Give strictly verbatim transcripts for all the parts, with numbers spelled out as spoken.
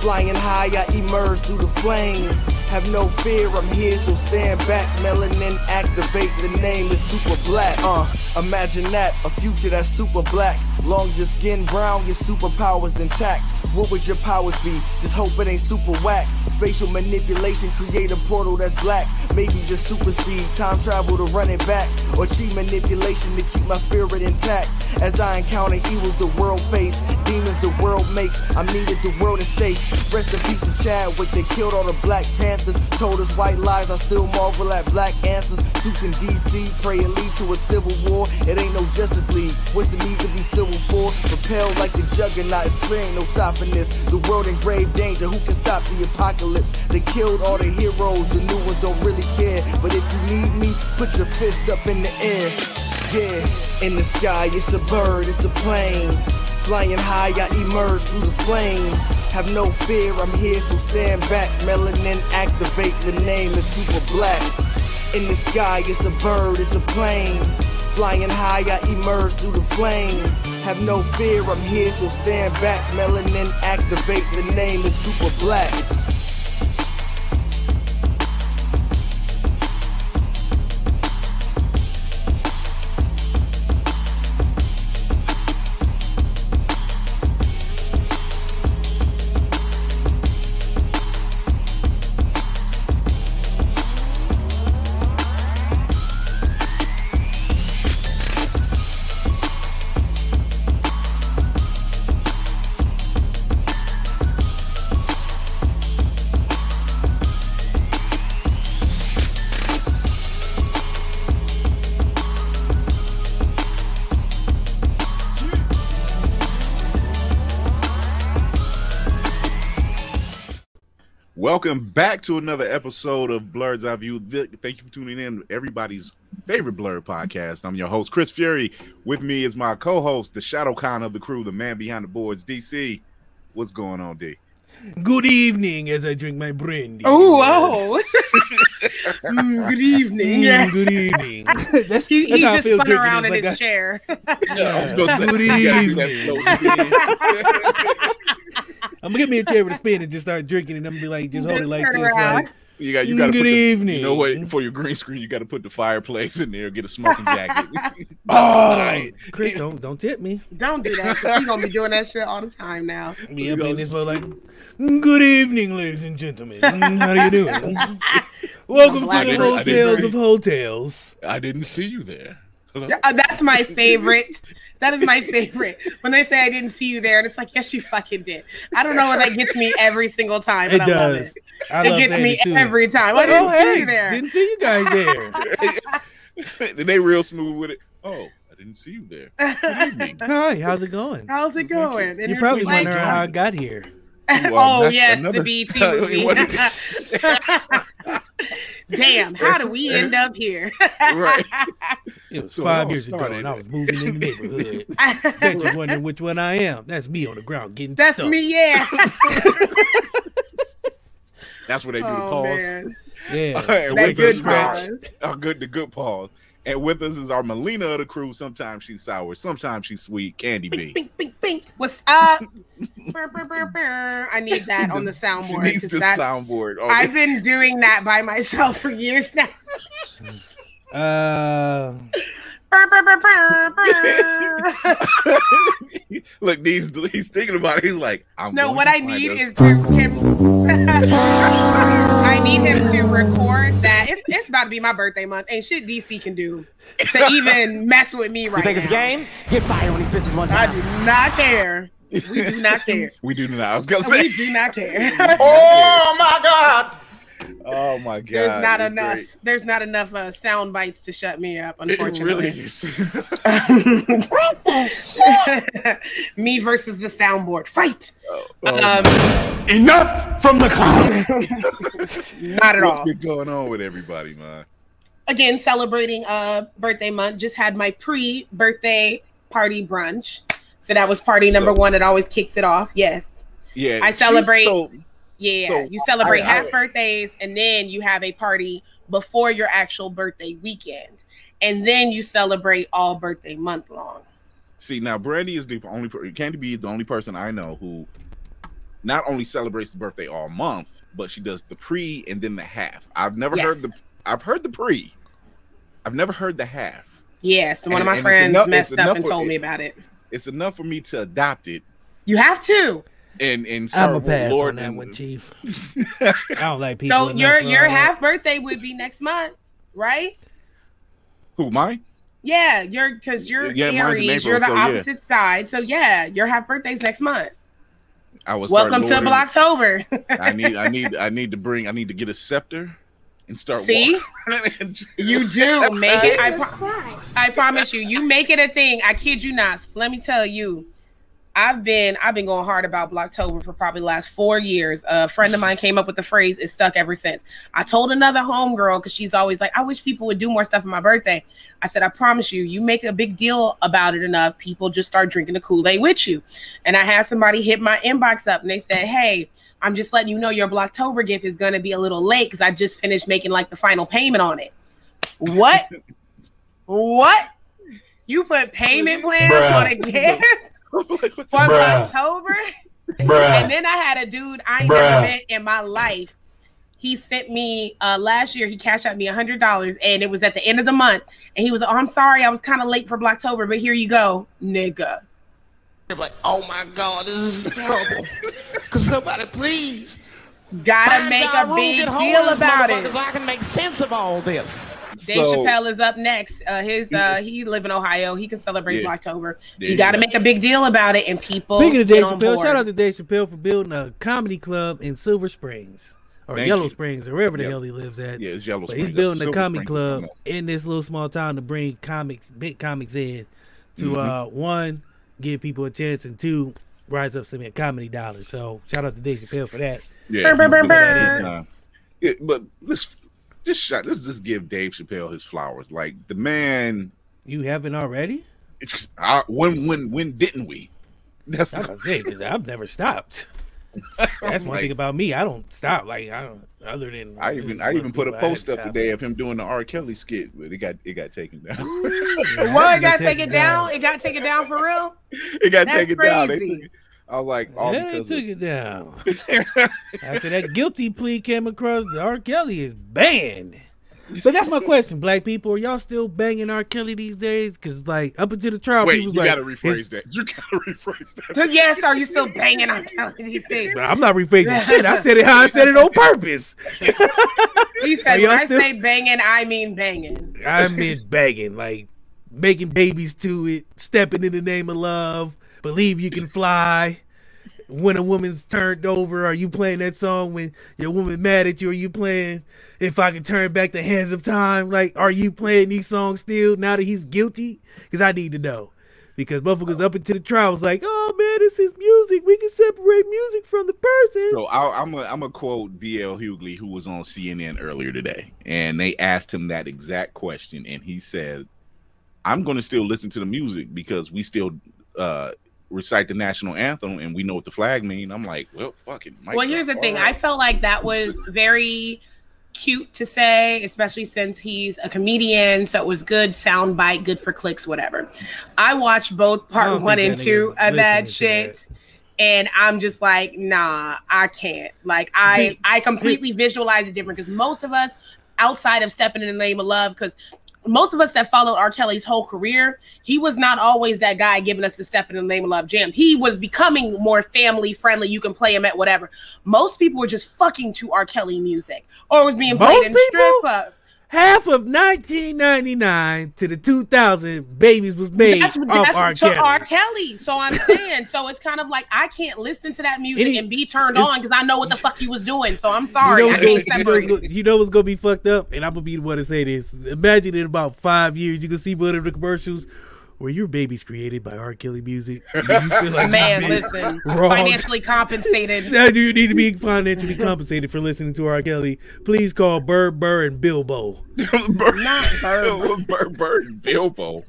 Flying high, I emerge through the flames. Have no fear, I'm here, so stand back. Melanin activate, the name is super black. Uh, imagine that, a future that's super black. Long as your skin brown, your superpower's intact. What would your powers be? Just hope it ain't super whack. Spatial manipulation, create a portal that's black. Maybe just super speed, time travel to run it back. Or cheat manipulation to keep my spirit intact. As I encounter evils the world face, demons the world makes, I'm needed the world at stake. Rest in peace to Chadwick, they killed all the Black Panthers. Told us white lies, I still marvel at black answers. Suits in D C, pray it lead to a civil war. It ain't no Justice League, what's the need to be civil for? Propelled like the juggernaut, it's clear ain't no stopping this. The world in grave danger, who can stop the apocalypse? They killed all the heroes, the new ones don't really care. But if you need me, put your fist up in the air. Yeah, in the sky, it's a bird, it's a plane. Flying high, I emerge through the flames. Have no fear, I'm here, so stand back. Melanin activate, the name is super black. In the sky, it's a bird, it's a plane. Flying high, I emerge through the flames. Have no fear, I'm here, so stand back. Melanin activate, the name is super black. Welcome back to another episode of Blurred's Eye View. Thank you for tuning in to everybody's favorite Blurred podcast. I'm your host, Chris Fury. With me is my co-host, the Shadow Con of the crew, the man behind the boards, D C. What's going on, D? Good evening as I drink my brandy. Oh, wow. mm, good evening. Mm, good evening. That's, he that's he just spun around in like his I, chair. Yeah, I say, good evening. I'm gonna get me a chair with a spin and just start drinking, and I'm gonna be like, just hold it like this. Like, you got, you got to put the, you know what? For your green screen, you got to put the fireplace in there. Get a smoking jacket. Oh, Chris, don't don't tip me. Don't do that. You're gonna be doing that shit all the time now. Me up in this for like, good evening, ladies and gentlemen. How are you doing? Welcome to the hotels of hotels. I didn't see you there. Hello? That's my favorite. That is my favorite. When they say I didn't see you there, and it's like, yes, you fucking did. I don't know why that gets me every single time, but it I does. love it. I it love gets me too. every time. Like, I didn't oh, see hey, you there. Didn't see you guys there. Then they real smooth with it. Oh, I didn't see you there. Hi, how's it going? How's it going? You. You're probably like, wondering how I got here. Well, oh, yes, another... the B E T movie. Damn, how do we end up here? Right. It was so five it years started. ago, and I was moving in the neighborhood. Bet you're wondering which one I am. That's me on the ground getting That's stuck. That's me, yeah. That's where they do oh, the pause. Man. Yeah. Right, that good pause. Our good, the good pause. And with us is our Melina of the crew. Sometimes she's sour, sometimes she's sweet. Candy Bing, Bing, Bing, Bing. What's up? burr, burr, burr, burr. I need that on the soundboard. She needs the that, soundboard. Oh, I've been doing that by myself for years now. uh... burr, burr, burr, burr, burr. Look, he's, he's thinking about it. He's like, I'm no, what I need us. is to him. I need him to record that. It's, it's about to be my birthday month. Ain't shit D C can do to even mess with me right now. You think now. it's a game? Get fired on these bitches one time. I do not care. We do not care. We do not. I was going to say. We do not care. Oh, my God. Oh, my God. There's not That's enough. Great. There's not enough uh, sound bites to shut me up, unfortunately. It really is. What the shit? Me versus the soundboard. Fight. Oh, oh, um, enough from the clown. Not at all. What's been going on with everybody, man? Again, celebrating uh birthday month. Just had my pre-birthday party brunch. So that was party number so, one. It always kicks it off. Yes. Yeah. I celebrate. So, Yeah, so you celebrate I, half I, birthdays, and then you have a party before your actual birthday weekend, and then you celebrate all birthday month long. See, now Brandy is the only Candy B is the only person I know who not only celebrates the birthday all month, but she does the pre and then the half. I've never yes. heard the I've heard the pre. I've never heard the half. Yes, one and, of my friends enough, messed up and told for, me about it. It's enough for me to adopt it. You have to. And and start I'm a pass Lord on that one, Chief. I don't like people. So your your half birthday would be next month, right? Who, mine? Yeah, you're because you're yeah, Aries, April, you're the so opposite yeah. side. So yeah, your half birthday's next month. I was welcome to Blocktober. I need I need I need to bring I need to get a scepter. And start See, you do make it. I, pro- I promise you, you make it a thing. I kid you not. Let me tell you, I've been I've been going hard about Blocktober for probably the last four years. A friend of mine came up with the phrase. It's stuck ever since. I told another homegirl because she's always like, I wish people would do more stuff on my birthday. I said, I promise you, you make a big deal about it enough, people just start drinking the Kool-Aid with you. And I had somebody hit my inbox up and they said, hey, I'm just letting you know your Blocktober gift is going to be a little late because I just finished making like the final payment on it. What? What? You put payment plans Bruh. on a gift for Bruh. Blocktober? Bruh. And then I had a dude I ain't Bruh. never met in my life. He sent me uh, last year, he cashed out me one hundred dollars and it was at the end of the month. And he was like, oh, I'm sorry, I was kind of late for Blocktober, but here you go, nigga. I'm like, oh my God, this is terrible. Cause somebody please gotta make a big deal about it. So I can make sense of all this. Dave so, Chappelle is up next. Uh, his uh, he live in Ohio. He can celebrate yeah, Blocktober. You gotta you go. make a big deal about it, and people. Speaking of Dave Chappelle, shout out to Dave Chappelle for building a comedy club in Silver Springs or Thank Yellow you. Springs or wherever yep. the hell he lives at. Yeah, it's Yellow but Springs. He's building That's a comedy club in this little small town to bring comics, big comics in to mm-hmm. uh, one, give people a chance, and two, rise up some comedy dollars. So shout out to Dave Chappelle for that. Yeah, burr, burr, burr. That uh, yeah but let's just shot. Let's just give Dave Chappelle his flowers. Like the man, you haven't already. It's, I, when when when didn't we? That's what I'm saying. Because I've never stopped. That's one like, thing about me. I don't stop. Like I don't. Other than I even I even put a post up today of him doing the R. Kelly skit, but it got it got taken down. Yeah, well, it got taken down. down. It got taken down for real. It got That's taken crazy. down. They took it, I was like, all yeah, because they took of... it down. After that guilty plea came across, the R. Kelly is banned. But that's my question, black people. Are y'all still banging R. Kelly these days? Because, like, up until the trial, Wait, people was you like... you got to rephrase it's... that. You got to rephrase that. Yes, are you still banging R. Kelly these days? Bro, I'm not rephrasing shit. I said it how I said it on purpose. He said, when I still... say banging, I mean banging. I mean banging. Like, making babies to it, stepping in the name of love, believe you can fly. When a woman's turned over, are you playing that song? When your woman mad at you, are you playing If I Can Turn Back the Hands of Time? Like, are you playing these songs still now that he's guilty? Because I need to know. Because motherfuckers up into the trial was like, oh man, this is music. We can separate music from the person. So I, I'm going to quote D L Hughley, who was on C N N earlier today. And they asked him that exact question. And he said, I'm going to still listen to the music because we still... uh recite the national anthem and we know what the flag mean. I'm like, well, fucking. Well, here's the thing. Right. I felt like that was very cute to say, especially since he's a comedian. So it was good soundbite, good for clicks, whatever. I watched both part one and two of that shit. That. And I'm just like, nah, I can't. Like I, I completely visualize it different because most of us outside of stepping in the name of love, because most of us that followed R. Kelly's whole career, he was not always that guy giving us the Step in the Name of Love jam. He was becoming more family friendly. You can play him at whatever. Most people were just fucking to R. Kelly music, or it was being played Most in people, strip club. Half of nineteen ninety-nine to the two thousand, babies was made that's, off that's R. Kelly. R. Kelly. So I'm saying, so it's kind of like I can't listen to that music and, he, and be turned on because I know what the fuck he was doing. So I'm sorry, you know, I can't separate. You know, you know what's gonna be fucked up, and I'm gonna be the one to say this. Imagine in about five years, you can see one of the commercials where your baby's created by R. Kelly music. You feel like man, listen, wrong. financially compensated. Now, do you need to be financially compensated for listening to R. Kelly? Please call Burr, Burr, and Bilbo. Burr, Not Burr. Burr, Burr, and Bilbo.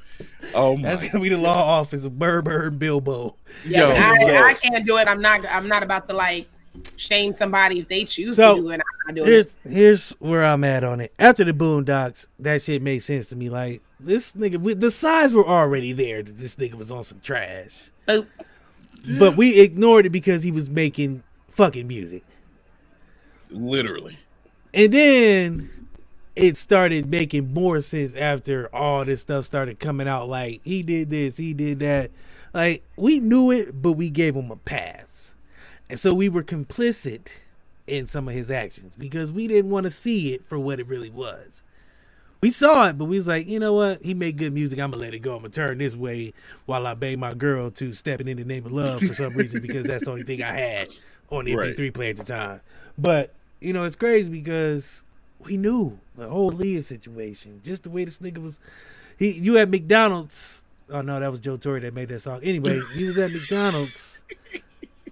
Oh my. That's gonna be the law office of Burr, Burr, and Bilbo. Yeah, Yo, I, so. I can't do it. I'm not. I'm not about to like shame somebody if they choose so to do it. And I'm not doing here's, it. Here's where I'm at on it. After the Boondocks, that shit made sense to me. Like, this nigga, we, the signs were already there that this nigga was on some trash. Oh. But we ignored it because he was making fucking music. Literally. And then it started making more sense after all this stuff started coming out. Like, he did this, he did that. Like, we knew it, but we gave him a pass. And so we were complicit in some of his actions because we didn't want to see it for what it really was. We saw it, but we was like, you know what? He made good music. I'm going to let it go. I'm going to turn this way while I beg my girl to Stepping in the Name of Love for some reason because that's the only thing I had on the right. M P three player at the time. But, you know, it's crazy because we knew the whole Leah situation. Just the way this nigga was. He, you at McDonald's. Oh, no, that was Joe Torre that made that song. Anyway, he was at McDonald's.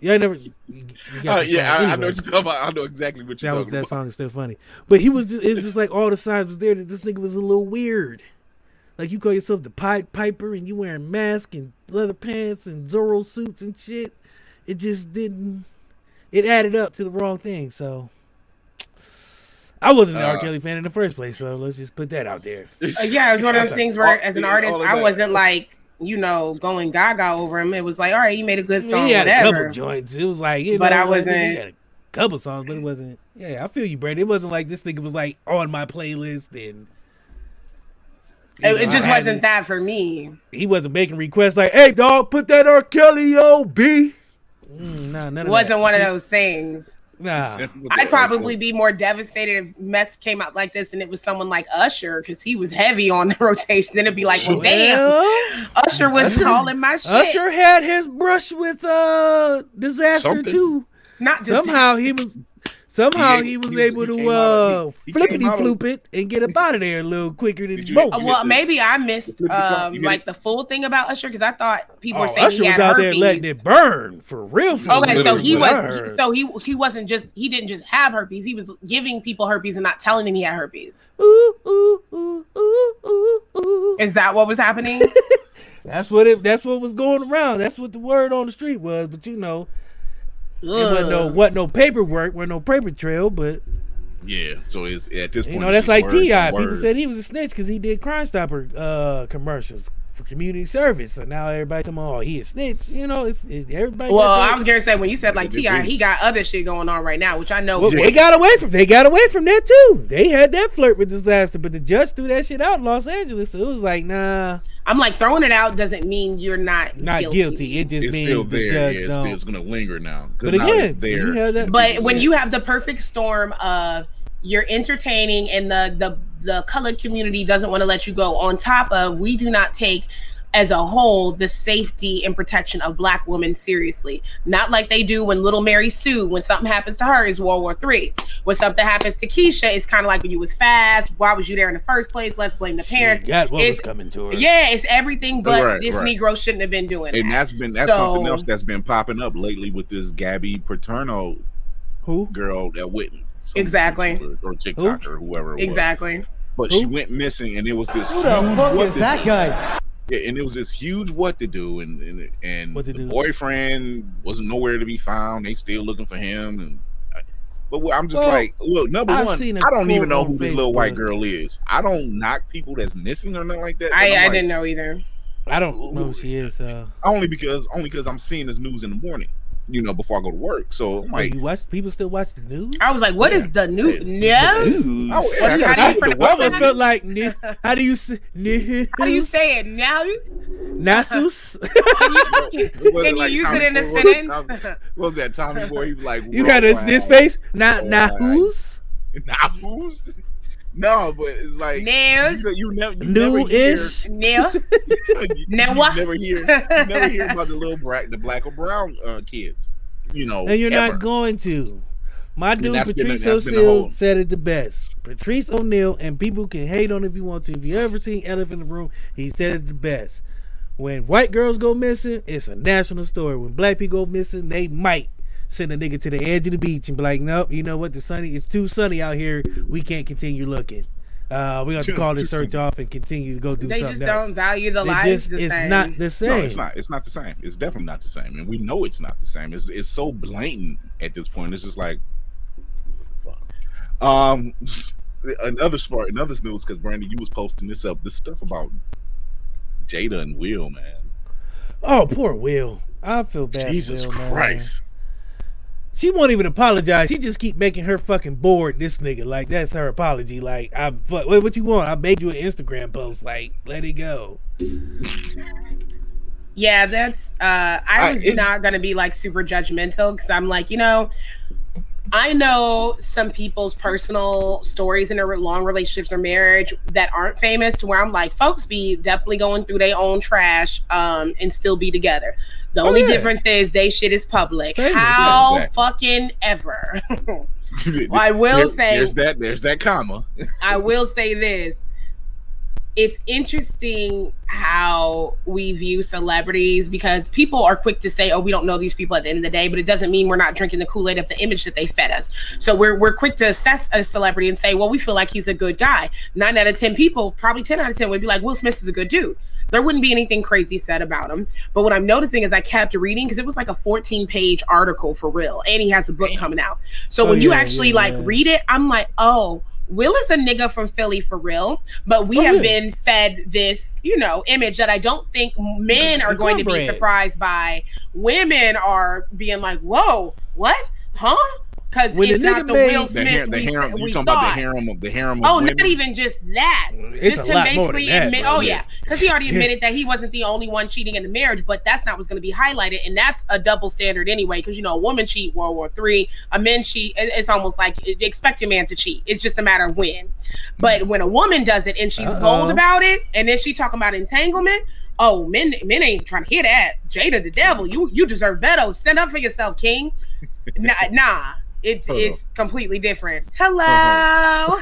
Yeah, I never. You, you oh, yeah, I, anyway. I know what you're talking about. I know exactly what you're that talking was, that about. That song is still funny. But he was just, it was just like all the signs was there that this nigga was a little weird. Like, you call yourself the Pied Piper and you wearing masks and leather pants and Zorro suits and shit. It just didn't. It added up to the wrong thing. So, I wasn't an uh, R. Kelly fan in the first place. So, let's just put that out there. Uh, yeah, it was one of those things where, all, as an artist, I wasn't like, you know, going gaga over him. It was like, all right, he made a good song. He had whatever. A couple joints. It was like, you but know, I wasn't. He had a couple songs, but it wasn't. Yeah, I feel you, Brandon. It wasn't like this nigga was like on my playlist, and it, know, it just I wasn't that for me. He wasn't making requests like, "Hey, dog, put that R. Kelly on B." Mm, nah, none it of wasn't that. One of those things. Nah, I'd probably be more devastated if Mess came out like this and it was someone like Usher because he was heavy on the rotation. Then it'd be like, well, damn, Usher was calling my shit. Usher had his brush with uh disaster Something. Too. Not disaster. somehow he was somehow he, he was he, able he to uh flippity floop it and get up out of there a little quicker than most. Uh, well, maybe I missed um uh, like the full thing about Usher because I thought people oh, were saying Usher he had was out herpes. There letting it burn for real. For okay, real. So he was so he he wasn't just he didn't just have herpes. He was giving people herpes and not telling them he had herpes. Ooh ooh ooh ooh ooh. ooh. Is that what was happening? that's what it. That's what was going around. That's what the word on the street was. But you know. It wasn't no what no paperwork, were no paper trail, but yeah. So it's at this point, you know, that's like T I People said he was a snitch because he did Crime Stopper uh, commercials for community service. So now everybody's talking, oh, he a snitch. You know, it's, it's everybody. Well, I was gonna say when you said like T I, he got other shit going on right now, which I know well, they got away from. They got away from that too. They had that flirt with disaster, but the judge threw that shit out in Los Angeles. So it was like, nah. I'm like, throwing it out doesn't mean you're not not guilty. guilty. It just it's means still there. The judge yeah, it's, still, it's gonna linger now. But now again, it's there. You that, but when you have the perfect storm of you're entertaining and the the the colored community doesn't want to let you go, on top of we do not take as a whole the safety and protection of black women seriously, not like they do when little Mary Sue, when something happens to her, is World War Three. When something happens to Keisha, it's kind of like when you was fast, why was you there in the first place, let's blame the parents. Yeah, what it's, was coming to her. Yeah, it's everything but right, this right. Negro shouldn't have been doing and that. that's been that's so, something else that's been popping up lately with this Gabby Paterno who girl that Whitney exactly or, or TikTok who? Or whoever it exactly was. But who? She went missing and it was this who the fuck is that guy. Yeah, and it was this huge what to do, and and, and the do? boyfriend wasn't nowhere to be found. They still looking for him, and I, but I'm just well, like, look, number I've one, I don't even know who this little white girl is. I don't knock people that's missing or nothing like that. I, I like, didn't know either. I don't know who she is. Uh... Only because only because I'm seeing this news in the morning, you know, before I go to work. So I'm like, you watch people still watch the news. I was like, what yeah. is the new yeah. news? news? Oh, yeah, I, I, I, I almost felt like, how do you say? How do you say it now? Nasus. Can you, can like you use Tommy it in a sentence? What, Tommy, what was that Tommy boy? He was like, you got this, this face? Not Nahus. Nahus. No, but it's like Nails. You, you never, you never hear. Nail. you, now you never hear. You never hear about the little black, the black or brown uh, kids. You know, and you're ever. Not going to. My dude Patrice O'Neal said it the best. Patrice O'Neal, and people can hate on it if you want to. If you ever seen Elephant in the Room, he said it the best. When white girls go missing, it's a national story. When black people go missing, they might send a nigga to the edge of the beach and be like, nope, you know what, the sunny, it's too sunny out here, we can't continue looking. Uh, we're going to call this search off and continue to go do they something They just else. Don't value the they lives just, the it's same. It's not the same. No, it's not. It's not the same. It's definitely not the same. And we know it's not the same. It's it's so blatant at this point. It's just like, um, another smart, another news, because Brandon, you was posting this up, this stuff about Jada and Will, man. Oh, poor Will. I feel bad. Jesus for Will, Christ. Man. She won't even apologize. She just keep making her fucking bored this nigga. Like, that's her apology. Like, I fuck, what you want? I made you an Instagram post. Like, let it go. Yeah, that's, uh, I was I, not going to be, like, super judgmental, because I'm like, you know, I know some people's personal stories in their long relationships or marriage that aren't famous, to where I'm like, folks be definitely going through their own trash um, and still be together. The oh, only yeah. difference is they shit is public. Famous. How yeah, exactly. fucking ever. Well, I will there, say there's that there's that comma. I will say this. It's interesting how we view celebrities, because people are quick to say, oh, we don't know these people at the end of the day, but it doesn't mean we're not drinking the Kool-Aid of the image that they fed us. So we're we're quick to assess a celebrity and say, well, we feel like he's a good guy. Nine out of ten people, probably ten out of ten would be like, Will Smith is a good dude. There wouldn't be anything crazy said about him. But what I'm noticing is I kept reading, because it was like a fourteen-page article for real, and he has a book coming out. So oh, when yeah, you actually yeah, like yeah. read it, I'm like, oh, Will is a nigga from Philly for real, but we oh, have really? been fed this, you know, image that I don't think men are going to be surprised by. Women are being like, whoa, what? Huh? Because it's not the Will Smith we thought. You're talking about the harem of the harem of Oh, women? Not even just that. It's just a to lot more than that, admit, oh, yeah. Because he already admitted that he wasn't the only one cheating in the marriage, but that's not what's going to be highlighted. And that's a double standard anyway, because, you know, a woman cheat, World War Three. A man cheat, it's almost like expect your man to cheat. It's just a matter of when. But when a woman does it and she's Uh-oh. bold about it, and then she talking about entanglement, oh, men men ain't trying to hear that. Jada the devil, you, you deserve better. Stand up for yourself, king. Nah. nah. It is completely different. Hello. I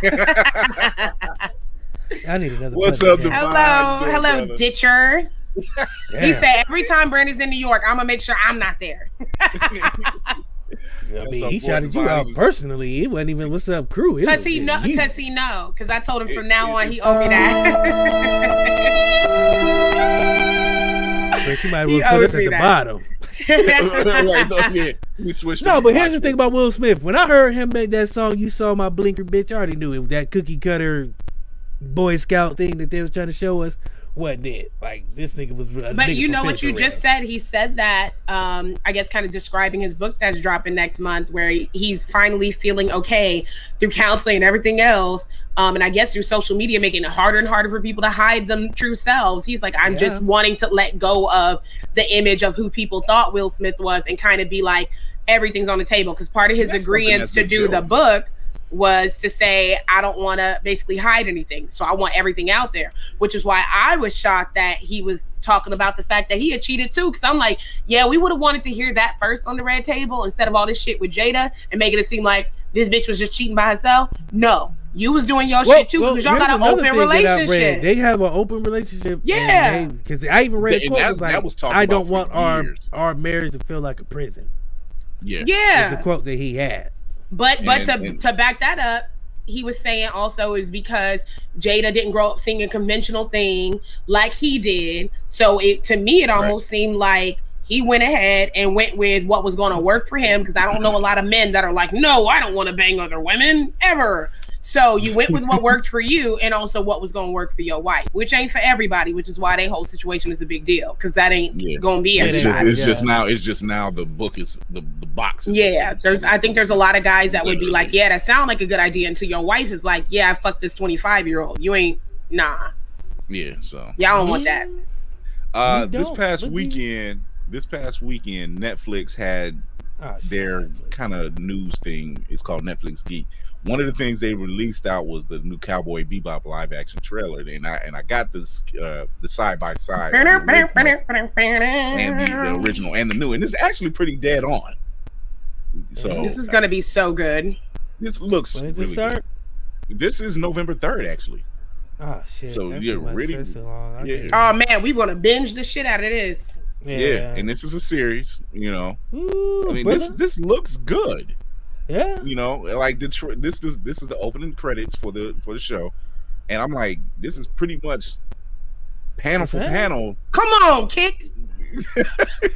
need another. What's up, the Hello, Dude, hello, brother. Ditcher. Damn. He said every time Brandy's in New York, I'm gonna make sure I'm not there. I mean, he shouted you out personally. It wasn't even what's up, crew. Because he know. Because he know. Because I told him from it, now it, on he owed me that. But she might well put us at the that. bottom. No, but here's the thing about Will Smith. When I heard him make that song, You Saw My Blinker, Bitch, I already knew it. That cookie cutter Boy Scout thing that they was trying to show us wasn't it. Like, this nigga was a But nigga you know what you around. just said? He said that, um, I guess kind of describing his book that's dropping next month, where he, he's finally feeling okay through counseling and everything else. Um, and I guess through social media, making it harder and harder for people to hide them true selves. He's like, I'm yeah. just wanting to let go of the image of who people thought Will Smith was and kind of be like, everything's on the table. Because part of his agreement to do the book was to say, I don't want to basically hide anything. So I want everything out there, which is why I was shocked that he was talking about the fact that he had cheated too. Because I'm like, yeah, we would have wanted to hear that first on the red table instead of all this shit with Jada and making it seem like this bitch was just cheating by herself. No. You was doing your well, shit too, because well, y'all got an open relationship. They have an open relationship. Yeah. Because I even read a quote that was, like, that was I don't want our, our marriage to feel like a prison. Yeah. Yeah. It's the quote that he had. But but and, to and, to back that up, he was saying also is because Jada didn't grow up singing conventional thing like he did. So it to me, it almost right. seemed like he went ahead and went with what was going to work for him. Because I don't know a lot of men that are like, no, I don't want to bang other women ever. So you went with what worked for you and also what was going to work for your wife, which ain't for everybody, which is why they whole situation is a big deal, because that ain't yeah. going to be everybody. It's, just, it's yeah. just now It's just now the book is the, the box. Is yeah, there's. I think there's a lot of guys that Literally. would be like, yeah, that sounds like a good idea until your wife is like, yeah, I fucked this twenty-five-year-old. You ain't, nah. Yeah, so. Y'all don't want that. Uh, this past weekend, this past weekend, Netflix had oh, their kind of news thing. It's called Netflix Geek. One of the things they released out was the new Cowboy Bebop live action trailer, and I and I got this uh, the side by side and the, the original and the new, and it's actually pretty dead on. So this is gonna be so good. This looks when does really it start? Good. This is November third, actually. Oh shit! So that's yeah, really. Long. Yeah. Oh man, we want to binge the shit out of this. Yeah. yeah, and this is a series, you know. Ooh, I mean, brother. this this looks good. Yeah, you know, like Detroit. This is this is the opening credits for the for the show, And I'm like, this is pretty much panel okay. for panel. Come on, kick.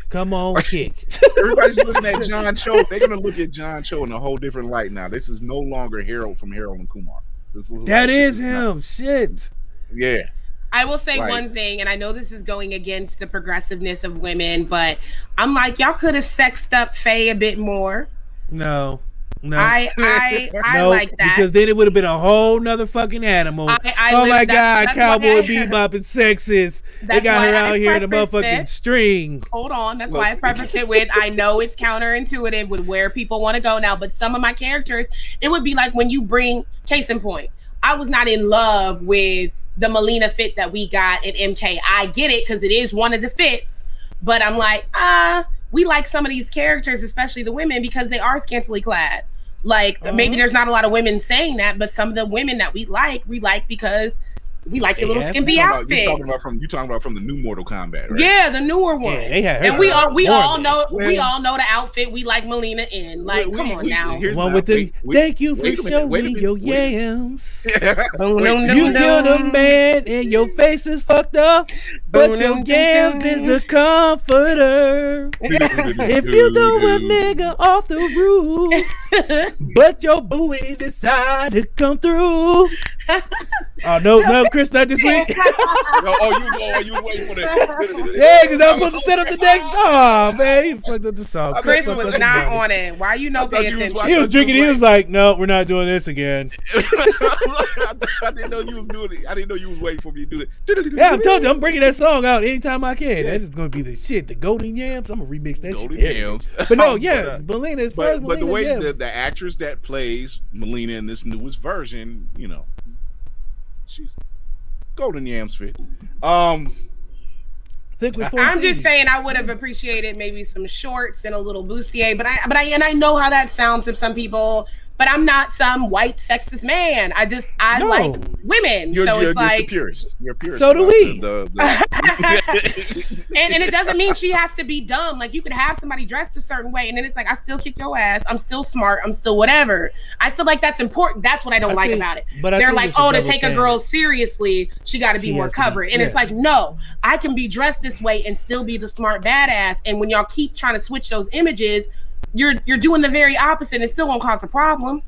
Come on, like, kick. Everybody's looking at John Cho. They're going to look at John Cho in a whole different light now. This is no longer Harold from Harold and Kumar. This is that like, is him. Not. Shit. Yeah. I will say like, one thing, and I know this is going against the progressiveness of women, but I'm like, y'all could have sexed up Faye a bit more. No. No, I, I, I no, like that because then it would have been a whole nother fucking animal. I, I oh my that, god, Cowboy Bebop and sexist. They got her out I here in the motherfucking it. string. Hold on, that's well, why I prefaced it with I know it's counterintuitive with where people want to go now, but some of my characters, it would be like when you bring case in point. I was not in love with the Melina fit that we got at M K. I get it because it is one of the fits, but I'm like ah. Uh, we like some of these characters, especially the women, because they are scantily clad. Like, uh-huh. maybe there's not a lot of women saying that, but some of the women that we like, we like because we like yeah, your little skimpy outfit. You're talking about from you talking about from the new Mortal Kombat, right? Yeah, the newer one. Yeah, they had and we all we all know well, we all know the outfit we like Melina in. Like, we, come we, on we, now. Here's one with the we, thank you for showing me your yams. You killed a man and your face is fucked up, but your yams is a comforter. If you throw a nigga off the roof, but your booty decide to come through. Oh no, no, Chris, not this week. no, oh, you know, are you waiting for that? Yeah, because I'm supposed to set up the next. Oh man, he fucked up the song. Chris was not money. on it. Why you know pay attention? Was, he was drinking. He was like, "No, we're not doing this again." I, I didn't know you was doing it. I didn't know you was waiting for me to do it. Yeah, I'm telling you, I'm bringing that song out anytime I can. Yeah. That is gonna be the shit. The Golden Yams. I'm gonna remix that Golden shit. Yams. But no, yeah, but, uh, Melina is. But, but the way yeah. the, the actress that plays Melina in this newest version, you know. She's Golden Yams fit. Um, I'm just saying I would have appreciated maybe some shorts and a little bustier, but I, but I, and I know how that sounds to some people. But I'm not some white sexist man. I just I no. like women, you're, so you're it's just like a purist. You're a purist. So do we. The, the, the... and, and it doesn't mean she has to be dumb. Like you could have somebody dressed a certain way, and then it's like I still kick your ass. I'm still smart. I'm still whatever. I feel like that's important. That's what I don't I like think, about it. But they're like, oh, to take standard. a girl seriously, she got to be she more covered. That. And yeah. it's like, no, I can be dressed this way and still be the smart badass. And when y'all keep trying to switch those images. You're you're doing the very opposite and it's still gonna cause a problem.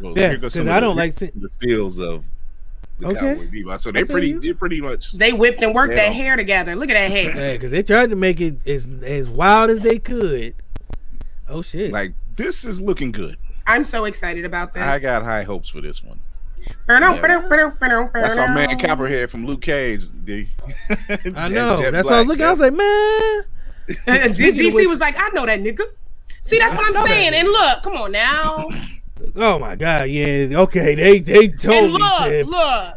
Well, yeah, because I don't the, like to... the steals of the okay. Cowboy Bebop. So they pretty they're pretty much they whipped and worked that hair together. Look at that hair. Yeah, because they tried to make it as as wild as they could. Oh shit! Like this is looking good. I'm so excited about this. I got high hopes for this one. Yeah. That's our man Copperhead from Luke Cage. D. I know. Jet that's Black. What I was looking. Yeah. I was like, man. D C was like, I know that nigga. See, that's what I'm saying. That. And look, come on now. Oh my God, yeah. Okay, they they told me shit. Look.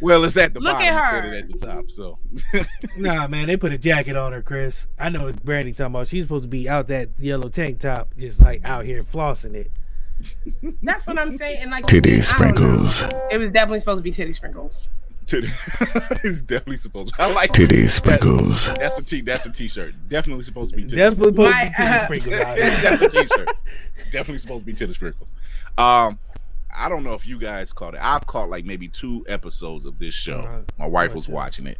Well, it's at the look bottom at her. Instead of at the top, so. Nah, man, they put a jacket on her, Chris. I know it's Brandy talking about she's supposed to be out that yellow tank top, just like out here flossing it. That's what I'm saying. Like titty sprinkles. It was definitely supposed to be titty sprinkles. Titty. It's definitely supposed to be. I like titty sprinkles. That, that's a t. That's a t-shirt. Definitely supposed to be titty. Definitely supposed to be titty sprinkles. My, uh, that's a t-shirt. Definitely supposed to be titty sprinkles. Um, I don't know if you guys caught it. I've caught like maybe two episodes of this show. Uh, my wife was watching it.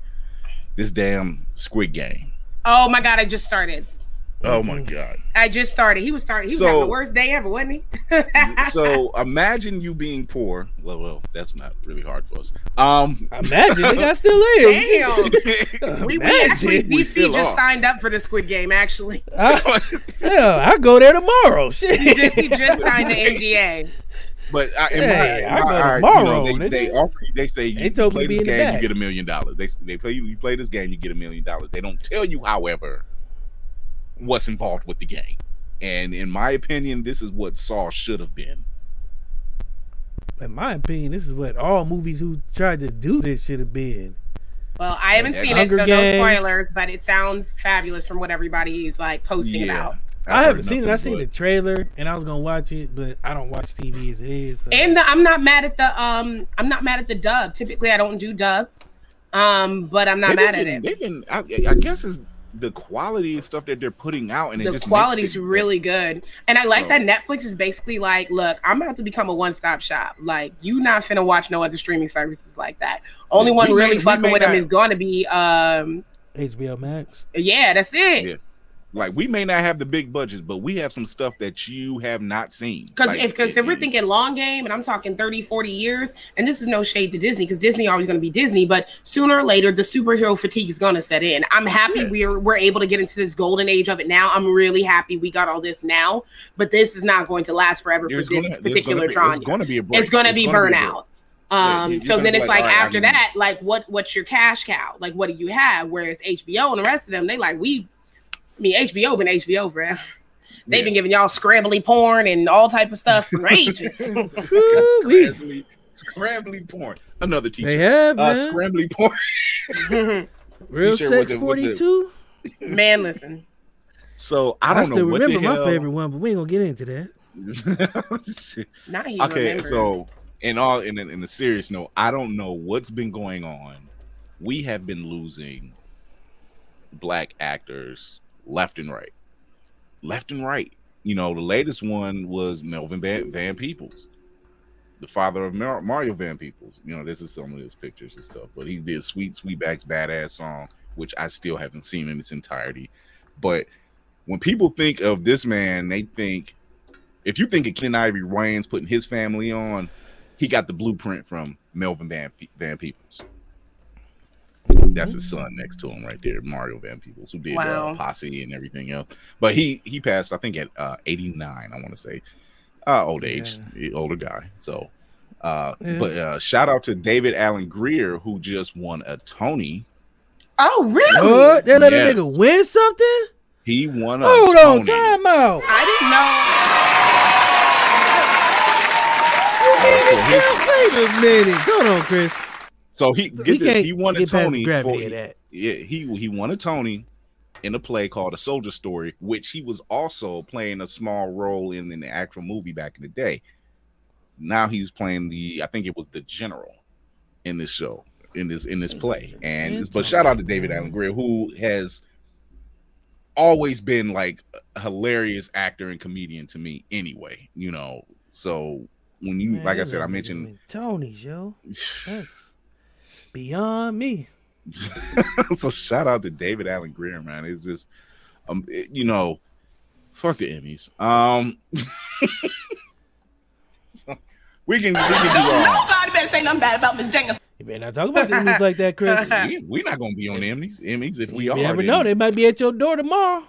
This damn Squid Game. Oh my God! I just started. Oh my God! I just started. He was starting. He so, was having the worst day ever, wasn't he? So imagine you being poor. Well, well, that's not really hard for us. Um, imagine they got still in. Damn. we, we actually we D C just are. signed up for the Squid Game. Actually, I, yeah, I go there tomorrow. Shit, he just, he just signed the N D A. But I, hey, my, I go I, tomorrow. You know, they, they, they offer. They say you, they you play this game, you get a million dollars. They they play you. You play this game, you get a million dollars. They don't tell you, however, what's involved with the game. And in my opinion, this is what Saw should have been. In my opinion, this is what all movies who tried to do this should have been. Well, I haven't and seen it, so no spoilers, but it sounds fabulous from what everybody is like posting yeah. about. I, I haven't seen it. I seen the trailer, and I was gonna watch it, but I don't watch T V as it is. So. And the, I'm not mad at the um, I'm not mad at the dub. Typically, I don't do dub, um, but I'm not they mad at it. They can, I, I guess, it's the quality and stuff that they're putting out, and the it just quality's makes it really good. And I like so. that Netflix is basically like, look, I'm about to become a one-stop shop. Like, you not finna watch no other streaming services like that. Only yeah, one really may, fucking with not, them is going to be um, H B O Max. Yeah, that's it. Yeah. Like, we may not have the big budgets, but we have some stuff that you have not seen. Because like, if, if we're thinking long game, and I'm talking thirty, forty years, and this is no shade to Disney, because Disney always going to be Disney, but sooner or later, the superhero fatigue is going to set in. I'm happy yeah. we're we're able to get into this golden age of it now. I'm really happy we got all this now, but this is not going to last forever there's for gonna, this particular genre. It's going to be a break. It's going to be burnout. Um, yeah, so then it's like, like after right, that, like, what what's your cash cow? Like, what do you have? Whereas H B O and the rest of them, they like, we... I mean, H B O been H B O, bro. They've yeah. been giving y'all scrambly porn and all type of stuff for ages. scrambly, scrambly porn. Another teacher. They have, man. Uh, scrambly porn. Real sex forty-two? Man, listen. So, I don't I know what the hell. I still remember my favorite one, but we ain't going to get into that. Not he Okay, remembers. so, in all, in, in a serious note, I don't know what's been going on. We have been losing black actors left and right, left and right. You know, the latest one was Melvin Van Peebles, the father of Mar- Mario Van Peebles. You know, this is some of his pictures and stuff, but he did Sweet Sweetback's Badass Song, which I still haven't seen in its entirety. But when people think of this man, they think, if you think of Ken Ivy Ryan's putting his family on, he got the blueprint from Melvin Van, Pe- Van Peebles. That's his son next to him right there, Mario Van Peebles, who did wow. uh, Posse and everything else. But he he passed, I think, at uh, eighty-nine, I want to say. Uh, old age, yeah. older guy. So, uh, yeah. But uh, shout out to David Allen Greer, who just won a Tony. Oh, really? Oh, they let yes. a nigga win something? He won a Hold Tony. Hold on, time out. I didn't know. You didn't Wait a minute. Hold on, Chris. So he get this, he won a Tony for that. Yeah, he he won a Tony in a play called A Soldier Story, which he was also playing a small role in in the actual movie back in the day. Now he's playing the I think it was the general in this show, in this in this play. And but shout out to David Allen Greer, who has always been like a hilarious actor and comedian to me anyway, you know. So when you Man, like I said, I mentioned Tony's, yo. That's- Beyond me. So shout out to David Allen Greer, man. It's just, um, it, you know, fuck the Emmys. Um, so we can. We can do, uh, nobody better say nothing bad about Miss Jenkins. You better not talk about the Emmys like that, Chris. We're we not gonna be on the Emmys. Emmys, if we you are, you never know. They might be at your door tomorrow.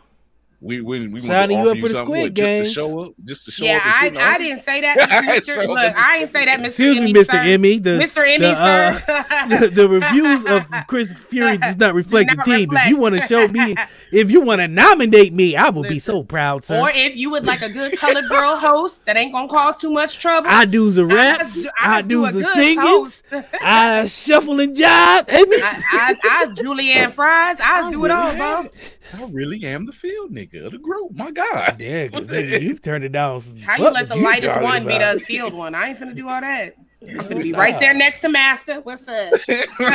We we we signing you up for the Squid Game just to show up, just to show yeah, up. Yeah, I, I didn't say that, Mister Look, I didn't say that, Mister Excuse me, Mister Emmy. Mister Emmy, sir. The, uh, the, the reviews of Chris Fury does not reflect do not the team. Reflect. If you want to show me, if you want to nominate me, I will Listen. be so proud, sir. Or if you would like a good colored girl host that ain't gonna cause too much trouble. I do the raps. I, I, I do, do the singings. I shuffle and jive. Emmy. I, I, I Julianne Fries. I, I do it all, have. boss. I really am the field nigga of the group. My God. Yeah, because you turned it down. How you let the lightest one be the field one? I ain't finna do all that. I'm finna be right there next to Master. What's up?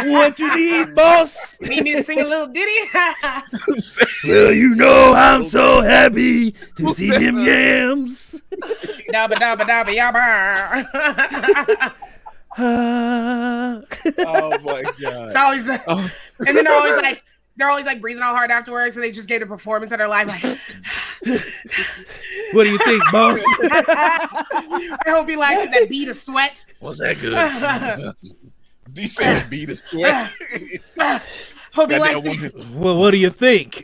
What you need, boss? Need me to sing a little ditty? Well, you know I'm so happy to see them yams. Dabba, dabba, dabba, yabba. Oh, my God. It's always like, oh. And then always like, they're always like breathing all hard afterwards, so they just gave the performance of their life. Like, what do you think, boss? I hope you like that bead of sweat. Was that good? Do you say a bead of sweat? Hope you like that. Well, what do you think?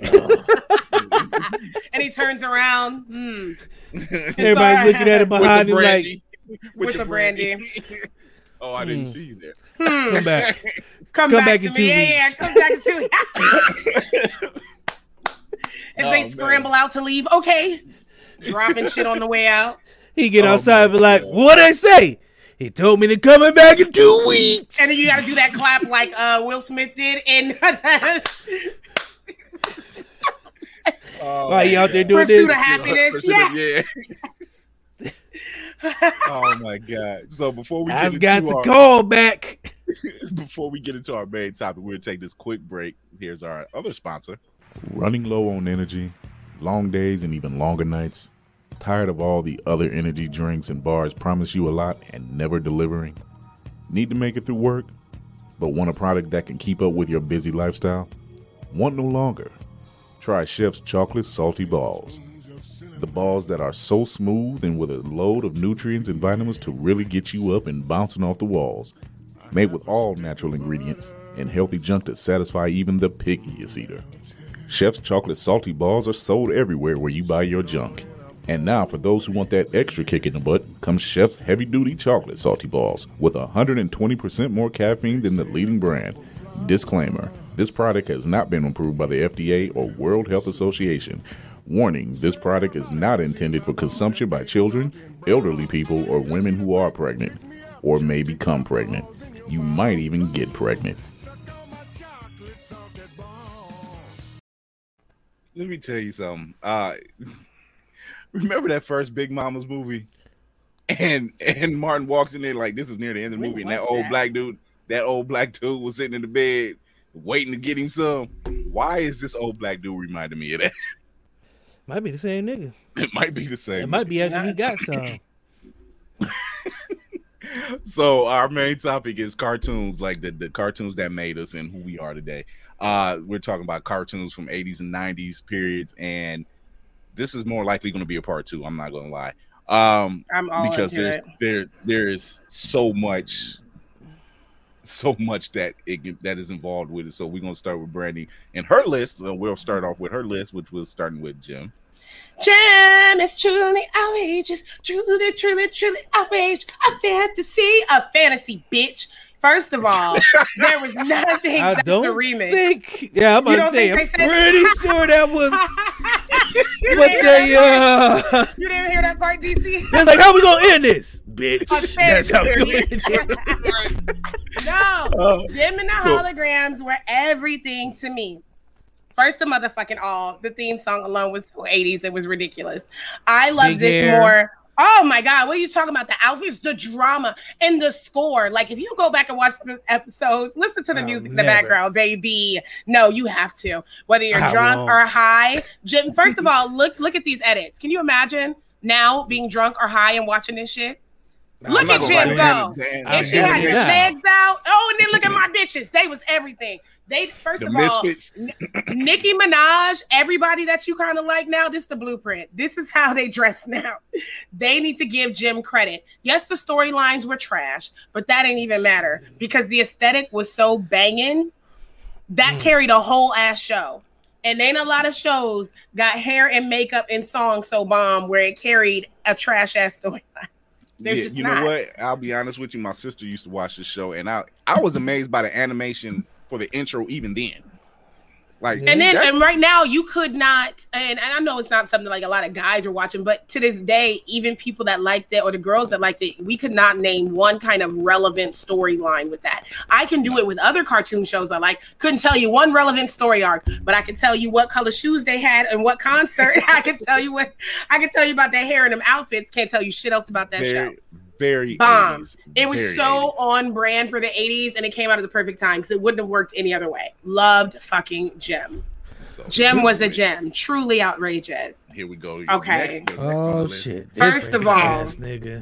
And he turns around. Hmm. Everybody's right. looking at him behind him like, with, with the brandy. brandy. Oh, I didn't hmm. see you there. Hmm. Come back. Come, come back, back to me. Yeah, yeah, come back to me. As oh, they scramble man. out to leave, okay. Dropping shit on the way out. He get oh, outside and be like, what'd I say? He told me to come back in two weeks. And then you got to do that clap like uh, Will Smith did. And oh, why you out there doing Pursuit this? Pursuit of happiness. Yeah. Yes. yeah. Oh, my God. So before we I've get got to our- call back. Before we get into our main topic, we'll take this quick break. Here's our other sponsor. Running low on energy, long days and even longer nights, tired of all the other energy drinks and bars promise you a lot and never delivering, need to make it through work, but want a product that can keep up with your busy lifestyle? Want no longer. Try Chef's Chocolate Salty Balls. The balls that are so smooth and with a load of nutrients and vitamins to really get you up and bouncing off the walls. Made with all natural ingredients and healthy junk to satisfy even the pickiest eater. Chef's Chocolate Salty Balls are sold everywhere where you buy your junk. And now for those who want that extra kick in the butt, comes Chef's Heavy Duty Chocolate Salty Balls with one hundred twenty percent more caffeine than the leading brand. Disclaimer, this product has not been approved by the F D A or World Health Association. Warning, this product is not intended for consumption by children, elderly people, or women who are pregnant or may become pregnant. You might even get pregnant. Let me tell you something. Uh, remember that first Big Mama's movie? And and Martin walks in there like, this is near the end of the movie. And that old that? black dude, that old black dude was sitting in the bed waiting to get him some. Why is this old black dude reminding me of that? Might be the same nigga. It might be the same. It nigga. might be after he got some. So our main topic is cartoons, like the, the cartoons that made us and who we are today. Uh, we're talking about cartoons from eighties and nineties periods, and this is more likely going to be a part two. I'm not going to lie, um, I'm all because there's it. there there is so much, so much that it that is involved with it. So we're going to start with Brandy and her list. So we'll start off with her list, which was starting with Jem. Jam is truly outrageous, truly, truly, truly outrageous. A fantasy, a fantasy, bitch. First of all, there was nothing. I that's don't a remix. Think, yeah, I'm about to say, I'm pretty sure that was. What they, uh, you didn't hear that part, D C? It's like, how we gonna end this, bitch? That's how we gonna end it. No, oh, Jim and the so. Holograms were everything to me. First of motherfucking all, the theme song alone was so eighties. It was ridiculous. I love Big this hair. More. Oh my God, what are you talking about? The outfits, the drama, and the score. Like, if you go back and watch the episode, listen to the I'll music in the background, baby. No, you have to. Whether you're I drunk won't. Or high. Jim, first of all, look look at these edits. Can you imagine now being drunk or high and watching this shit? No, look at Jim go. And she had her legs out. Oh, and then look at my bitches. They was everything. They first the of misfits. all, N- Nicki Minaj, everybody that you kind of like now, this is the blueprint. This is how they dress now. They need to give Jim credit. Yes, the storylines were trash, but that didn't even matter because the aesthetic was so banging that mm. carried a whole ass show. And ain't a lot of shows got hair and makeup and songs so bomb where it carried a trash ass storyline. There's yeah, just you not. know what? I'll be honest with you. My sister used to watch this show, and I I was amazed by the animation. For the intro, even then, like, and then and right now, you could not, and, and I know it's not something like a lot of guys are watching, but to this day, even people that liked it or the girls that liked it, we could not name one kind of relevant storyline with that. I can do it with other cartoon shows I like, couldn't tell you one relevant story arc, but I can tell you what color shoes they had and what concert. I can tell you what I can tell you about their hair and them outfits. Can't tell you shit else about that Very- show. Very bomb. It was Very so eighties. On brand for the eighties, and it came out at the perfect time because it wouldn't have worked any other way. Loved fucking Jem. So Jem was a gem. Truly outrageous. Here we go. Okay. Next, oh next shit. First this of all,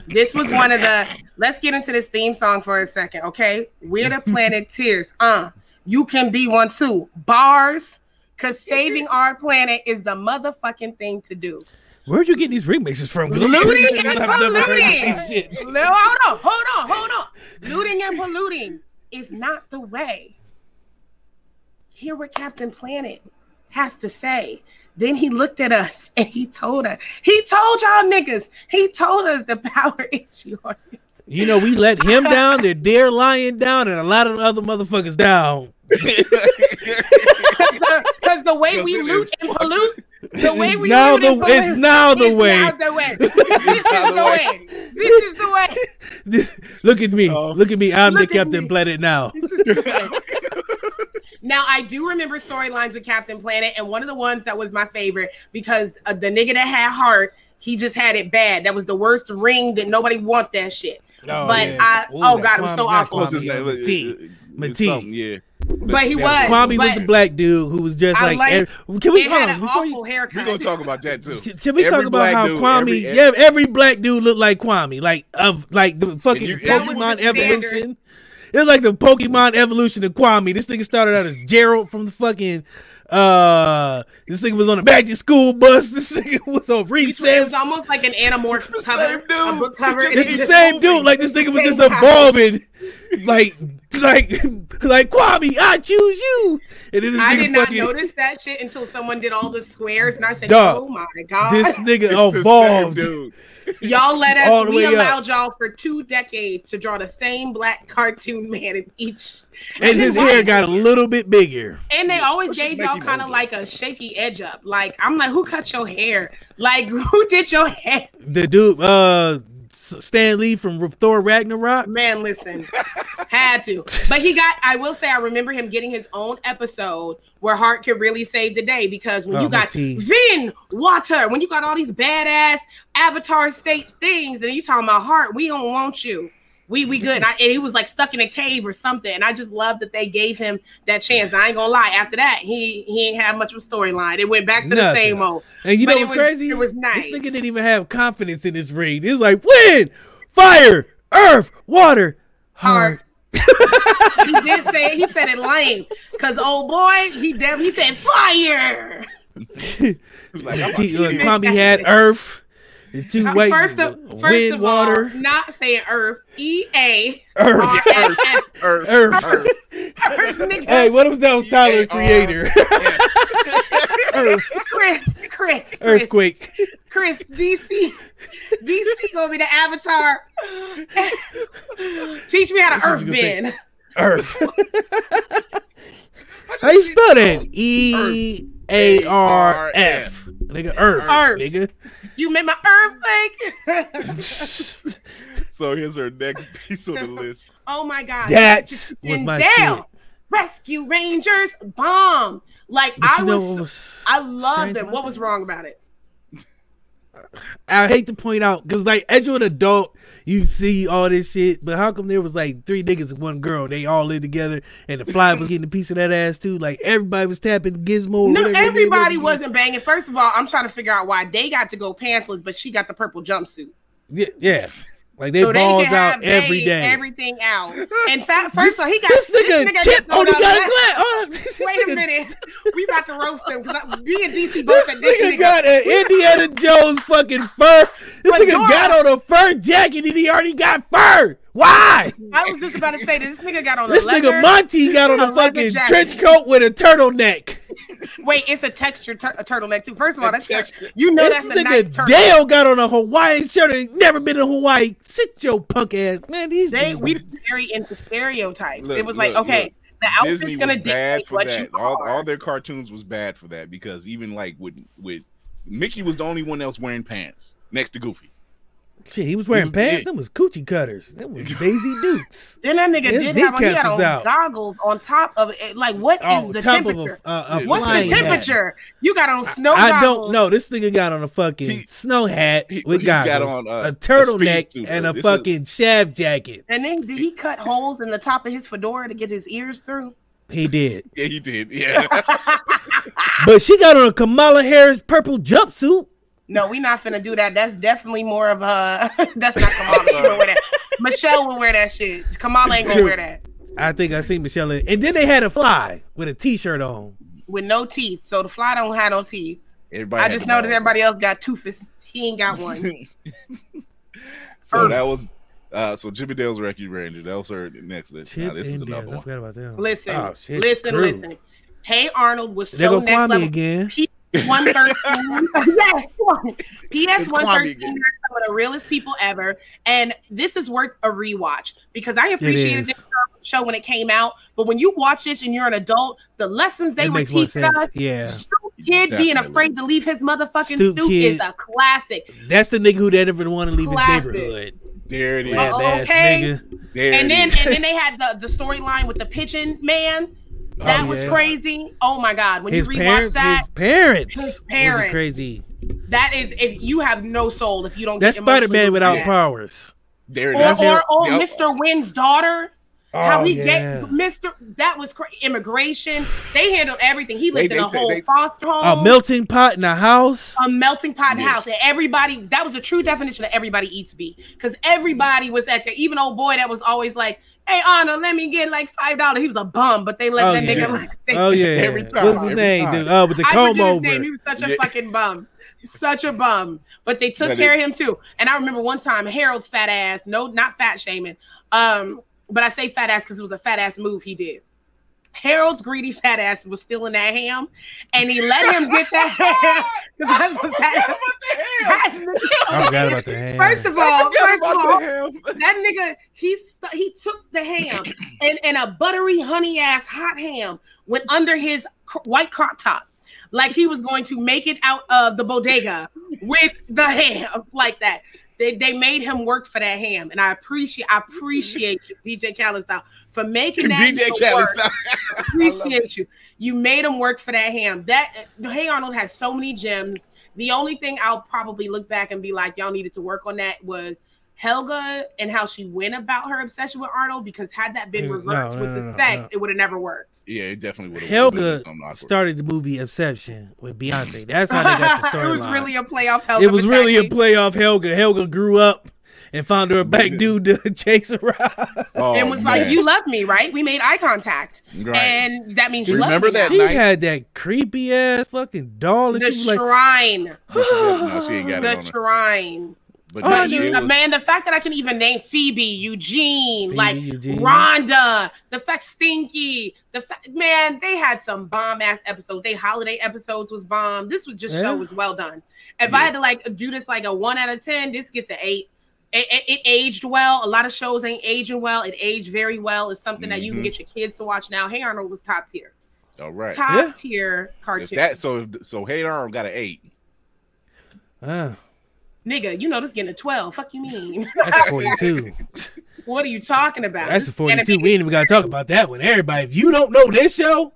this was one of the. Let's get into this theme song for a second, okay? We're the planet tears. Uh, you can be one too. Bars, because saving our planet is the motherfucking thing to do. Where'd you get these remixes from? Looting and polluting. Hold on, hold on, hold on. Looting and polluting is not the way. Hear what Captain Planet has to say. Then he looked at us and he told us. He told y'all niggas. He told us the power is yours. You know, we let him down, the deer lion down, and a lot of other motherfuckers down. Because the, the way we loot and pollute. The way we now the it it's now the way. Now the way. This is the way. This is the way. This, look at me. Oh. Look at me. I'm look the Captain me. Planet now. Now I do remember storylines with Captain Planet, and one of the ones that was my favorite because uh, the nigga that had heart, he just had it bad. That was the worst ring that nobody want that shit. Oh, but yeah. I Ooh, oh god, Kwame, it was so awful. What's his name? Matee. Matee. Yeah. But he was. Kwame was the black dude who was just like. like every, can we? It had on, an awful you, haircut. We're gonna talk about that too. Can we every talk about how dude, Kwame? Every, yeah, every black dude looked like Kwame, like of like the fucking you, Pokemon evolution. It was like the Pokemon evolution of Kwame. This nigga started out as Gerald from the fucking. Uh, this nigga was on a magic school bus. This nigga was on recess. It was almost like an anamorphic cover. A book cover. It's, it's the same dude. Like this nigga was just evolving. Like, like, like Kwame, I choose you. And then this I nigga did not fucking, notice that shit until someone did all the squares, and I said, dog, "Oh my god, this nigga evolved." Dude. Y'all let us. We allowed up. y'all for two decades to draw the same black cartoon man in each. And, and his hair got a little bit bigger. And they always Let's gave y'all kind of like a shaky edge up. Like, I'm like, who cut your hair? Like, who did your hair? The dude, uh, Stan Lee from Thor Ragnarok. Man, listen, had to. But he got, I will say, I remember him getting his own episode where Hart could really save the day, because when oh, you got Vin Water, when you got all these badass Avatar state things, and you talking about Hart, we don't want you. We we good. And, I, and he was like stuck in a cave or something. And I just love that they gave him that chance. And I ain't gonna lie. After that, he he ain't have much of a storyline. It went back to Nothing. the same old. And you but know what's it was, crazy? It was nice. This nigga didn't even have confidence in his ring. He was like wind, fire, earth, water, heart. heart. He did say it. He said it lame. Cause old boy, he def- he said fire. He was like, I'm he, like, Kwame had earth. The two uh, white first of, first wind, of water. All, not saying Earth. E A Earth. Earth. Earth. Earth. Earth. Earth. Nigga. Hey, what if that was Tyler the Creator? Earth. Chris. Chris. Earthquake. Chris. D C. D C gonna be the Avatar. Teach me how to Earth bend. Earth. How you spell that? E A R F. Nigga, Earth. Earth. Nigth. Nigga. You made my earthquake. So here's her next piece on the list. Oh my god, that was my shit. Rescue Rangers, bomb! Like but I was, was, I love them. What was wrong about it? I hate to point out because, like, as you're an adult, you see all this shit. But how come there was like three niggas and one girl? They all lived together, and the fly was getting a piece of that ass too. Like everybody was tapping Gizmo. No, everybody was wasn't banging. First of all, I'm trying to figure out why they got to go pantsless, but she got the purple jumpsuit. Yeah, yeah. Like they so balls they out every day, everything out. In fact, first of all, he got this nigga, this nigga chip on the oh, Wait nigga. a minute, we about to roast him because me and D C both said this, this nigga got an Indiana Jones fucking fur. This but nigga Dora, got on a fur jacket and he already got fur. Why? I was just about to say this nigga got on this a leather, nigga Monty got on a, a fucking trench coat with a turtleneck. Wait, it's a textured tur- a turtleneck too. First of all, a that's texture. you know this that's a nice turtleneck. Dale got on a Hawaiian shirt and never been to Hawaii. Sit your punk ass, man. These they, we very into stereotypes. Look, it was look, like okay, look. the outfit's Disney gonna dictate what that. you all, are. All their cartoons was bad for that because even like with with Mickey was the only one else wearing pants next to Goofy. Shit, he was wearing he was pants. That was coochie cutters. That was Daisy Dukes. Then that nigga His did have on, he had on goggles on top of it. Like, what oh, is the temperature? A, uh, a What's the temperature? Hat. You got on snow I, I don't know. This nigga got on a fucking he, snow hat he, with goggles, got on uh, a turtleneck, a and a this fucking is... chav jacket. And then did he cut holes in the top of his fedora to get his ears through? He did. Yeah, he did. Yeah. But she got on a Kamala Harris purple jumpsuit. No, we not finna do that. That's definitely more of a. That's not Kamala. She will wear that. Michelle will wear that shit. Kamala ain't gonna True. wear that. I think I seen Michelle, in, and then they had a fly with a t-shirt on with no teeth. So the fly don't have no teeth. Everybody. I just noticed everybody else got toothless. He ain't got one. So Earth. that was. Uh, so Chip and Dale's Rescue Ranger. That was her next list. Chip now this is another Dale. one. I forgot about them. Listen, oh, shit, listen, true. listen. Hey Arnold was so next Kwame level. Again. He- one thirteen Yes, P S one thirteen are some of the realest people ever, and this is worth a rewatch because I appreciated this show when it came out, but when you watch this and you're an adult, the lessons they were teaching us, yeah, Stoop Kid Definitely. being afraid to leave his motherfucking Stoop, Stoop is a classic. That's the nigga who never want to leave classic. his neighborhood. There it is. Oh, okay. There and it then is. and then they had the the storyline with the pigeon man. That oh, was yeah. crazy. Oh my God. When his you rewatch that. His parents. His parents. Was crazy. That is, if you have no soul, if you don't That's get That's Spider-Man without that. powers. There it is. Or, or, or yep. Mister Wynn's daughter. Oh, how he yeah. get Mister That was cra- immigration. They handled everything. He lived they, in a they, whole they, foster home, a melting pot in a house, a melting pot in a yes. house. And everybody, that was the true definition of everybody eats beef, because everybody was at there. Even old boy that was always like, "Hey, Arnold, let me get like five dollars." He was a bum, but they let oh, that yeah. nigga like. Oh yeah, every time. What's his every name? Time. The, uh, with the I comb over. Name. He was such a yeah. fucking bum. Such a bum, but they took that care is- of him too. And I remember one time Harold's fat ass. No, not fat shaming. Um. But I say fat ass because it was a fat ass move he did. Harold's greedy fat ass was stealing that ham, and he let him get that ham. I, I, forgot fat, about the ham. I forgot about the ham. First of all, first of all, that nigga he st- he took the ham and, and a buttery honey ass hot ham went under his cr- white crop top, like he was going to make it out of the bodega with the ham like that. They, they made him work for that ham, and I appreciate I appreciate you, D J Callistow, for making that D J Callistow. I appreciate you. You made him work for that ham. That Hey Arnold had so many gems. The only thing I'll probably look back and be like, y'all needed to work on that was Helga and how she went about her obsession with Arnold, because had that been reversed no, no, with the no, sex, no. it would have never worked. Yeah, it definitely would have. Helga started the movie Obsession with Beyonce. That's how they got the storyline. It was line. really a playoff Helga. It was really a playoff Helga. Helga grew up and found her a black dude to chase around. Oh, and was man. like, you love me, right? We made eye contact. Right. And that means you Remember love me. That she night? had that creepy ass fucking doll. And the she was shrine. Like, no, she ain't got the it shrine. Her. But oh, you, was, man, the fact that I can even name Phoebe, Eugene, Phoebe, like Eugene. Rhonda, the fact Stinky, the fact, man, they had some bomb ass episodes. They holiday episodes was bomb. This was just yeah. show was well done. If yeah. I had to like do this like a one out of ten, this gets an eight. It, it, it aged well. A lot of shows ain't aging well. It aged very well. It's something mm-hmm. that you can get your kids to watch now. Hey Arnold was top tier. All right, top yeah. tier cartoon. That, so so Hey Arnold got an eight. Wow. Nigga, you know this getting a twelve. Fuck you mean? That's a forty-two. What are you talking about? That's a forty-two. We ain't even gotta talk about that one. Everybody, if you don't know this show,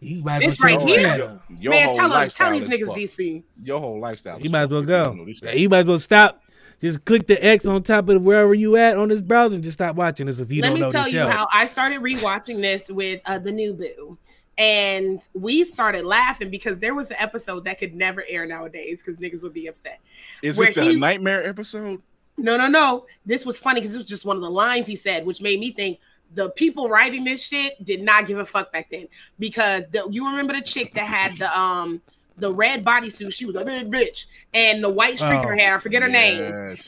you might as well go check it out. Man, tell them, tell these niggas D C. Your whole lifestyle. You might as well go. You might as well stop. Just click the X on top of wherever you at on this browser and just stop watching this if you don't know this show. Let me tell you how I started rewatching this with uh, the new boo. And we started laughing because there was an episode that could never air nowadays because niggas would be upset. Is Where it the he... nightmare episode? No, no, no. This was funny because this was just one of the lines he said, which made me think the people writing this shit did not give a fuck back then. Because the, you remember the chick that had the um the red bodysuit? She was a big bitch. And the white streak in her hair. I forget her yes,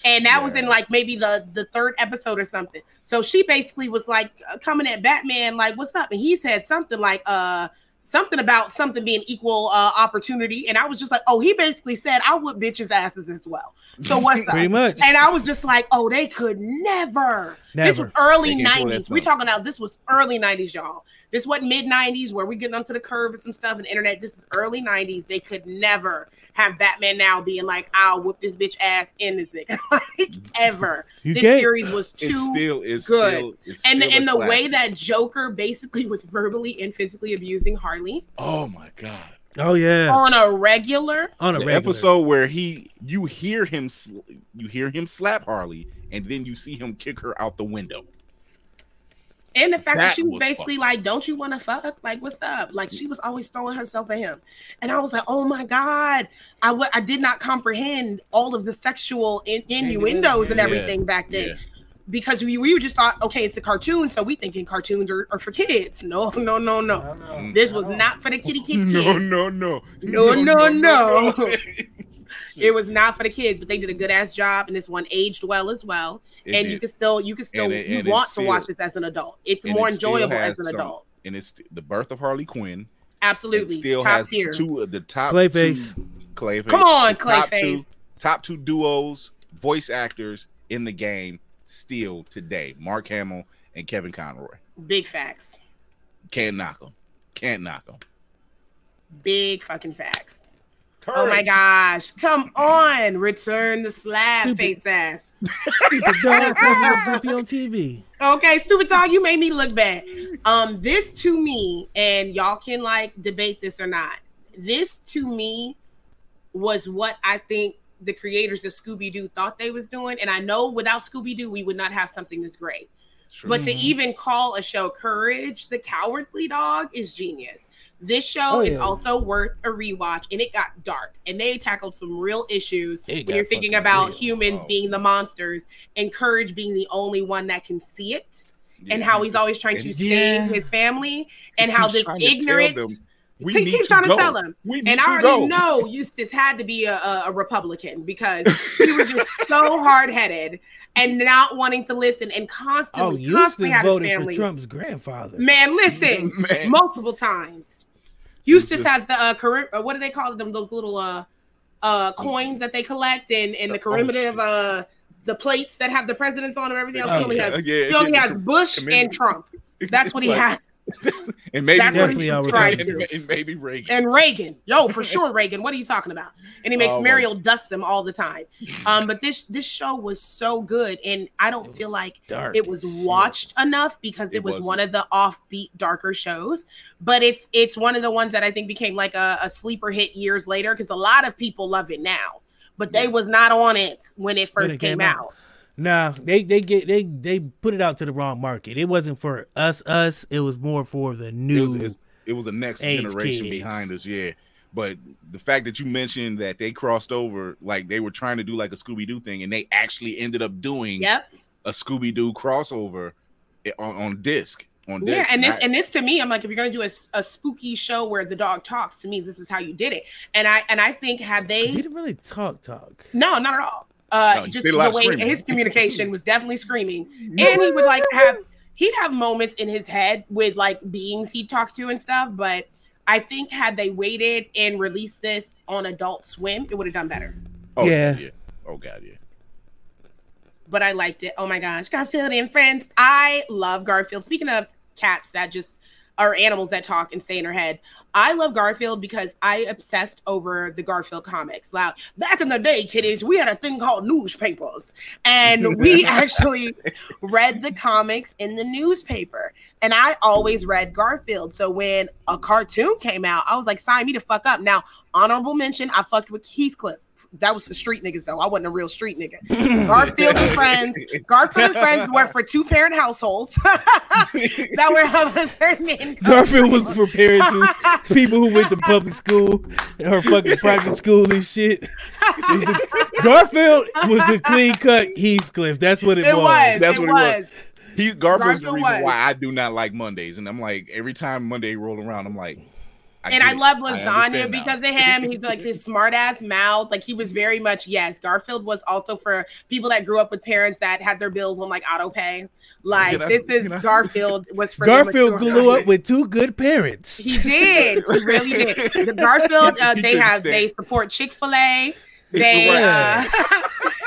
name. And that yes. was in like maybe the, the third episode or something. So she basically was like coming at Batman like, what's up? And he said something like, uh, something about something being equal uh, opportunity. And I was just like, oh, he basically said, I whip bitches' asses as well. So what's up? Pretty much. And I was just like, oh, they could never. never. This was early nineties. We're talking about this was early nineties, y'all. This wasn't mid-nineties where we getting onto the curve and some stuff and internet. This is early nineties. They could never have Batman now being like, I'll whip this bitch ass in this nigga. Like, ever. You this can't. Series was too it's still, it's good. Still, it's and still and the classic. Way that Joker basically was verbally and physically abusing Harley. Oh, my God. Oh, yeah. On a regular. On a regular. Episode where he, you hear him, you hear him slap Harley, and then you see him kick her out the window. And the fact that, that she was basically fuck. like, don't you want to fuck? Like, what's up? Like, she was always throwing herself at him. And I was like, oh, my God. I, w- I did not comprehend all of the sexual in- innuendos yeah. and everything back then. Yeah. Because we, we just thought, okay, it's a cartoon, so we thinking cartoons are, are for kids. No, no, no, no. no this was no. not for the kitty kitty kids. No, no, no. No, no, no. no. no. It was not for the kids, but they did a good ass job, and this one aged well as well. And, and it, you can still, you can still, it, you want still, to watch this as an adult. It's more it enjoyable as an some, adult. And it's the birth of Harley Quinn. Absolutely, it still top has tier. Two of the top Clayface. Two, Clayface. Come on, Clayface. Top, top two duos, voice actors in the game still today: Mark Hamill and Kevin Conroy. Big facts. Can't knock them. Can't knock them. Big fucking facts. Courage. Oh my gosh! Come on, return the slap face ass. Stupid dog, Buffy on T V. Okay, stupid dog, you made me look bad. Um, this to me, and y'all can like debate this or not. This to me was what I think the creators of Scooby-Doo thought they was doing, and I know without Scooby-Doo we would not have something this great. True. But to even call a show Courage the Cowardly Dog is genius. This show oh, is yeah. also worth a rewatch, and it got dark, and they tackled some real issues it when you're thinking about real. humans oh. being the monsters and Courage being the only one that can see it, yeah, and how he's always trying to yeah. save his family, and how this ignorant... We he keeps trying to tell him. And I already go. know Eustace had to be a, a, a Republican because he was just so hard-headed and not wanting to listen and constantly, oh, constantly had his family. For Trump's grandfather. Man, listen, Man. multiple times. Eustace just, has the, uh, cari- uh, what do they call them, those little uh, uh, coins that they collect and, and the commemorative, oh, uh, the plates that have the presidents on and everything else. Oh, he only yeah, has, yeah, he only yeah, has Bush I mean, and Trump. That's what he like, has. And maybe Reagan. And maybe Reagan. And Reagan. Yo, for sure, Reagan. What are you talking about? And he makes oh, Mariel dust them all the time. Um, but this this show was so good, and I don't feel like it was watched shit. enough because it, it was wasn't. one of the offbeat, darker shows. But it's it's one of the ones that I think became like a, a sleeper hit years later because a lot of people love it now, but they yeah. was not on it when it first when it came, came out. out. Nah, they they get they they put it out to the wrong market. It wasn't for us us. It was more for the new. It was, it was, it was the next generation kids. behind us. Yeah, but the fact that you mentioned that they crossed over, like they were trying to do like a Scooby-Doo thing, and they actually ended up doing yep. a Scooby-Doo crossover on, on disc. On yeah, and this, and this to me, I'm like, if you're gonna do a, a spooky show where the dog talks, to me, this is how you did it. And I and I think had they he didn't really talk talk. No, not at all. Uh, no, just the way screaming. His communication was definitely screaming, and he would like have he'd have moments in his head with like beings he'd talk to and stuff. But I think had they waited and released this on Adult Swim, it would have done better. Oh yeah. yeah, oh god, yeah. But I liked it. Oh my gosh, Garfield and Friends. I love Garfield. Speaking of cats that just are animals that talk and stay in her head. I love Garfield because I obsessed over the Garfield comics. Like, back in the day, kiddies, we had a thing called newspapers. And we actually read the comics in the newspaper. And I always read Garfield. So when a cartoon came out, I was like, sign me to fuck up. Now, honorable mention, I fucked with Heathcliff. That was for street niggas, though. I wasn't a real street nigga. Garfield and Friends. Garfield and Friends were for two-parent households that were of a certain income. Garfield was for parents who... People who went to public school and her fucking private school and shit. Garfield was the clean-cut Heathcliff. That's what it, it was. was. That's it what was. it was. He, Garfield's Garfield the reason was. why I do not like Mondays. And I'm like, every time Monday rolled around, I'm like... I and I love lasagna I because of him. He's like his smart ass mouth. Like he was very much, yes. Garfield was also for people that grew up with parents that had their bills on like auto pay. Like I, this is Garfield I, was for Garfield grew up with two good parents. He did. He really did. The Garfield, uh, they have they support Chick-fil-A. They uh,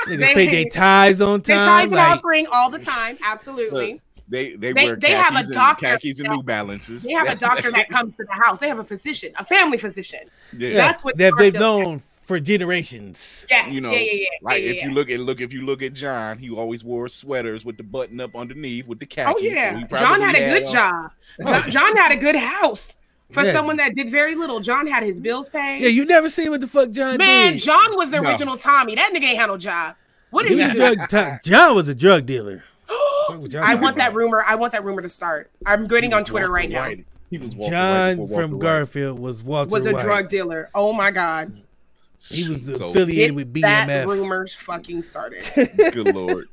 they, they pay their tithes on time. They tithe like... and offering all the time. Absolutely. Look. They they, they wear they have a doctor, and khakis and New Balances. They have a doctor that comes to the house. They have a physician, a family physician. Yeah. That's what that they've known for generations. Yeah, you know, yeah, yeah, yeah. Like yeah, yeah, if yeah. you look at look if you look at John, he always wore sweaters with the button up underneath with the khakis. Oh yeah, so John had a good job. John, John had a good house. For yeah. someone that did very little, John had his bills paid. Yeah, you never seen what the fuck John Man, did. Man, John was the no. original Tommy. That nigga ain't had no job. What did he, he do? Drug, t- John was a drug dealer. I want that rumor. I want that rumor to start. I'm getting on Twitter right now. He was John from Garfield was Walter was a White. drug dealer. Oh my god, he was so affiliated with B M F. That rumors fucking started. Good lord,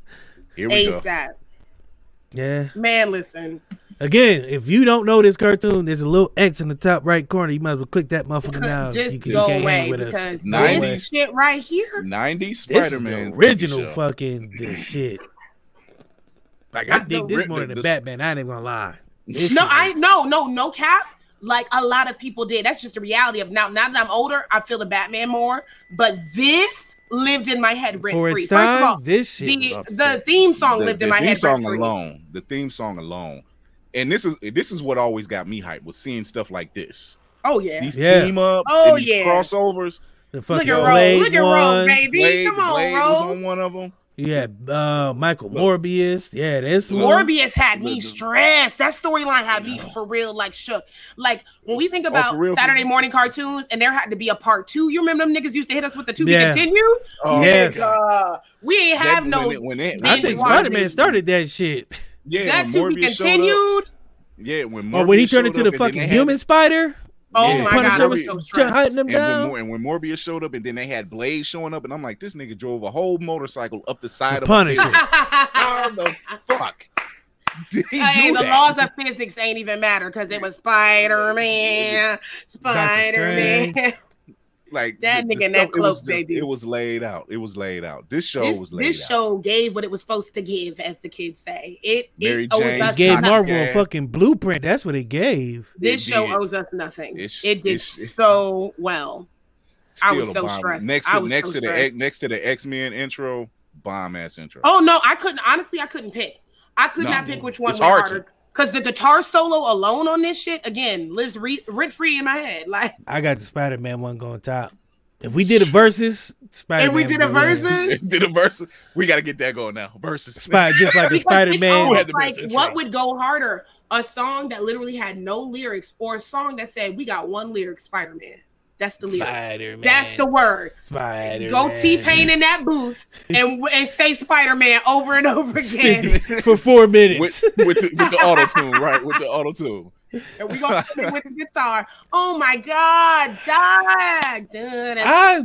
here we ASAP. go. ASAP. Yeah, man, listen. Again, if you don't know this cartoon, there's a little X in the top right corner. You might as well click that motherfucker now. Just you can, go you away with because us. this shit right here. nineties Spider-Man, this original fucking this shit. Like I, I dig this more than the Batman. I ain't gonna lie. This no, I no no no cap. Like a lot of people did. That's just the reality of now. Now that I'm older, I feel the Batman more. But this lived in my head rent free. First of all, this shit the, the theme song the, lived the in my head. The theme song alone. The theme song alone. And this is this is what always got me hyped was seeing stuff like this. Oh yeah. These yeah. team ups. Oh and these yeah. crossovers. The fucking look at Rogue. Look at Rogue, baby. Blade, Come on, Blade Rogue. was on one of them. Yeah, uh, Michael Morbius. Yeah, this one. Morbius had me stressed. That storyline had me for real, like shook. Like when we think about oh, real, Saturday morning cartoons, and there had to be a part two. You remember them niggas used to hit us with the two yeah. to continue? Oh, yeah, uh, we ain't have that, no. When it, when it, I think Spider-Man started that shit. Yeah, that to be continued. Yeah, when Morbius or when he turned into the fucking human had... spider. Oh yeah. my Punisher god, was so hunting them and down. When, and when Morbius showed up, and then they had Blade showing up, and I'm like, this nigga drove a whole motorcycle up the side the of Punisher. How the fuck? Did he hey, do the that? Laws of physics ain't even matter because it was Spider-Man, Spider-Man. Like that nigga in that cloak, baby. It was laid out. It was laid out. This show this, was laid this out. This show gave what it was supposed to give, as the kids say. It, it owes us gave nothing. Marvel a fucking blueprint. That's what it gave. This it show did. owes us nothing. It's, it did so well. I was so bomb. stressed. Next to, next, so to stressed. The, next to the X-Men intro, bomb ass intro. Oh no, I couldn't. Honestly, I couldn't pick. I could no, not pick which one was harder. Because the guitar solo alone on this shit, again, lives re- rent-free in my head. Like I got the Spider-Man one going top. If we did a versus, Spider-Man. If we did a versus? Did a versus. We got to get that going now. Versus. Spider, just like the Spider-Man. Almost, the like, what would go harder? A song that literally had no lyrics or a song that said, we got one lyric, Spider-Man. That's the lyric. Spider-Man. That's the word. Spider-Man. Go T-Pain in that booth and, and say Spider-Man over and over again for four minutes with, with the, with the auto tune, right? With the auto tune, and we gonna hit it with the guitar. Oh my God, Doug! I,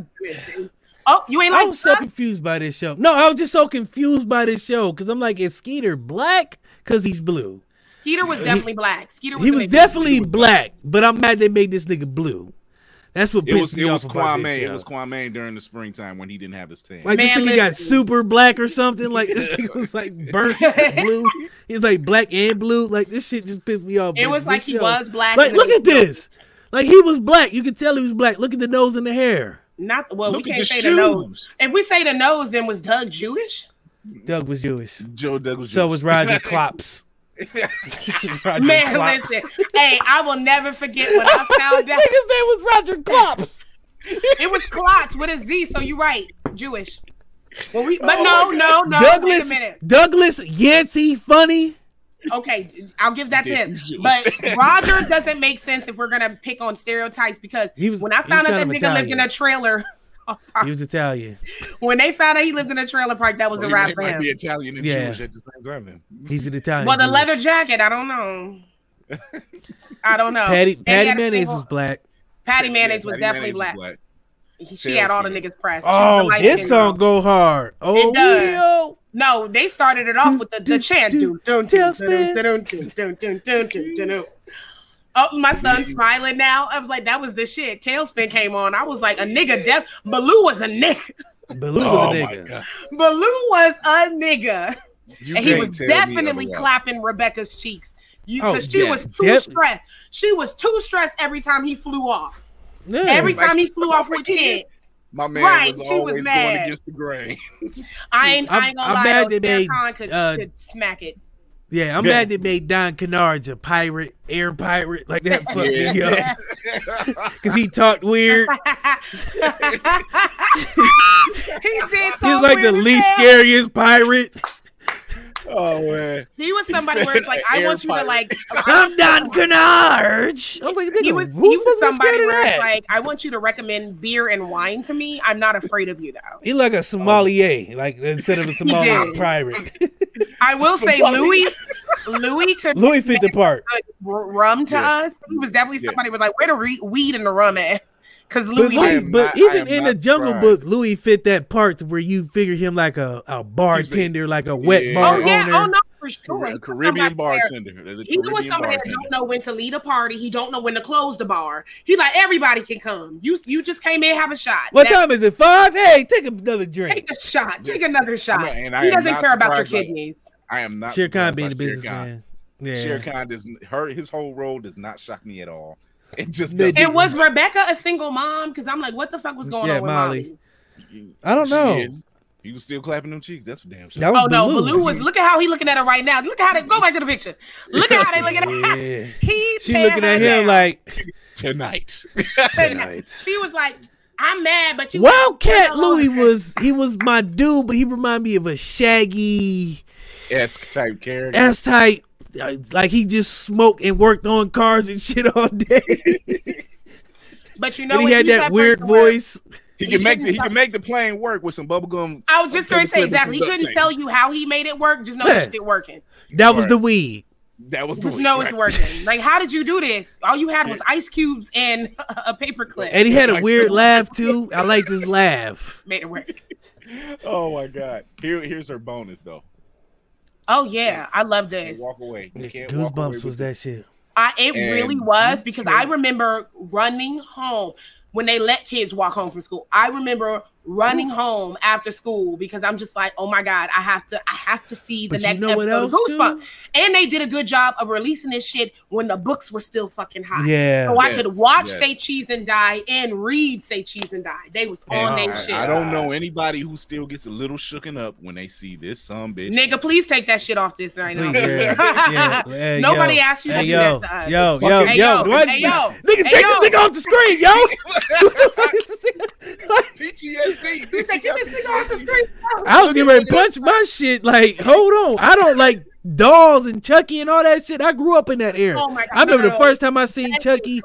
oh, you ain't like. I was so confused by this show. No, I was just so confused by this show because I'm like, is Skeeter black? Because he's blue. Skeeter was definitely he, black. Skeeter was. He was definitely black, but I'm mad they made this nigga blue. That's what it was. Me it was Kwame. This, it was Kwame during the springtime when he didn't have his tan. Like Man, this thing got super black or something. Like this thing was like burnt blue. He was like black and blue. Like this shit just pissed me off. It was like he show. was black. Like look at this. Like he was black. You could tell he was black. Look at the nose and the hair. Not well. Look we can't the say shoes. the nose. If we say the nose, then was Doug Jewish? Doug was Jewish. Joe Doug was Jewish. So was Roger Klops. Man, Klops. Listen. Hey, I will never forget what I found out. His name was Roger Klops. It was Klotz with a Z. So you're right, Jewish. Well, we, but oh no, no, no. Douglas, wait a minute. Douglas Yancey, funny. Okay, I'll give that to him. But Roger doesn't make sense if we're gonna pick on stereotypes because he was, when I found out that nigga Italian. lived in a trailer. He was Italian. When they found out he lived in a trailer park, that was well, a wrap for him. Might be Italian and yeah. Jewish at the same time. Then. He's an Italian. Well, the Jewish. leather jacket, I don't know. I don't know. Patty, Patty Mayonnaise was black. Patty Mayonnaise yeah, was Patty definitely Mayonnaise black. Was black. She Tales had all the niggas pressed. Oh, this song go hard. Oh, it does. No, they started it off with the, the chant. Tailspin. Oh, my son's smiling now. I was like, that was the shit. Tailspin came on. I was like, a nigga deaf. Baloo was a nigga. Baloo was a nigga. Baloo was a nigga. And he was definitely clapping Rebecca's cheeks. You, oh, cause she yeah, was too definitely. stressed. She was too stressed every time he flew off. Yeah. Every time he flew off with kid. My man right, was always was going against the grain. I ain't, I ain't gonna I'm, lie. I'm mad they made could, uh, could smack it. Yeah, I'm yeah. mad they made Don Canards a pirate, air pirate, like that. Fuck yeah. me up because he talked weird. he did. He was like the least hell. scariest pirate. Oh man, he was somebody where it's like, I want you pirate. to like. I'm Don Canards. I'm like, he was. He was somebody where it's like, I want you to recommend beer and wine to me. I'm not afraid of you though. He like a sommelier, oh. like instead of a Somali pirate. I will say, Louis, Louis could Louis fit the part. Rum to yeah. us. He was definitely somebody yeah. was like, where the re- weed and the rum at? Because Louis, but, Louis, but not, even in the Jungle crying. Book, Louis fit that part where you figure him like a, a bartender, like a wet yeah. bar oh, yeah. owner. Oh no, for sure. A Caribbean bartender. There. He Caribbean was somebody bartender. that don't know when to lead a party. He don't know when to close the bar. He like, everybody can come. You you just came in, have a shot. What That's, time is it? Five? Hey, take another drink. Take a shot. Take another shot. I mean, he doesn't care about your kidneys. I am not. Shere Khan being a businessman. Yeah. Shere Khan does her his whole role does not shock me at all. It just doesn't. And was Rebecca a single mom? Because I'm like, what the fuck was going yeah, on with Molly? Molly? I don't know. Yeah. He was still clapping them cheeks. That's for damn sure. Oh no, Baloo. Baloo was. Look at how he looking at her right now. Look at how they go back to the picture. Look at how they looking yeah. at her. He she looking at him down. like tonight. Tonight. She was like, I'm mad, but you. Wildcat Louis was. He was my dude, but he reminded me of a Shaggy. S type character. S type, like he just smoked and worked on cars and shit all day. But you know, and he had he that weird voice. Work, he he can make the he can make the plane work with some bubblegum. I was just gonna say exactly. He couldn't tell you how he made it work. Just know that shit working. That was the weed. That was the weed. No, it's working. Like, how did you do this? All you had was ice cubes and a paper clip. And he had a weird laugh too. I liked his laugh. Made it work. Oh my God. Here, here's her bonus though. Oh yeah, I love this. Walk away. Goosebumps was that shit. I, it and really was because I remember running home when they let kids walk home from school. I remember running home after school because I'm just like, oh my God, I have to, I have to see the but next you know episode of Goosebumps. Too? And they did a good job of releasing this shit when the books were still fucking hot. Yeah, so yes, I could watch yes. Say Cheese and Die and read Say Cheese and Die. They was on their shit. I don't know anybody who still gets a little shooken up when they see this some bitch. Nigga, please take that shit off this right now. yeah. Hey, nobody yo. asked you to hey, do yo. that to us. Yo, yo, hey, yo, yo. Hey, yo. Nigga, hey, take yo. this nigga off the screen, yo. P T S D. Bitch, like, I was getting ready to punch my shit. Like, hold on. I don't like dolls and Chucky and all that shit. I grew up in that era. Oh my God, I remember no. the first time I seen that Chucky,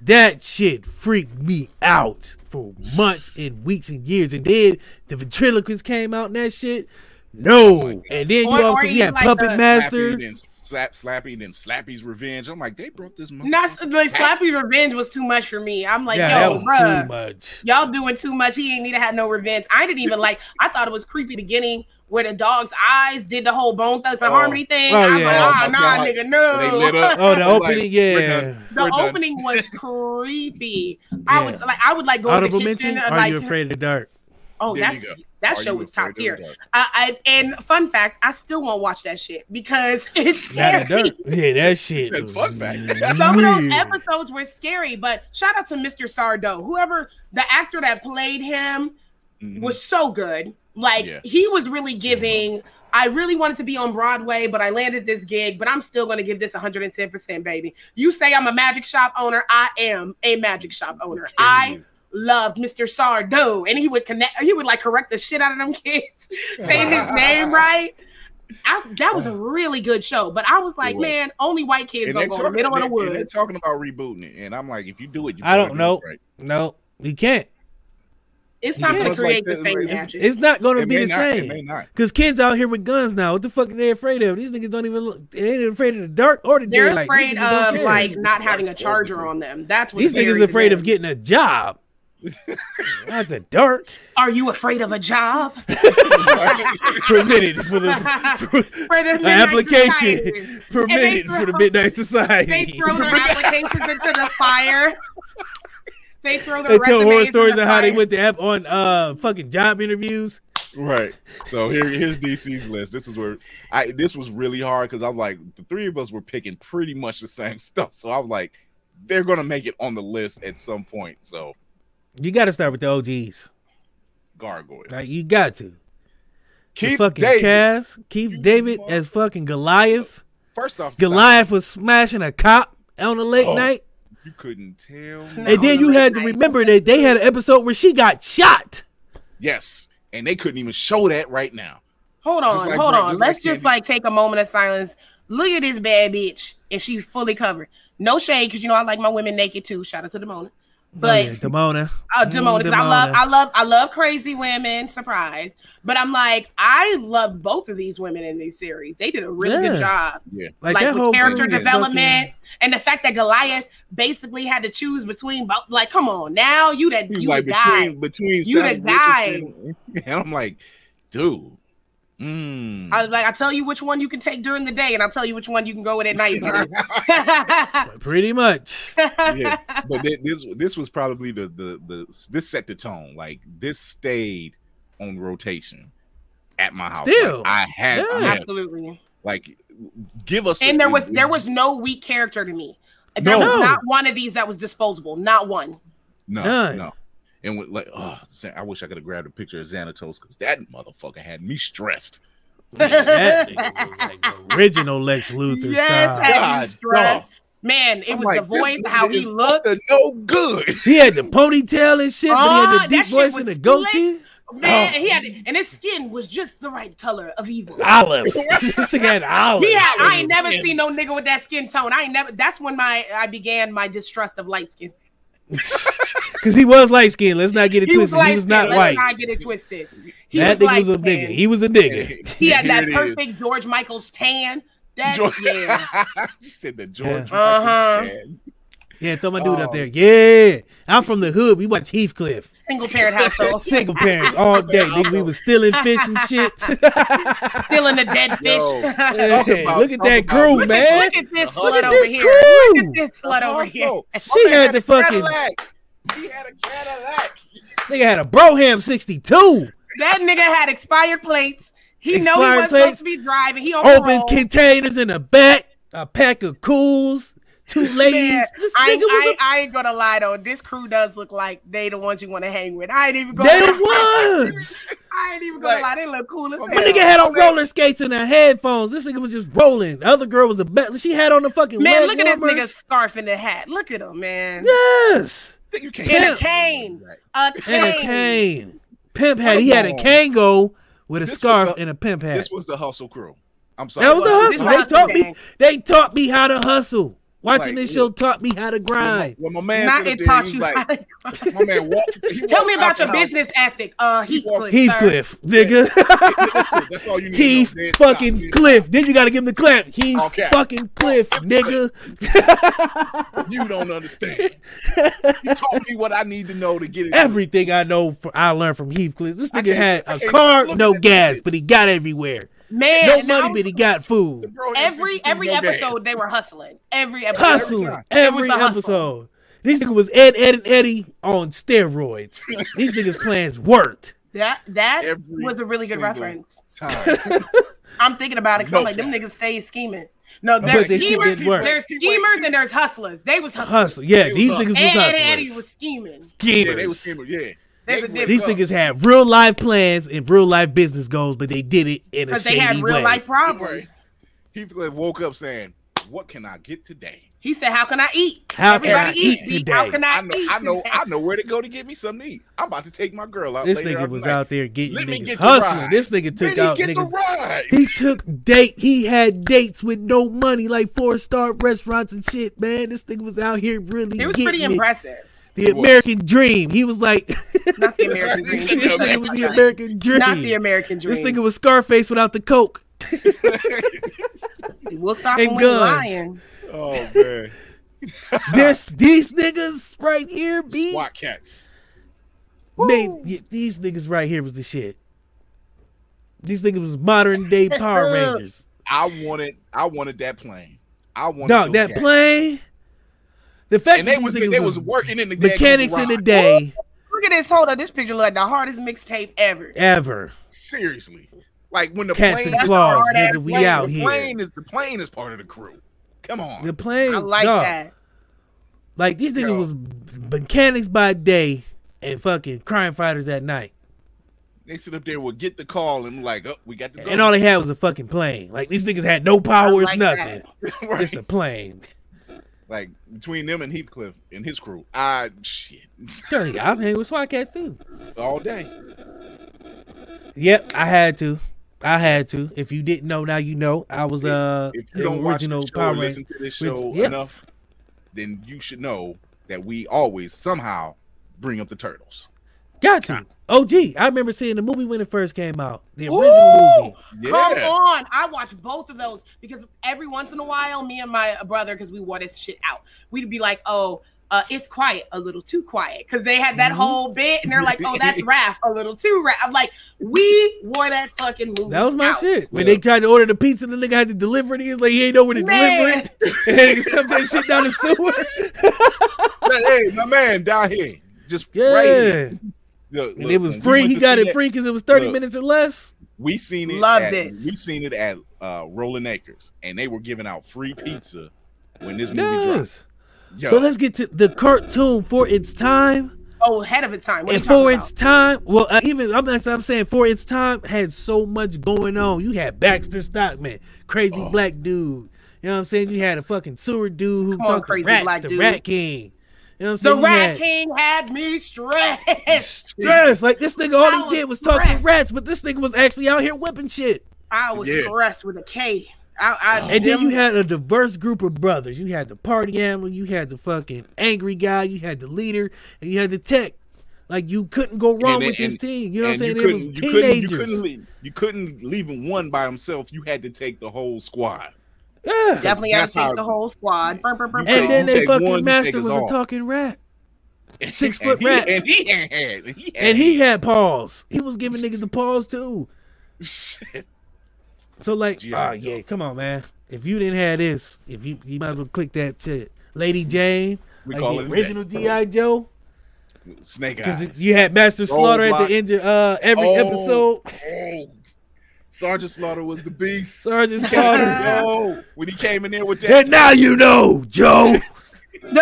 that shit freaked me out for months and weeks and years. And then the ventriloquist came out and that shit. No. And then you or, also or we had like Puppet the- Master. Slap Slappy and then Slappy's Revenge. I'm like, they brought this movie. Not like Slappy Revenge was too much for me. I'm like, yeah, yo, bro, y'all doing too much. He ain't need to have no revenge. I didn't even like. I thought it was creepy beginning where the dog's eyes did the whole Bone Thugs and oh. Harmony thing. Oh, I was yeah. like, oh, oh nah, God. nigga, no. They lit up. Oh, the opening, like, yeah. The opening was creepy. Yeah. I was like, I would like go Audible to the kitchen. Mention? Are like, you afraid of the dark? Oh, there that's that Are show was top tier. I, I and fun fact, I still won't watch that shit because it's scary. Yeah, that shit. That's fun fact. Some of those episodes were scary, but shout out to Mister Sardo, whoever the actor that played him mm-hmm. was so good. Like yeah. he was really giving. Mm-hmm. I really wanted to be on Broadway, but I landed this gig, but I'm still going to give this one hundred ten percent, baby. You say I'm a magic shop owner. I am a magic shop owner. Mm-hmm. I loved Mister Sardo, and he would connect. He would like correct the shit out of them kids, saying his name right. I, that was a really good show, but I was like, was. man, only white kids gonna go talking, in the middle of the woods. They're talking about rebooting it, and I'm like, if you do it, you I don't know. Do right. No, you can't. It's not going to create like the same magic. It's, it's not going to be the not, same. Because kids out here with guns now, what the fuck are they afraid of? These niggas don't even look. They ain't afraid of the dark or the they're daylight. They're afraid of care. like not having a charger on them. That's what these niggas afraid them. of getting a job. Not the dark. Are you afraid of a job? Permitted for the for, for the application. Permitted for the Midnight Society. They throw their applications into the fire. They throw their. They tell horror stories of how they went to app on uh fucking job interviews. Right. So here, here's D C's list. This is where I. This was really hard because I was like, the three of us were picking pretty much the same stuff. So I was like, they're gonna make it on the list at some point. So. You got to start with the O Gs. Gargoyles. Like, you got to. Keith the fucking David. Cass. Keith you David fuck. as fucking Goliath. First off, Goliath stop. was smashing a cop on a late oh, night. You couldn't tell. And no, then you had to remember that they had an episode where she got shot. Yes. And they couldn't even show that right now. Hold on. Like, hold right, on. Just Let's like just like take a moment of silence. Look at this bad bitch. And she's fully covered. No shade, because you know I like my women naked too. Shout out to Demona. But oh, yeah. Demona, uh, Demona, because I love, I love, I love crazy women. Surprise! But I'm like, I love both of these women in these series. They did a really yeah. good job, yeah. Like, like with character development fucking... and the fact that Goliath basically had to choose between, both. Like, come on, now you that you like, died, between, between you that died. And I'm like, dude. Mm. I was like, I'll tell you which one you can take during the day, and I'll tell you which one you can go with at night. Pretty much. Yeah. But th- this this was probably the, the the this set the tone. Like this stayed on rotation at my house. Still, like, I had yeah. I absolutely like give us. And a, there was it, there was no weak character to me. There no. was not one of these that was disposable. Not one. No. None. No. And with like, oh, I wish I could have grabbed a picture of Xanatos because that motherfucker had me stressed. That nigga was like the original Lex Luthor yes, style. Had you stressed. Man, it I'm was like, the voice, how he looked. No good. He had the ponytail and shit, oh, but he had the deep voice and the goatee. Man, oh. he had, and his skin was just the right color of evil. Olive. This thing had olive. Yeah, I ain't never seen no nigga with that skin tone. I ain't never. That's when my I began my distrust of light skin. Because he was light skinned. Let's not get it he twisted. Was he was not Let's white. Let's not get it twisted. He that was nigga was a nigga. He was a nigga. He had that perfect George Michael's tan. That, George, yeah. She said the George yeah. Uh-huh. Yeah, throw my dude oh. up there. Yeah. I'm from the hood. We watch Heathcliff. Single parent household. Single parents all day. Nigga, we was stealing fish and shit. Stealing the dead fish. Yo, hey, about, look at that about. crew, look man. At, look at this look slut at over this here. Crew. Look at this slut also, over here. She had, had the fucking. Cadillac. He had a Cadillac. Nigga had a Broham sixty-two. That nigga had expired plates. He expired know he wasn't plates, supposed to be driving. He open containers in the back. A pack of cools. Two ladies. Man, this I, nigga I, a... I ain't gonna lie though. This crew does look like they the ones you want to hang with. I ain't even gonna they lie. They the ones. I ain't even gonna like, lie. They look cool as hell. My nigga had on roller skates and her headphones. This nigga was just rolling. The other girl was a bet. She had on the fucking man. Look at warmers. This nigga's scarf and the hat. Look at him, man. Yes. You can't. And a cane. A cane. And a cane. Pimp hat. He had a Kango with a this scarf the, and a pimp hat. This was the hustle crew. I'm sorry. That was the hustle. They hustle taught gang. me. They taught me how to hustle. Watching like, this show taught me how to grind. Well, my man Not it there, taught you like, my man walked, he Tell me about your house. business ethic, uh, Heathcliff. He Heathcliff, nigga. Yeah. That's all you need. He to fucking Cliff. Cliff. Then you got to give him the clap. He's okay. fucking Cliff, nigga. You don't understand. He taught me what I need to know to get it. Everything done. I know, for, I learned from Heathcliff. This nigga had a car, no gas, but he got everywhere. Man, no money, now, but he got food. Every every no episode, gas. they were hustling. Every episode. Hustling. Every episode. These niggas was Ed, Ed, and Eddie on steroids. These niggas' plans worked. That that every was a really good reference. I'm thinking about it because no I'm like, them niggas stay scheming. No, there's schemers, there's schemers, and there's hustlers. They was hustlers. Hustle. Yeah, they these was niggas was hustlers. Ed, and Eddie was scheming. Schemers. Yeah, they was schemers, yeah. These niggas had real life plans and real life business goals, but they did it in a shady way. Because they had real life problems. He woke up saying, "What can I get today?" He said, "How can I eat? How Everybody can I eat, eat today? How can I, I know, eat I know, today? I know where to go to get me something to eat. I'm about to take my girl out." This later nigga was like, out there getting niggas get hustling. This nigga took out niggas. He took date. He had dates with no money, like four star restaurants and shit. Man, this nigga was out here really. It was pretty impressive. It. The it American was. Dream. He was like, not the American dream. This nigga was the American dream. Not the American dream. This nigga was Scarface without the coke. We'll stop and him with lying. Oh man, this these niggas right here be SWAT cats. Man, yeah, these niggas right here was the shit. These niggas was modern day Power Rangers. I wanted, I wanted that plane. I wanted Dog, that cats. plane. The fact and that they was they was working in the mechanics in the day. Look at this. Hold on, this picture looked like the hardest mixtape ever. Ever. Seriously, like when the Cats plane and claws, nigga, plane, we out the here. Plane is, the plane is part of the crew. Come on, the plane. I like dog. that. Like these niggas was mechanics by day and fucking crime fighters at night. They sit up there, will get the call and like, oh, we got the. Go. And all they had was a fucking plane. Like these niggas had no powers, like nothing. Right. Just a plane. Like between them and Heathcliff and his crew, I shit. Dirty, I'm hanging with SWAT cats too all day. Yep, I had to. I had to. If you didn't know, now you know. I was uh, if you don't original watch this show Power or listen to this show with, yes. enough, then you should know that we always somehow bring up the Turtles. Got you. O G, I remember seeing the movie when it first came out. The original Ooh, movie. Yeah. Come on. I watched both of those because every once in a while, me and my brother, because we wore this shit out, we'd be like, oh, uh, it's quiet, a little too quiet. Because they had that mm-hmm. whole bit, and they're like, oh, that's Raph, a little too Raph. I'm like, we wore that fucking movie That was my out. shit. When yeah. they tried to order the pizza, the nigga had to deliver it. He was like, he ain't know where to man. deliver it. And he stuffed that shit down the sewer. Hey, my man down here. Just yeah. right here. Look, and look, it was free. He got it free because it was thirty look, minutes or less. We seen it. Loved at, it. We seen it at uh, Rolling Acres, and they were giving out free pizza when this movie yes. dropped. Yo. But let's get to the cartoon for its time. Oh, ahead of its time. What and for about? its time, well, uh, even I'm, I'm saying for its time had so much going on. You had Baxter Stockman, crazy oh. black dude. You know what I'm saying? You had a fucking sewer dude who Come talked on, to rats, black the dude. Rat King. You know the Rat had, King had me stressed. Stressed. Like this nigga, all I he did was stressed. talk to rats, but this nigga was actually out here whipping shit. I was yeah. stressed with a K. I, I oh. And then you had a diverse group of brothers. You had the party animal, you had the fucking angry guy, you had the leader, and you had the tech. Like you couldn't go wrong and, and, with this and, team. You know what I'm saying? It was you teenagers. Couldn't, you, couldn't leave, you couldn't leave him one by himself. You had to take the whole squad. Yeah. Definitely got to take the whole squad. Burr, burr, burr, and burr. Then they fucking one, master was all. A talking rat. Six foot and he, rat. And he had, he had. And he had paws. He was giving niggas the paws too. Shit. So like, G I oh yeah, dope. Come on, man. If you didn't have this, if you you might as well click that shit. Lady Jane, we like call the it original G I Joe. Snake Eyes. Because you had Master Roll Slaughter Block. At the end of uh, every oh, episode. Oh. Sergeant Slaughter was the beast. Sergeant Slaughter. Oh, when he came in there with that. And now you know, Joe. when,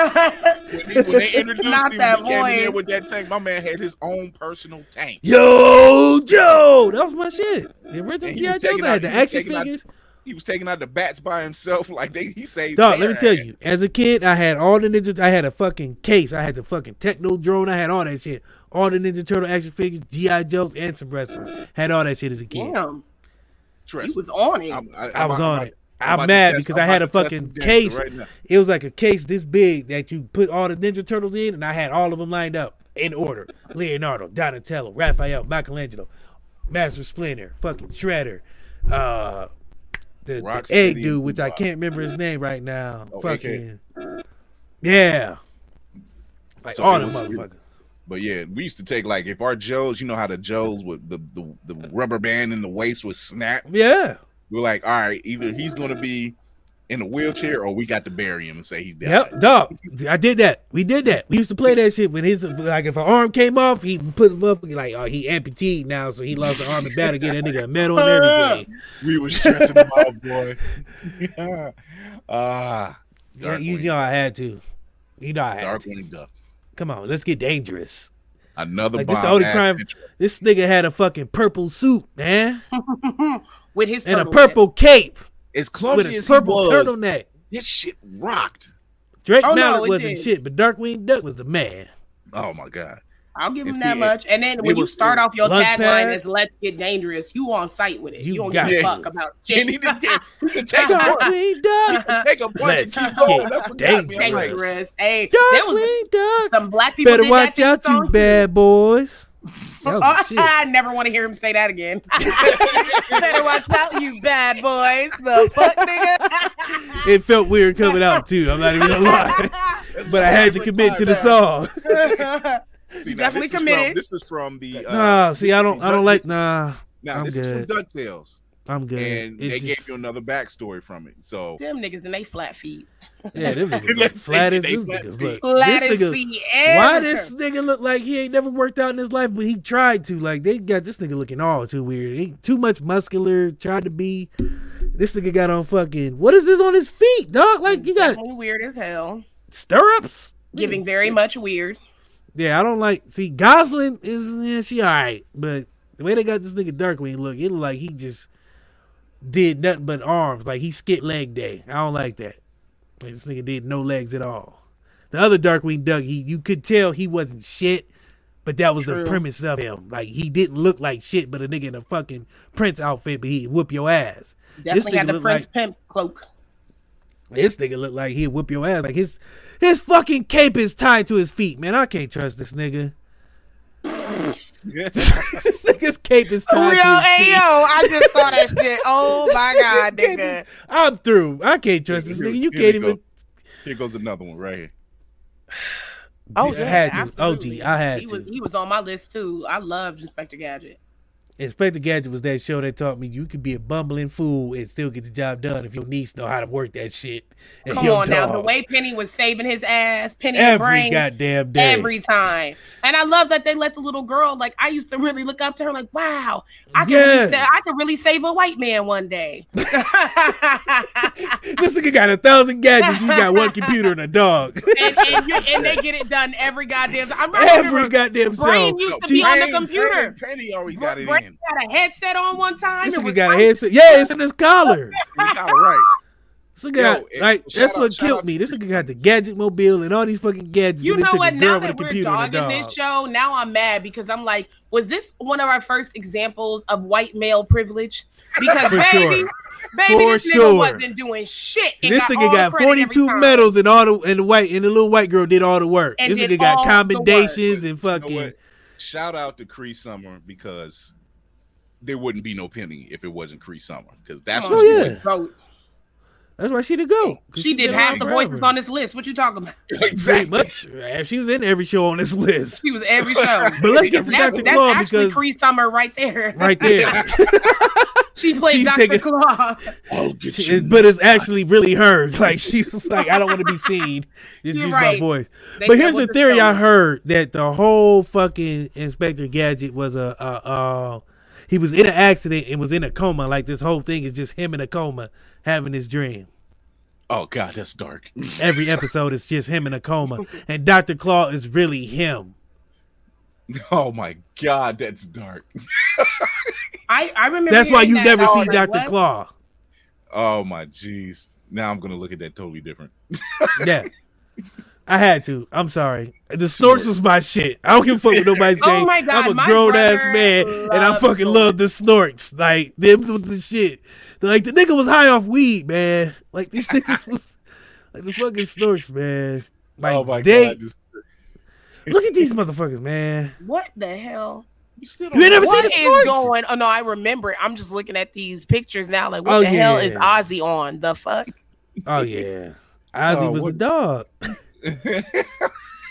he, when they introduced Not him, that he came in there with that tank. My man had his own personal tank. Yo, Joe, that was my shit. The original G I Joe had the action figures. Out, he was taking out the bats by himself. Like they, he saved. Dog, let me tell you. As a kid, I had all the ninja. I had a fucking case. I had the fucking techno drone. I had all that shit. All the Ninja Turtle action figures, G I Joes, and some wrestlers. Had all that shit as a kid. Damn, he was on it. I'm, I, I'm I was on I'm, it. I'm, I'm mad because I'm I had a fucking case. Right it was like a case this big that you put all the Ninja Turtles in, and I had all of them lined up in order. Leonardo, Donatello, Raphael, Michelangelo, Master Splinter, fucking Shredder, uh, the, the egg dude, which I can't remember his name right now. Oh, fucking, A K. Yeah. Like so all them motherfuckers. Good. But yeah, we used to take like if our Joes, you know how the Joes with the, the, the rubber band in the waist would snap. Yeah. We're like, all right, either he's going to be in a wheelchair or we got to bury him and say he's dead. Yep, dog. I did that. We did that. We used to play that shit when his, like, if an arm came off, he put him up. Like, oh, he amputee now, so he lost an arm in battle, get that nigga a medal and everything. We were stressing him out, boy. yeah. Uh, yeah, you know I had to. You know I had Dark to. Duck. Come on, let's get dangerous. Another like, bomb. This, the only crime, this nigga had a fucking purple suit, man. With his and a purple neck. Cape. As clumsy as he was. With a purple turtleneck. This shit rocked. Drake oh, Mallett no, wasn't did. Shit, but Darkwing Duck was the man. Oh, my God. I'll give him it's that the, much. And then when was, you start off your tagline is let's get dangerous, you on site with it. You, you don't give a fuck about shit. And he can take Darkwing Duck. He can take a bunch and keep going. That's what dangerous. Got me. Like, dangerous. Hey, Darkwing Duck. Some black people better watch out, you bad boys. Oh, I never want to hear him say that again. Better watch out, you bad boys. The fuck, nigga. It felt weird coming out too. I'm not even gonna lie, but I had to commit to the song. See, now, definitely this committed. Is from, this is from the. Uh, nah, see, I don't, I don't like. Nah, nah, I'm this good. Is from DuckTales. I'm good. And it they just... gave you another backstory from it. So them niggas and they flat feet. Yeah, them niggas look flat as feet. Look, flat as feet. Why this nigga look like he ain't never worked out in his life, but he tried to? Like they got this nigga looking all too weird. He too much muscular. Tried to be. This nigga got on fucking. What is this on his feet, dog? Like you got weird as hell. Stirrups. Giving very much weird. Yeah, I don't like. See, Gosling is yeah, she all right, but the way they got this nigga Darkwing look, it look like he just did nothing but arms. Like he skipped leg day. I don't like that. Like, this nigga did no legs at all. The other Darkwing Duck, he you could tell he wasn't shit, but that was True. The premise of him. Like he didn't look like shit, but a nigga in a fucking Prince outfit, but he'd whoop your ass. Definitely had the Prince like, pimp cloak. This nigga look like he'd whoop your ass. Like his. His fucking cape is tied to his feet, man. I can't trust this nigga. This nigga's cape is tied Real to his feet. Ayo, I just saw that shit. Oh my god, nigga. Is, I'm through. I can't trust this nigga. You can't even. Here goes another one right here. Oh, yeah, I had to. Absolutely. O G, I had he to. Was, he was on my list too. I loved Inspector Gadget. Inspector Gadget was that show that taught me you could be a bumbling fool and still get the job done if your niece know how to work that shit. And come on dog. Now, the way Penny was saving his ass, Penny every brain, goddamn day, every time. And I love that they let the little girl. Like I used to really look up to her. Like wow, I can yeah. really sa- I can really save a white man one day. This nigga got a thousand gadgets. You got one computer and a dog, and, and, you, and they get it done every goddamn. Time. I'm not every goddamn brain show. Used to she, be brain, on the computer. Penny always got it. In. Got a headset on one time. This nigga got crazy. A headset. Yeah, it's in his collar. All right. This nigga got, Yo, like, that's out, what killed out. Me. This nigga got the gadget mobile and all these fucking gadgets. You know what? Now that we're dogging dog. This show, now I'm mad because I'm like, was this one of our first examples of white male privilege? Because baby, sure. baby, For this nigga sure. wasn't doing shit. And this got nigga got forty-two medals and all the and the white and the little white girl did all the work. And this nigga got commendations and fucking. You know shout out to Cree Summer because. There wouldn't be no Penny if it wasn't Cree Summer because that's oh, what yeah. was. That's why she did go. She, she did half the forever. voices on this list. What you talking about? Exactly. She was in every show on this list. She was every show. But let's get to that's, Doctor That's Claw actually because Cree Summer right there. Right there. She played she's Doctor Taking, Claw. I'll get she, you but it's actually really her. Like she was like, I don't want to be seen. Just You're use right. my voice. They but here's the theory the I heard that the whole fucking Inspector Gadget was a. a, a He was in an accident and was in a coma. Like this whole thing is just him in a coma having his dream. Oh God, that's dark. Every episode is just him in a coma, and Doctor Claw is really him. Oh my God, that's dark. I, I remember. That's why you that never see Doctor What? Claw. Oh my jeez. Now I'm gonna look at that totally different. Yeah. I had to. I'm sorry. The Snorts was my shit. I don't give a fuck with nobody's name. Oh my God, I'm a grown ass man, and I fucking Snorts. love the Snorts. Like them was the shit. Like the nigga was high off weed, man. Like these niggas was like the fucking Snorts, man. Like, oh my they, God! Just... Look at these motherfuckers, man. What the hell? You, still you ain't never seen the Snorts? Going? Oh no, I remember it. I'm just looking at these pictures now. Like what oh, the yeah. hell is Ozzy on? The fuck? Oh yeah, Ozzy oh, was what... the dog.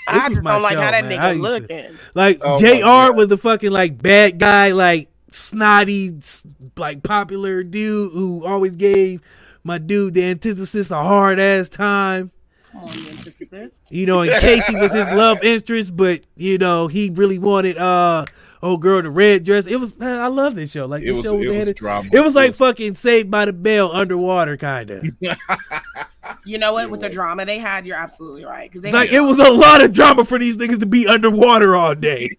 I just don't like show, how that man. nigga looking. Like oh, J R was the fucking like bad guy, like snotty, like popular dude who always gave my dude the antithesis a hard ass time. Oh, you know, in case he was his love interest, but you know he really wanted uh old girl the red dress. It was man, I love this show. Like it this was, show was it was, drama. It was like it was... fucking Saved by the Bell underwater, kind of. You know what? With the drama they had, you're absolutely right. Because like it was a lot of drama for these niggas to be underwater all day.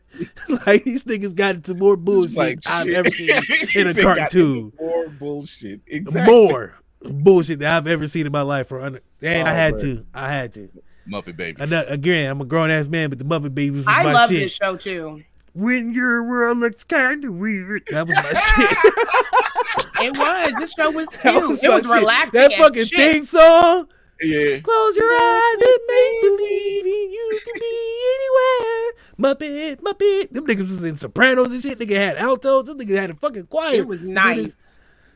Like these niggas got into more bullshit like I've ever seen in a cartoon. More bullshit, exactly. More bullshit that I've ever seen in my life. Or under- and oh, I had man. to, I had to. Muppet Babies. And again, I'm a grown ass man, but the Muppet Babies was I my shit. I love this show too. When your world looks kind of weird. That was my shit. It was. This show was cute. Was it was shit. relaxing. That fucking shit. theme song. Yeah. Close your eyes and make believe you can be anywhere. Muppet, Muppet. Them niggas was in Sopranos and shit. Nigga had altos. Them niggas had a fucking choir. It was nice. It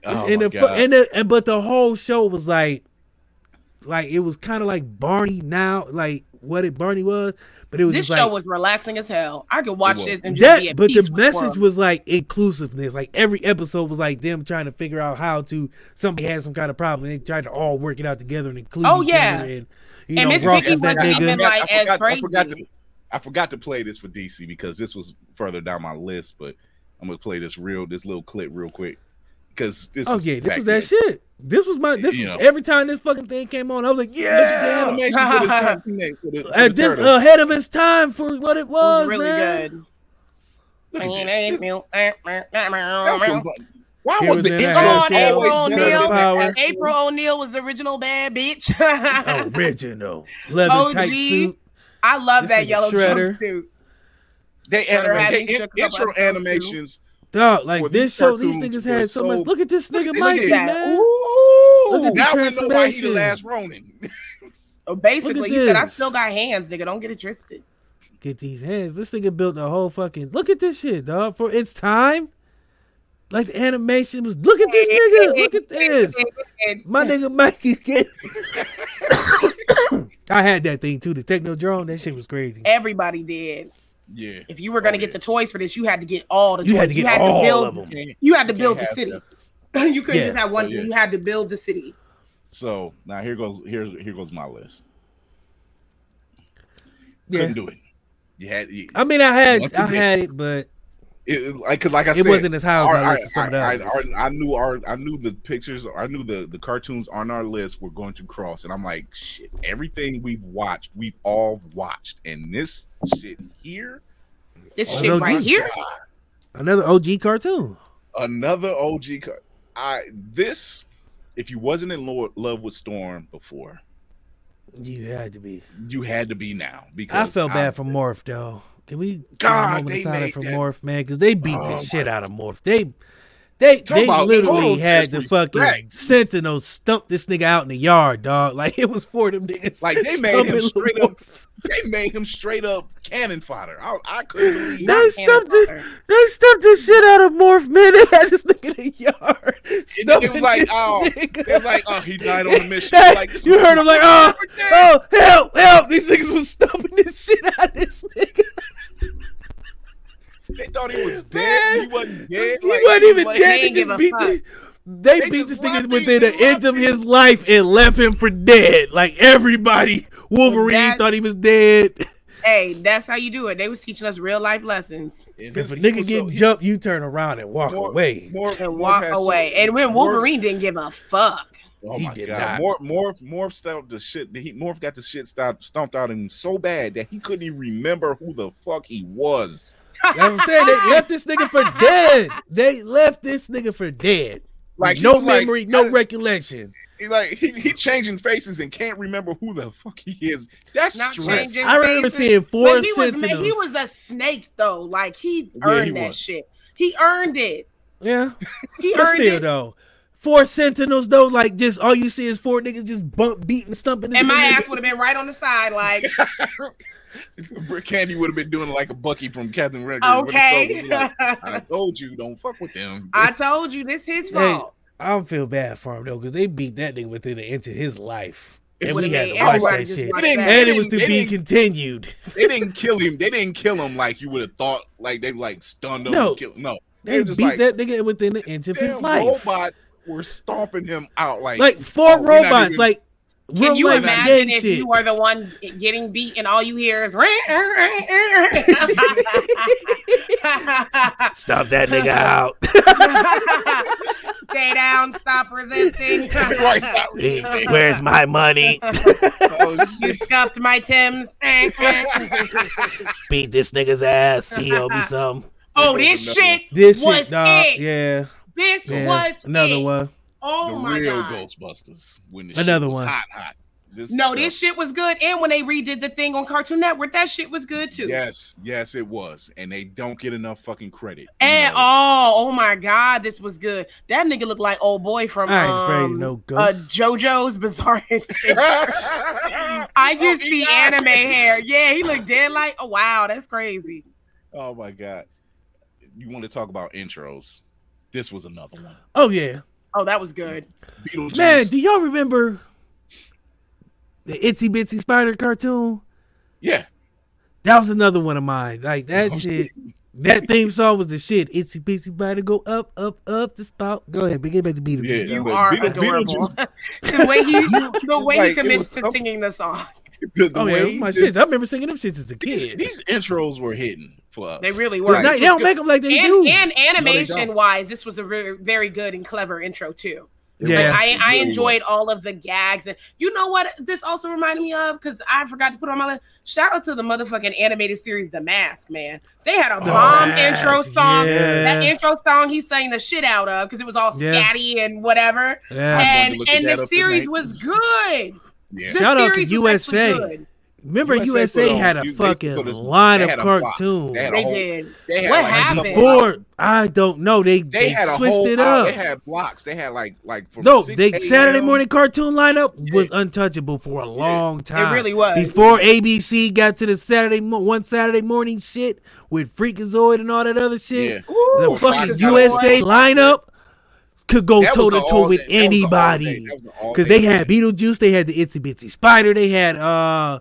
was, oh and, the, and, the, and but the whole show was like, like it was kind of like Barney now, like what it Barney was. But it was this show like, was relaxing as hell. I could watch this and just that, be at but peace. But the with message world. was like inclusiveness. Like every episode was like them trying to figure out how to. Somebody had some kind of problem. And they tried to all work it out together and include. Oh yeah. And, you and know, Miss Piggy wasn't nigga. even like I forgot, as crazy. I forgot, to, I forgot to play this for D C because this was further down my list. But I'm gonna play this real this little clip real quick because this. Oh yeah, this was that then. shit. This was my this yeah. every time this fucking thing came on, I was like, yeah, look at the animation for this, for this, for this, this ahead of its time for what it was, it was really man. Good. Look at this. this. Why was, was the intro on April O'Neil? April O'Neil was the original bad bitch. Original leather O G. Tight suit. I love this that yellow jumpsuit. They, anime, they intro animations. Dog, like this show, these niggas had so, so much. Look at this nigga this Mikey, man. man. Ooh, look at the now we know why he the last Ronin. Oh, basically, he said, I still got hands, nigga. Don't get it twisted. Get these hands. This nigga built a whole fucking. Look at this shit, dog. For its time, like the animation was. Look at this nigga. Look at this. My nigga Mikey. Get... I had that thing too, the Techno Drone. That shit was crazy. Everybody did. Yeah. If you were gonna oh, get yeah. the toys for this, you had to get all the. You toys. had to get you had all to build, of them. You, you had to build the city. You couldn't yeah. just have one. Oh, yeah. You had to build the city. So now here goes here here goes my list. Yeah. Couldn't do it. You had. You, I mean, I had I did, had it, but it like cause like I it said, it wasn't as high. Our, our, our, I, our, I knew our I knew the pictures. I knew the the cartoons on our list were going to cross, and I'm like, shit. Everything we've watched, we've all watched, and this. Shit here, this oh, shit right here. God. Another O G cartoon. Another O G. Car- I this. If you wasn't in lo- love with Storm before, you had to be. You had to be now because I felt I, bad for Morph though. Can we? God, they made for that. Morph, man, because they beat oh, the shit out of Morph. They They Talk they literally had the fucking right. Sentinel stump this nigga out in the yard, dog. Like it was for them niggas. Like they made him straight up. They made him straight up cannon fodder. I, I couldn't believe they stumped this. They stumped this shit out of Morph, man. They had this nigga in the yard. It, it was like, oh, nigga. It was like, oh, he died on a mission. Like, this you heard him like, oh, oh, help, help! These niggas was stumping this shit out of this nigga. They thought he was dead. Man, he wasn't dead. Like, he wasn't even like, dead. They just beat the, they, they beat this nigga within the end of his life and left him for dead. Like everybody, Wolverine that, thought he was dead. Hey, that's how you do it. They was teaching us real life lessons. If a nigga get so, jumped, you turn around and walk more, away. More, and walk away. So, and when Wolverine more, didn't give a fuck. Oh he my did God. Not. Morph, Morph stopped the shit. He Morph got the shit stopped, stomped out him so bad that he couldn't even remember who the fuck he was. You know what I'm saying? They left this nigga for dead. They left this nigga for dead. Like no memory, like, no recollection. He like he, he changing faces and can't remember who the fuck he is. That's stress. I remember faces. Seeing four he was, sentinels. He was a snake though. Like he earned yeah, he that shit. He earned it. Yeah. He but earned still, it though. Four sentinels though, like just all you see is four niggas just bump, beating, stumping. And my nigga. Ass would have been right on the side, like. Candy would have been doing like a Bucky from Captain Record. Okay. Like, I told you, don't fuck with them. I told you, this his fault. Hey, I don't feel bad for him, though, because they beat that nigga within an inch of his life. It and we had to watch that shit. Like that. And it was to be continued. They didn't kill him. They didn't kill him like you would have thought. Like they like stunned him. No. And killed him. No. They, they just beat like, that nigga within an inch of his life. Robots were stomping him out. Like, like four oh, robots. Even, like. Can Real you imagine if shit. You are the one getting beat and all you hear is stop that nigga out. Stay down, stop resisting. Right, stop resisting. Where's my money? Oh, you scuffed my Timbs. Beat this nigga's ass. He owe me some. Oh, this shit This was shit, dog. It. Yeah. This yeah. was Another it. One. Oh the my real God. Ghostbusters. When the Another shit was one. Hot, hot. This, no, uh, this shit was good. And when they redid the thing on Cartoon Network, that shit was good too. Yes, yes, it was. And they don't get enough fucking credit. At all. Oh, oh my God, this was good. That nigga looked like old boy from I ain't um, afraid no ghost. Uh, JoJo's Bizarre Adventure. I just oh, see anime hair. Yeah, he looked dead like, oh wow, that's crazy. Oh my God. You want to talk about intros? This was another one. Oh yeah. Oh, that was good. Beetlejuice. Man, do y'all remember the Itsy Bitsy Spider cartoon? Yeah. That was another one of mine. Like, that oh, shit, that theme song was the shit. Itsy Bitsy Spider go up, up, up the spout. Go ahead, but get back to Beetlejuice. Yeah, you are Beetle, adorable. The way he, the way like, he commits to tough. Singing the song. The, the oh, way yeah, my just, shit. I remember singing them shits as a kid. These, these intros were hidden for us. They really were. Not, they don't make them like they and, do. And animation no, wise, this was a very, very good and clever intro too. Yeah, like, I, I enjoyed all of the gags. And you know what this also reminded me of? Because I forgot to put on my list. Shout out to the motherfucking animated series The Mask, man. They had a oh, bomb yes, intro song. Yeah. That intro song he sang the shit out of because it was all yeah. scatty and whatever. Yeah. And and the series was good. Yeah. Shout out to U S A. Remember U S A, U S A on, had a you, fucking they, line of cartoons. They, they did. They had what like, happened? Before, I don't know. They, they, they had switched whole, it up. Uh, they had blocks. They had like like from no, six, they Saturday morning cartoon lineup yeah. was untouchable for a yeah. long time. It really was. Before A B C got to the Saturday mo- one Saturday morning shit with Freakazoid and all that other shit. Yeah. Ooh, the fucking U S A lineup. Could go toe to toe with anybody because they had Beetlejuice, they had the Itsy Bitsy Spider, they had uh,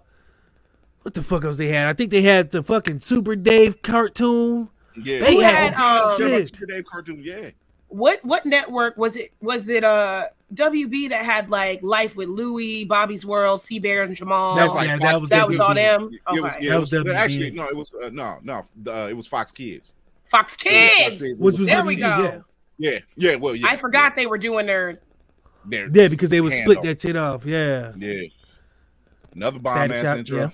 what the fuck else they had? I think they had the fucking Super Dave cartoon. Yeah, they had, had uh, Super Dave cartoon. Yeah. What what network was it? Was it uh W B that had like Life with Louie, Bobby's World, Sea Bear and Jamal? That was, like, yeah, Fox, that was, that was all them. Okay. It was, yeah, that was it was, actually no, it was uh, no no uh, it was Fox Kids. Fox Kids. It was Fox Kids. Which was there W B, we go. Yeah. Yeah, yeah, well, yeah. I forgot yeah. they were doing their, their yeah, because they would split off. That shit off. Yeah, yeah. Another bomb ass intro. Yeah.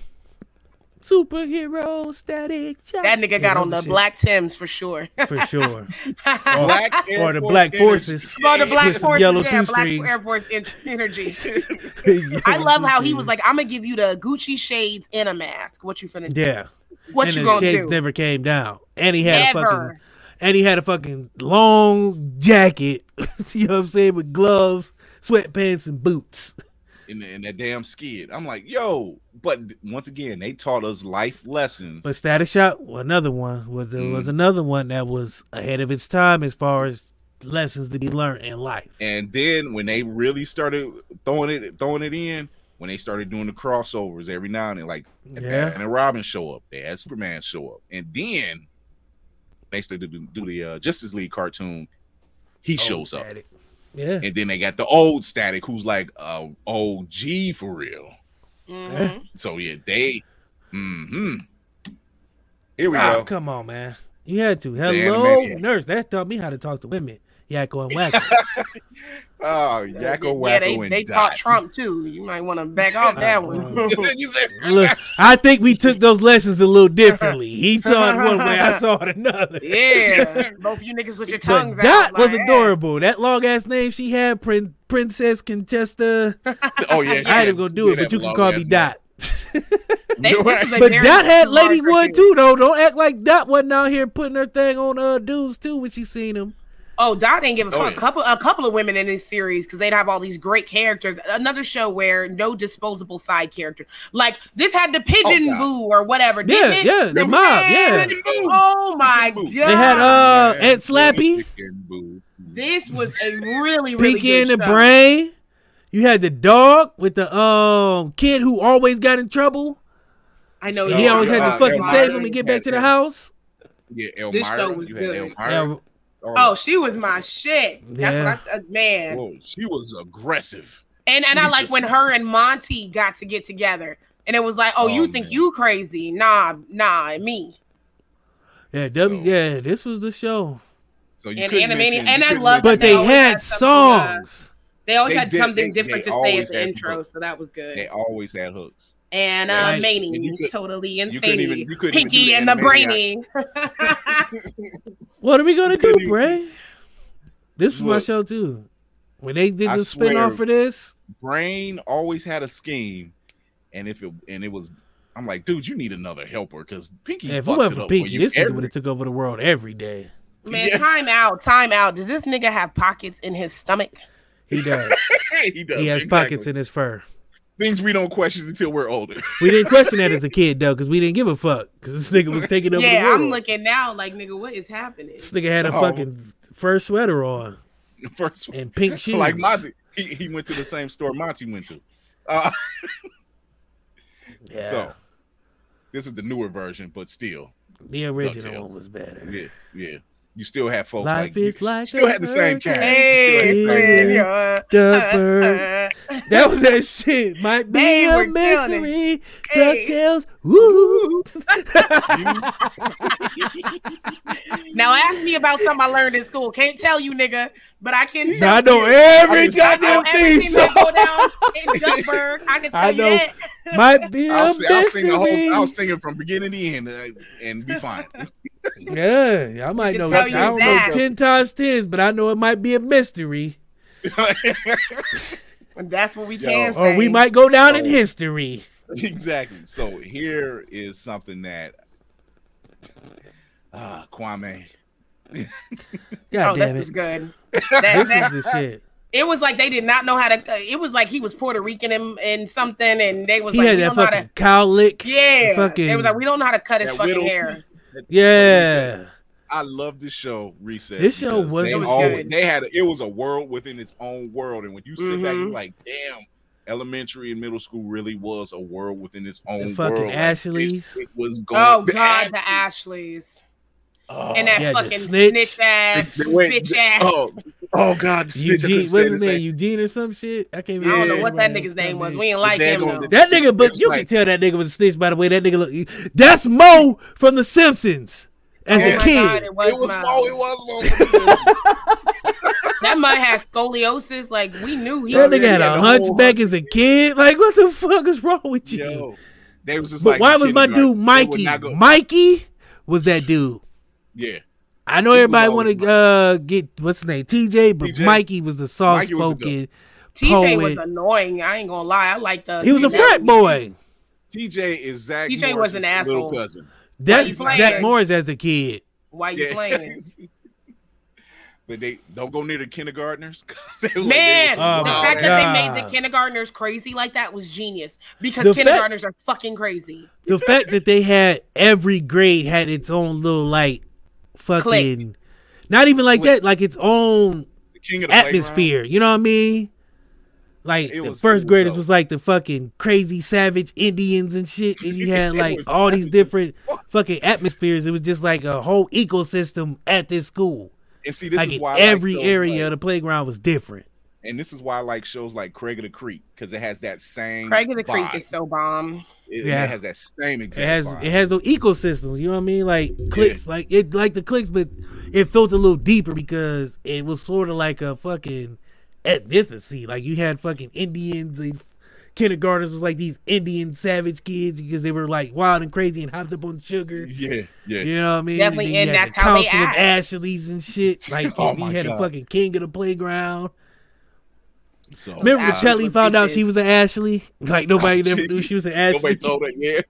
Superhero static. Shop. That nigga yeah, got on the shit. Black Timbs for sure. For sure. Black or, or the Black Forces. Well, the Black Forces. Yellow yeah, Black Air Force energy. I love how he was like, "I'm gonna give you the Gucci shades and a mask. What you finna do? Yeah. What and you the gonna shades do?" Never came down, and he had never. A fucking. And he had a fucking long jacket, you know what I'm saying, with gloves, sweatpants, and boots. And, and that damn skid. I'm like, yo. But once again, they taught us life lessons. But Static Shock, well, another one, was there mm. was another one that was ahead of its time as far as lessons to be learned in life. And then when they really started throwing it, throwing it in, when they started doing the crossovers every now and then, like, yeah. and Robin show up, they had Superman show up, and then they started to do the uh, Justice League cartoon. He old shows Static. up. Yeah, and then they got the old Static, who's like uh, O G for real. Mm-hmm. So yeah, they. Mm-hmm. Here we oh, go. Come on, man. You had to. Hello, nurse. That taught me how to talk to women. Yakko and Wacko. oh, Yakko, Wacko, yeah, they, and they taught Trump too. You might want to back off that uh, one. Look, I think we took those lessons a little differently. He saw it one way, I saw it another. Yeah, both of you niggas with your tongues out. Dot was like, adorable. Hey. That long ass name she had, Prin- Princess Contesta. Oh yeah, I ain't gonna do it, but you can call me Dot. They, like but Dot had Lady Wood too, though. Don't act like Dot wasn't out here putting her thing on uh dudes too when she seen him. Oh, Dot didn't give a oh, fuck. Yeah. Couple, a couple of women in this series because they'd have all these great characters. Another show where no disposable side character. Like this had the Pigeon oh, Boo or whatever. Yeah, it? yeah, the, the mob. Yeah. Oh my god. They had uh yeah, Aunt Slappy. This was a really really Pinky good in the show. Brain. You had the dog with the um kid who always got in trouble. I know. So he always had to fucking Elmira, save him and get back to the house. Yeah, Elmira. This show was you good. Had El- oh, she was my shit. That's yeah. what I uh, man. Whoa, she was aggressive. And and Jesus. I like when her and Monty got to get together. And it was like, oh, oh you man. think you crazy. Nah, nah, me. Yeah, W. So, yeah, this was the show. So you and Animaniac. And I love But they, they had, had songs. Uh, they always they had did, something they, different they to say as an intro, hooks. So that was good. They always had hooks. And uh, right. Mani, and you could, totally insane. You even, you Pinky and the Brainy. What are we gonna do, Bray? This was Look, my show too. When they did the spinoff for this, Brain always had a scheme, and if it and it was, I'm like, dude, you need another helper because Pinky. Yeah, if it wasn't for Pinky, this every... would have took over the world every day. Man, yeah. time out, time out. Does this nigga have pockets in his stomach? He does. he does. He has exactly. pockets in his fur. Things we don't question until we're older. We didn't question that as a kid, though, because we didn't give a fuck. Because this nigga was taking over yeah, the world. Yeah, I'm looking now like, nigga, what is happening? This nigga had a oh. fucking fur sweater on. First one. And pink shoes. Like Monty. He, he went to the same store Monty went to. Uh, yeah. So, this is the newer version, but still. The original DuckTales. one was better. Yeah, yeah. You still have folks Life like, is you, like you still had the same cast. Hey, hey, uh, the uh, uh, that was that shit. Might be hey, a mystery. Hey. DuckTales. Woo. Now ask me about something I learned in school. Can't tell you, nigga, but I can tell I know you. Every I goddamn know thing that go down in Duckburg. I can tell I know. you that. Might be I'll, a mystery. I'll sing a whole, I was singing from beginning to end uh, and be fine. Yeah, y'all might know. I don't that. know ten times tens, but I know it might be a mystery. And that's what we Yo, can say. Or we might go down so, in history. Exactly. So here is something that uh, Kwame. God oh, damn this it. good. That, this is the shit. It was like they did not know how to. Uh, it was like he was Puerto Rican and, and something, and they was he like had we that don't fucking know how to, cowlick. Yeah, fucking, they was like we don't know how to cut his fucking hair. Meat. Yeah, I love this show. Reset. This show was, they, was always, they had a, it was a world within its own world, and when you sit mm-hmm. back, you're like, damn, elementary and middle school really was a world within its own the fucking world. Ashley's. Like, it, it was going. Oh the God, Ashleys. the Ashleys. Oh, and that yeah, fucking snitch, snitch ass, the, the, the, bitch ass. Oh, oh God, the Eugene, what's his name? Eugene or some shit? I can't remember. I don't know what that nigga's name was. We ain't like him though. That nigga, but you can tell that nigga was a snitch by the way. That nigga look. That's Mo from The Simpsons as a kid. It was Mo. It was Mo. That might have scoliosis. Like we knew he. That nigga had a hunchback as a kid. Like what the fuck is wrong with you? They was just like. Why was my dude Mikey? Mikey was that dude. Yeah, I know he everybody want to uh, get what's his name T J, but T J. Mikey was the soft spoken. T J was annoying. I ain't gonna lie, I like the. He was a frat boy. T J is Zach. T J was an asshole. Little cousin. That's Zach Morris as a kid. Why you yeah. playing? But they don't go near the kindergartners. Man, like oh the fact God. that they made the kindergartners crazy like that was genius, because the kindergartners fact, are fucking crazy. The fact that they had every grade had its own little like fucking, Click. not even like Click. that, like its own King of the atmosphere. Playground. You know what I mean? Like it the first cool, graders though. was like the fucking crazy savage Indians and shit, and you had like all these different fucking atmospheres. It was just like a whole ecosystem at this school. And see, this like is why every like those, area like, of the playground was different. And this is why I like shows like Craig of the Creek, because it has that same. Craig of the vibe. Creek is so bomb. It, yeah. it has that same exact. It has vibe. It has those ecosystems. You know what I mean? Like clicks, yeah. like it, like the clicks, but it felt a little deeper because it was sort of like a fucking ethnicity. Like you had fucking Indians. These kindergartners was like these Indian savage kids because they were like wild and crazy and hopped up on sugar. Yeah, yeah. You know what I mean? Definitely, and, and that's the how they act. Ashley's and shit. Like oh he had God. a fucking king of the playground. So, remember when uh, Telly found out she was an Ashley? Like nobody never knew she was an Ashley. Nobody told her, yeah.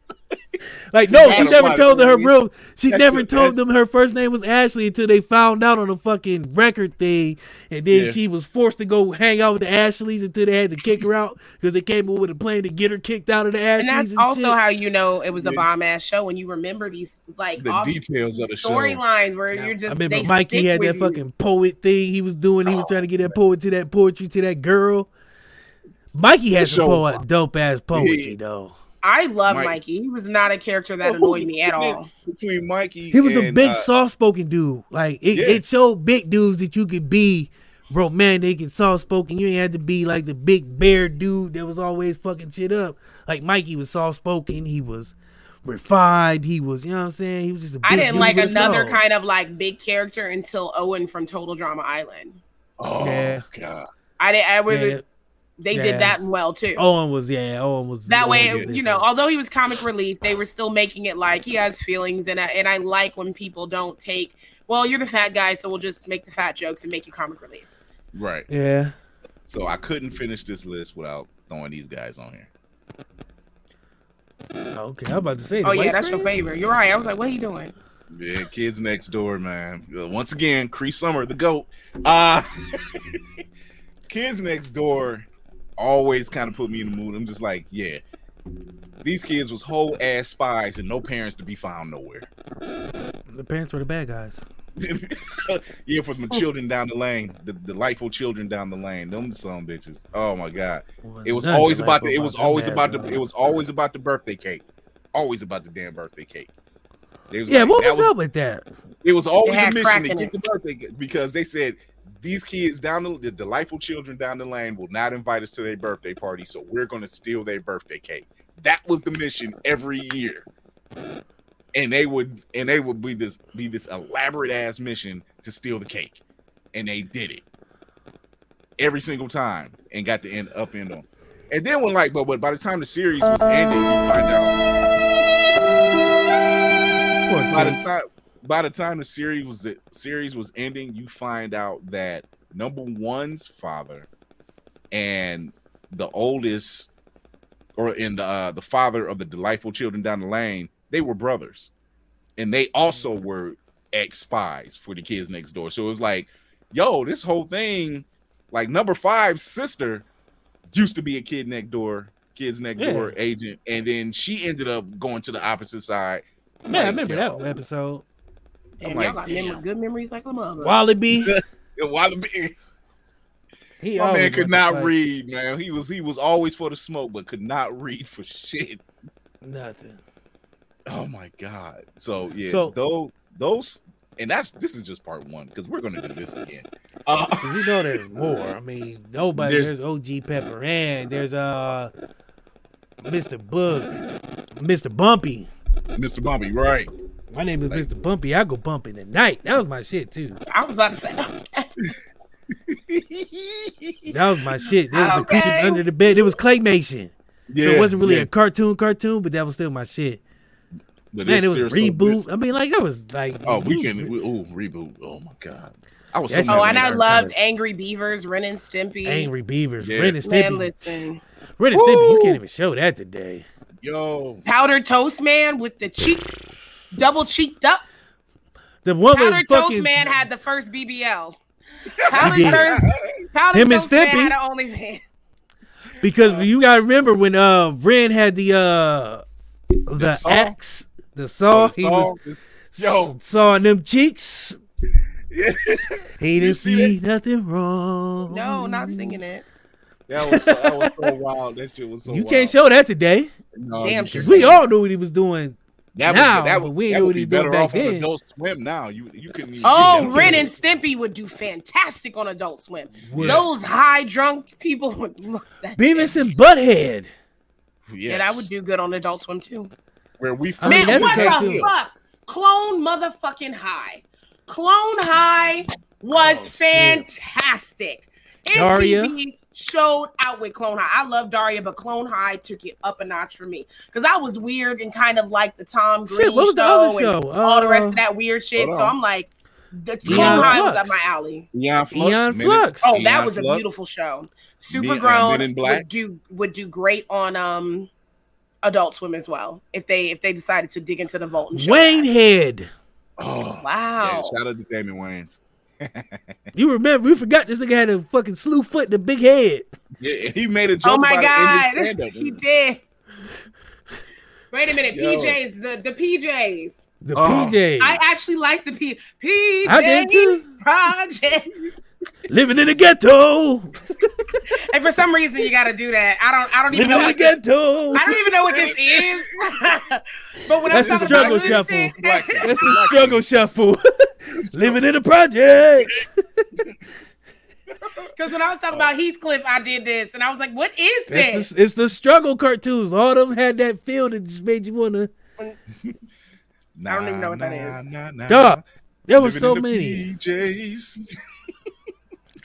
Like no, she never told them her real. She That's never told them her first name was Ashley until they found out on a fucking record thing, and then yeah. she was forced to go hang out with the Ashleys until they had to kick her out because they came up with a plan to get her kicked out of the Ashleys. And that's and also shit. how you know it was a yeah. bomb ass show when you remember these like the details of the storyline where yeah. you're just. I remember they Mikey had that you. fucking poet thing he was doing. He oh, was trying to get that poet to that poetry to that girl. Mikey has some po- dope ass poetry yeah. though. I love Mike. Mikey. He was not a character that annoyed me at all. Between Mikey, he was and, a big, uh, soft-spoken dude. Like it, yeah. it showed big dudes that you could be romantic and soft-spoken. You ain't had to be like the big bear dude that was always fucking shit up. Like Mikey was soft-spoken. He was refined. He was, you know what I'm saying. He was just. A big I didn't dude like another soul. kind of like big character until Owen from Total Drama Island. Oh yeah. God! I didn't. I was. Yeah. They yeah. did that well too. Owen was, yeah, Owen was that Owen way. Was you know, although he was comic relief, they were still making it like he has feelings, and I, and I like when people don't take. Well, you're the fat guy, so we'll just make the fat jokes and make you comic relief. Right. Yeah. So I couldn't finish this list without throwing these guys on here. Okay, I'm about to say. Oh yeah, that's your favorite. You're right. I was like, what are you doing? Yeah, Kids Next Door, man. Once again, Cree Summer, the goat. Uh Kids Next Door. Always kind of put me in the mood. I'm just like, yeah, these kids was whole ass spies and no parents to be found nowhere. The parents were the bad guys. Yeah, for the children down the lane, the delightful children down the lane. Them some bitches. Oh my God, well, it was always about the. It was always about the. It was always about the birthday cake. Always about the damn birthday cake. Was yeah, like, what was, was up with that? It was always a mission to get the birthday cake because they said. These kids down the, the delightful children down the lane will not invite us to their birthday party, so we're going to steal their birthday cake. That was the mission every year, and they would and they would be this be this elaborate ass mission to steal the cake, and they did it every single time and got the end up end on. And then when like, but but by the time the series was ended, you find out by the time. By the time the series was the series was ending, you find out that number one's father and the oldest, or in the uh, the father of the delightful children down the lane, they were brothers, and they also were ex-spies for the Kids Next Door. So it was like, yo, this whole thing, like number five's sister used to be a Kid Next Door, Kids Next yeah. Door agent, and then she ended up going to the opposite side. Man, like, I remember yo, that episode. Damn, I'm like, y'all got mem- good memories like a mother. Wallaby. Wallaby. He My man could not fight. read, man. He was he was always for the smoke, but could not read for shit. Nothing. Oh my God. So yeah, so, those those and that's this is just part one, because we're gonna do this again. Uh, you know there's more. I mean, nobody there's, there's O G Pepper and there's uh Mister Bug, Mister Bumpy. Mister Bumpy, right. My name is like, Mister Bumpy. I go bumping at night. That was my shit too. I was about to say that was my shit. There was okay. the creatures under the bed. It was claymation. Yeah, so it wasn't really yeah. a cartoon cartoon, but that was still my shit. But man, it was reboot. So I mean, like that was like oh we can we, oh reboot. Oh my God, I was. So oh, and I loved Angry Beavers, Ren and Stimpy. Angry Beavers, yeah. Ren and Stimpy. Man, Ren and Woo! Stimpy. You can't even show that today. Yo, Powdered Toast Man with the cheek. Double cheeked up. The woman Powder fucking... Toast Man had the first B B L. Powder Toast, Powder Him Toast and Stimpy. Man had the only man. Because uh, you gotta remember when uh Ren had the uh the, the axe, the saw, oh, the he saw. was Yo. sawing them cheeks. Yeah. He didn't see, see nothing wrong. No, not singing it. That was so, that was so wild. That shit was so you wild. You can't show that today. No, damn sure. We all knew what he was doing. That now, would, that would, but we that knew would what he was be doing better off on Adult Swim now. You you couldn't even Oh, Ren and Stimpy would do fantastic on Adult Swim. What? Those high drunk people would look that Beavis thing. And Butthead. Yes. Yeah, that would do good on Adult Swim too. Where we I mean, Man, what the too. fuck? Clone motherfucking High. Clone High was oh, fantastic. Daria. M T V showed out with Clone High. I love Daria, but Clone High took it up a notch for me because I was weird and kind of like the Tom Green shit, what was show, the show and uh, all the rest of that weird shit. So I'm like, the Clone Eon High Flux. was up my alley. Eon Flux. Eon Flux. Oh, Eon that was Flux. a beautiful show. Super Me, Grown in Black. Would do would do great on um Adult Swim as well if they if they decided to dig into the vault. And show Wayne that. Head. Oh wow! Yeah, shout out to Damon Wayans. You remember? We forgot this nigga had a fucking slew foot and a big head. Yeah, he made a joke. Oh my about god, it he did. Wait a minute, Yo. P Js, the the P Js, the oh. P Js. I actually like the P PJs I did too. Project. Living in the ghetto. And for some reason you gotta do that. I don't I don't even Living know what this, ghetto. I don't even know what this is. But when That's I'm a struggle about shuffle. This That's a struggle shuffle. Living in the projects. Because when I was talking about Heathcliff, I did this and I was like, what is this? It's the, it's the struggle cartoons. All of them had that feel that just made you wanna nah, I don't even know what nah, that is. Nah, nah, Duh, there were so many P Js.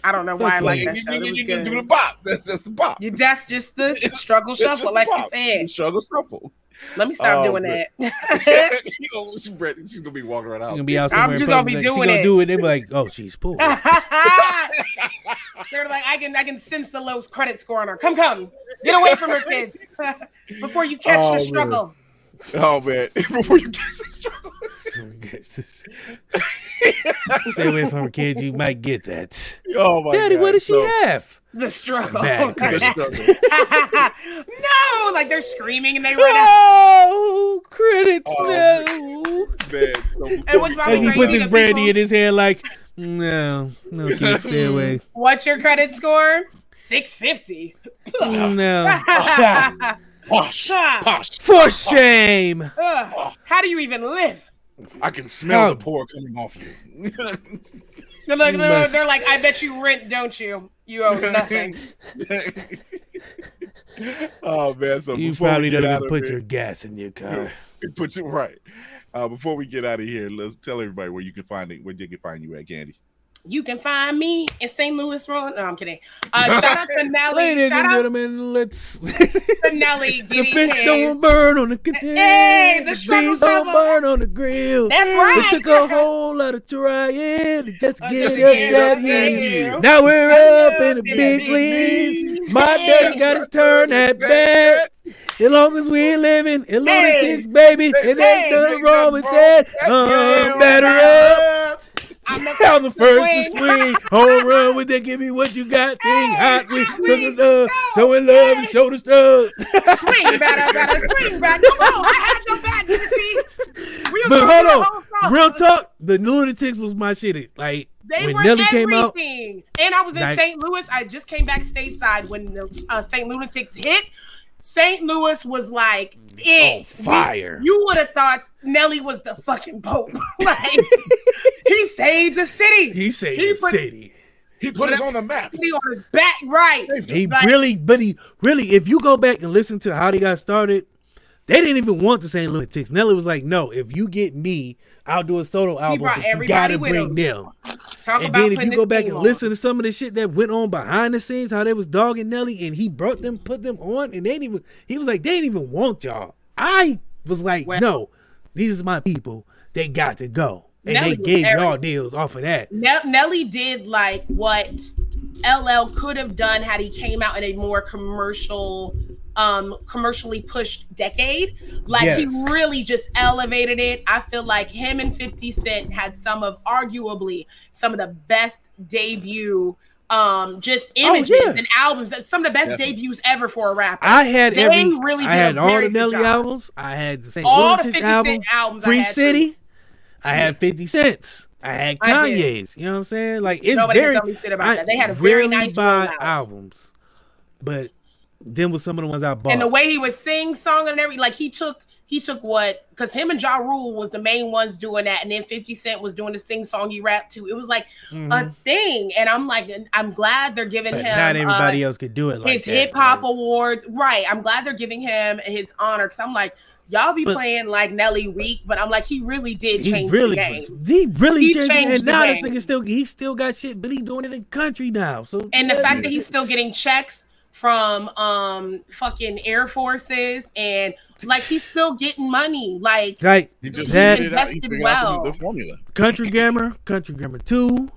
I don't know why I like that show. You, you, you just do the bop. That's, that's the bop. You, that's just the struggle shuffle, like you said. The struggle shuffle. Let me stop oh, doing but, that. You know, she's going to be walking right out. She's going to be out somewhere. I'm just going to be like, doing she it. She's going to do it. They're like, oh, she's poor. They're like, I can I can sense the low credit score on her. Come, come. Get away from her, kids. Before you catch oh, the struggle. Man. Oh man! Before you catch the struggle, stay away from her kids. You might get that. Oh my Daddy, God. What does so, she have? The struggle. The struggle. No, like they're screaming and they run out. Oh, credits! Oh, no. Man. Man. So, and what's wrong? And he puts his brandy people? in his hand, like no, no kids, stay away. What's your credit score? six fifty No. Posh, posh, For posh, shame. Ugh, posh. How do you even live? I can smell oh. the pour coming off you. they're, like, they're, they're like, I bet you rent, don't you? You owe nothing. Oh, man. So you probably don't even put here, your gas in your car. It puts it right. Uh, before we get out of here, let's tell everybody where you can find it, where you can find you at, Candy. You can find me in Saint Louis, Roland. No, I'm kidding. Uh, shout out to Nelly. Ladies shout and gentlemen, let's. To Nelly. The fish head. don't burn on the grill. Hey, the, the struggle don't burn on the grill. That's right. It took a whole lot of trying to just uh, get up that hill. Now we're up, up in the big leagues. My daddy got his turn at bat. As long as we're living, as long as it's baby, it ain't nothing wrong with that. Uh, batter up. I'm the first, the first to swing, home run with that. Give me what you got, thing hey, hot with showing love, showing love and show the stuff. Swing better, better swing back. Come on, I had your back. You see, we but hold on, real talk. The Lunatics was my shit. Like they when were Nelly everything. Came out, and I was in like, Saint Louis. I just came back stateside when the uh, Saint Lunatics hit. Saint Louis was like it. Oh, fire. We, you would have thought Nelly was the fucking Pope. Like he saved the city. He saved he the put, city. He put, put us on the map. He on his back right. He like, really, but he really, if you go back and listen to how they got started, they didn't even want the Saint Lunatics. Nelly was like, no, if you get me, I'll do a solo album, but you gotta bring him. them. Talk and then if you go back and on. listen to some of the shit that went on behind the scenes, how they was dogging Nelly, and he brought them, put them on, and they didn't even, he was like, they didn't even want y'all. I was like, well, no, these are my people. They got to go. And Nelly they gave y'all deals off of that. Ne- Nelly did like what L L could have done had he came out in a more commercial um, commercially pushed decade. Like, yes. He really just elevated it. I feel like him and fifty cent had some of, arguably, some of the best debut um just images oh, yeah. and albums, some of the best Definitely. debuts ever for a rapper. I had they every really I had all the Nelly albums, I had the Saint all Louis the fifty album, cent albums, Free I had City, too. I had fifty cents, I had Kanye's, I you know what I'm saying? Like, it's Nobody very me shit about I that. They had a very nice buy album. albums, but then with some of the ones I bought, and the way he would sing, song, and everything, like he took. He took what, because him and Ja Rule was the main ones doing that. And then fifty cent was doing the sing-songy rap too. It was like mm-hmm. a thing. And I'm like, I'm glad they're giving but him. Not everybody uh, else could do it like his that. His hip hop right? awards. Right. I'm glad they're giving him his honor. Because I'm like, y'all be but, playing like Nelly weak. But I'm like, he really did he change really the game. Was, he really he changed, changed and the now game. This nigga still, he still got shit, but he's doing it in country now. So And yeah, the fact that he's still getting checks from um fucking Air Forces, and like he's still getting money, like, like he just that, invested he well. The formula. Country Grammar, Country Grammar Two.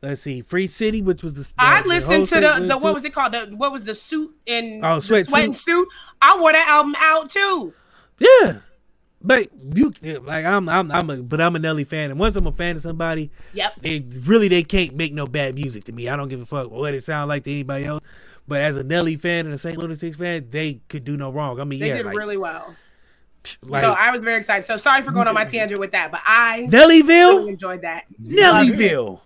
Let's see, Free City, which was the. the I listened the to the, the, the what was it called? The what was the suit and oh sweat, sweat suit. suit? I wore that album out too. Yeah, but you like I'm I'm I'm a but I'm a Nelly fan, and once I'm a fan of somebody, yep, they really they can't make no bad music to me. I don't give a fuck what it sound like to anybody else. But as a Nelly fan and a Saint Louis Six fan, they could do no wrong. I mean, they yeah, did like, really well. Like, no, I was very excited. So sorry for going on my tangent with that, but I Nellyville really enjoyed that. Nellyville,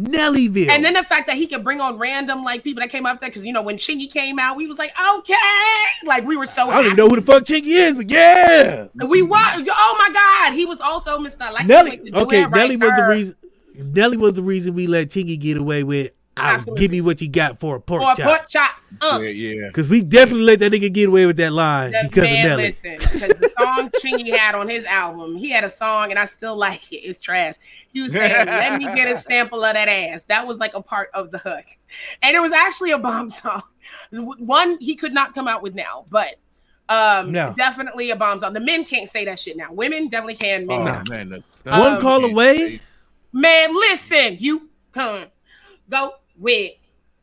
Nellyville, and then the fact that he could bring on random like people that came up there, because you know when Chingy came out, we was like, okay, like we were so. I don't happy. even know who the fuck Chingy is, but yeah, we were. Oh my god, he was also Mister Like Nelly. Okay, Nelly right was there. the reason. Nelly was the reason we let Chingy get away with. I'll give me what you got for a pork for a chop. Pork chop. Uh. Yeah, yeah. Because we definitely let that nigga get away with that line the because man, of Nelly. Listen, because the songs Chingy had on his album, he had a song, and I still like it. It's trash. He was saying, "Let me get a sample of that ass." That was like a part of the hook, and it was actually a bomb song. One he could not come out with now, but um, no. definitely a bomb song. The men can't say that shit now. Women definitely can. Men oh now. man, um, one call away. Man, listen, you come go. With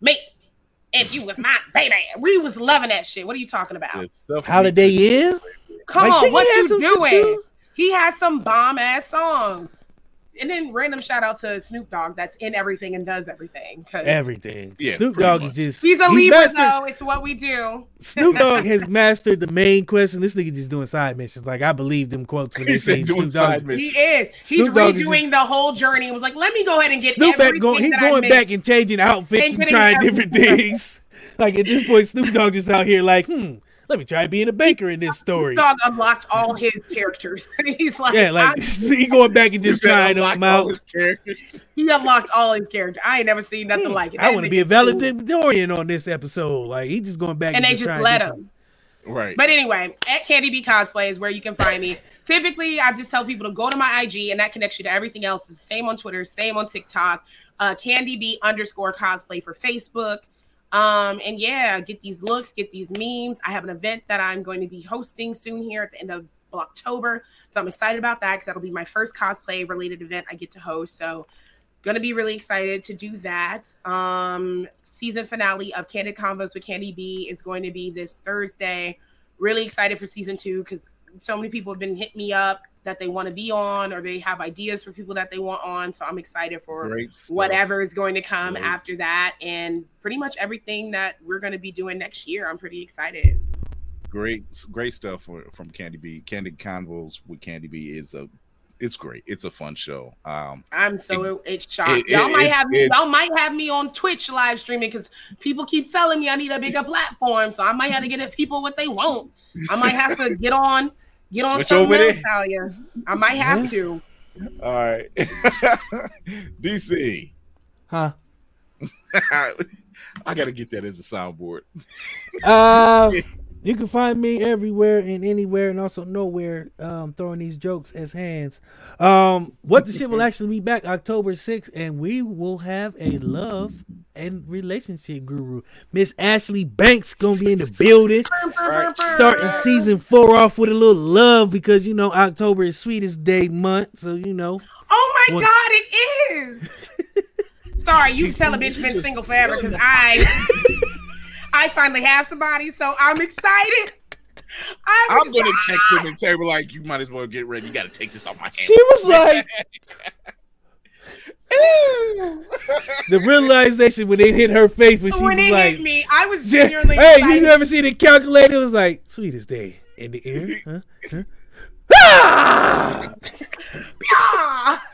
me, if you was my baby, we was loving that shit. What are you talking about? Holiday Inn? Come like, on, what you doing? Too? He has some bomb ass songs, and then random shout out to Snoop Dogg. That's in everything and does everything. Everything. Yeah, Snoop Dogg is just he's a he Libra though. It's what we do. Snoop Dogg has mastered the main question. This nigga just doing side missions. Like I believe them quotes when they say Snoop Dogg. He is. He's Snoop redoing just, the whole journey. He was like, let me go ahead and get Snoop everything go, he's that going I back and changing outfits and, and trying different things. Like at this point, Snoop Dogg just out here like, hmm. Let me try being a baker in this story. Snoop Dogg unlocked all his characters. He's like, yeah, like he going back and just trying them out. His characters. He unlocked all his characters. I ain't never seen nothing hmm. like it. That I want to be a valedictorian cool. on this episode. Like he just going back and, and they just, just let him. Right. But anyway, at Candy B Cosplay is where you can find me. Typically, I just tell people to go to my I G, and that connects you to everything else. It's the same on Twitter, same on TikTok. Uh, Candy B underscore cosplay for Facebook. Um, and yeah, get these looks, get these memes. I have an event that I'm going to be hosting soon here at the end of October. So I'm excited about that because that'll be my first cosplay related event I get to host. So going to be really excited to do that. Um, season finale of Candid Convos with Candy B is going to be this Thursday. Really excited for season two because so many people have been hitting me up that they want to be on or they have ideas for people that they want on. So I'm excited for whatever is going to come Great. after that. And pretty much everything that we're going to be doing next year. I'm pretty excited. Great, great stuff for, from Candy B. Candid Convos with Candy B is a, it's great. It's a fun show. Um, I'm so it, it's shocked. It, y'all it, might have me. It, y'all might have me on Twitch live streaming because people keep telling me I need a bigger platform. So I might have to get people what they want. I might have to get on. Get on something else, Talia. I might have to. All right. D C. Huh? I got to get that as a soundboard. uh, you can find me everywhere and anywhere and also nowhere um, throwing these jokes as hands. Um, what the Shit will actually be back October sixth, and we will have a love and relationship guru. Miss Ashley Banks gonna be in the building. Right. Starting season four off with a little love because you know October is sweetest day month. So you know. Oh my well, god, it is. Sorry, you tell a bitch been single forever because I I finally have somebody, so I'm excited. I'm, I'm going to text him and say, like, you might as well get ready. You got to take this off my hands. She was like... The realization when they hit her face, when she when was like, hit me, I was genuinely hey, excited. You never seen it calculated? It was like, sweetest day in the air. Huh? Huh? Ah!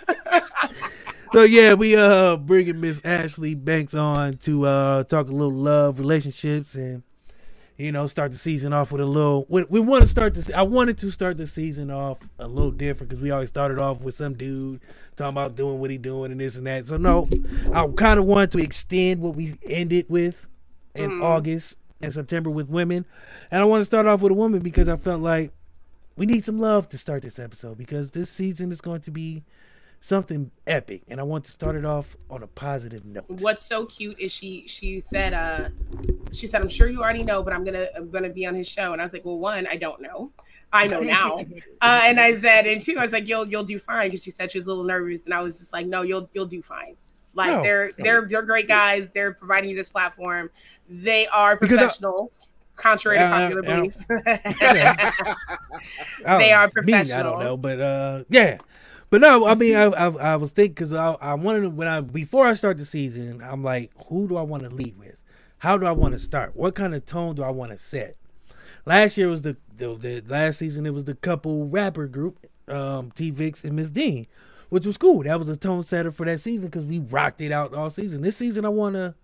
So yeah, we uh bringing Miss Ashley Banks on to uh talk a little love, relationships, and you know, start the season off with a little. We, we want to start this. I wanted to start the season off a little different because we always started off with some dude talking about doing what he doing and this and that. So no, I kind of wanted to extend what we ended with in mm. August and September with women, and I want to start off with a woman because I felt like we need some love to start this episode because this season is going to be something epic, and I want to start it off on a positive note. What's so cute is she she said uh she said, I'm sure you already know, but I'm gonna I'm gonna be on his show. And I was like, well, one, I don't know. I know now. uh and I said, and two, I was like, you'll you'll do fine, because she said she was a little nervous, and I was just like, no, you'll you'll do fine. Like no, they're no. they're they're great guys. They're providing you this platform. They are professionals. Contrary to popular uh, belief, they are professional. Me, I don't know, but uh, yeah. But no, I mean, I I, I was thinking because I I wanted to, when I before I start the season, I'm like, who do I want to lead with? How do I want to start? What kind of tone do I want to set? Last year was the, the the last season. It was the couple rapper group, um, T Vix and Miss Dean, which was cool. That was a tone setter for that season because we rocked it out all season. This season, I want to,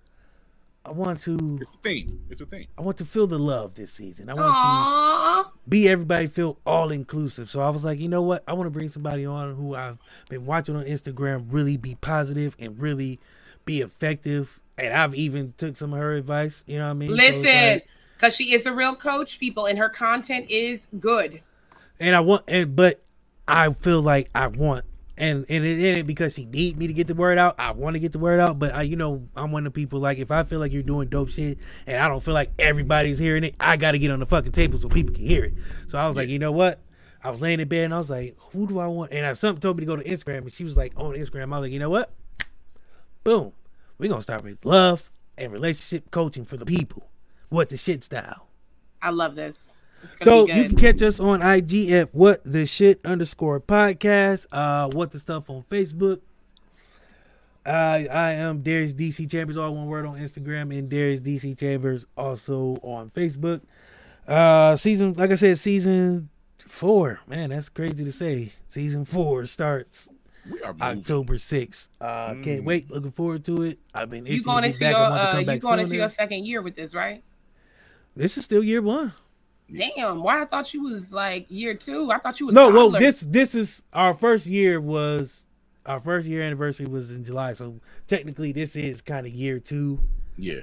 I want to. It's a thing. It's a thing. I want to feel the love this season. I want Aww. to. Be everybody feel all inclusive. So I was like, you know what? I want to bring somebody on who I've been watching on Instagram really be positive and really be effective. And I've even took some of her advice. You know what I mean? Listen, because so she is a real coach, people, and her content is good. And I want, and but I feel like I want, and and it ain't because she need me to get the word out. I want to get the word out, but I, you know, I'm one of the people like if I feel like you're doing dope shit and I don't feel like everybody's hearing it, I got to get on the fucking table so people can hear it. So I was like, you know what? I was laying in bed and I was like, who do I want? And I, something told me to go to Instagram, and she was like, on Instagram. I was like, you know what? Boom. We're going to start with love and relationship coaching for the people. What the shit style. I love this. So you can catch us on I G at what the shit underscore podcast. Uh, what the stuff on Facebook. Uh, I am Darius D C Chambers, all one word on Instagram, and Darius D C Chambers also on Facebook. Uh, season, like I said, season four. Man, that's crazy to say. Season four starts October sixth. Uh, mm. Can't wait. Looking forward to it. I've been itching you going to get into back. Your, uh, to you back going sooner. into your second year with this, right? This is still year one. Damn, why I thought you was like year two. I thought you was No, toddler. Well, this this is our first year was our first year anniversary was in July. So technically this is kind of year two. Yeah.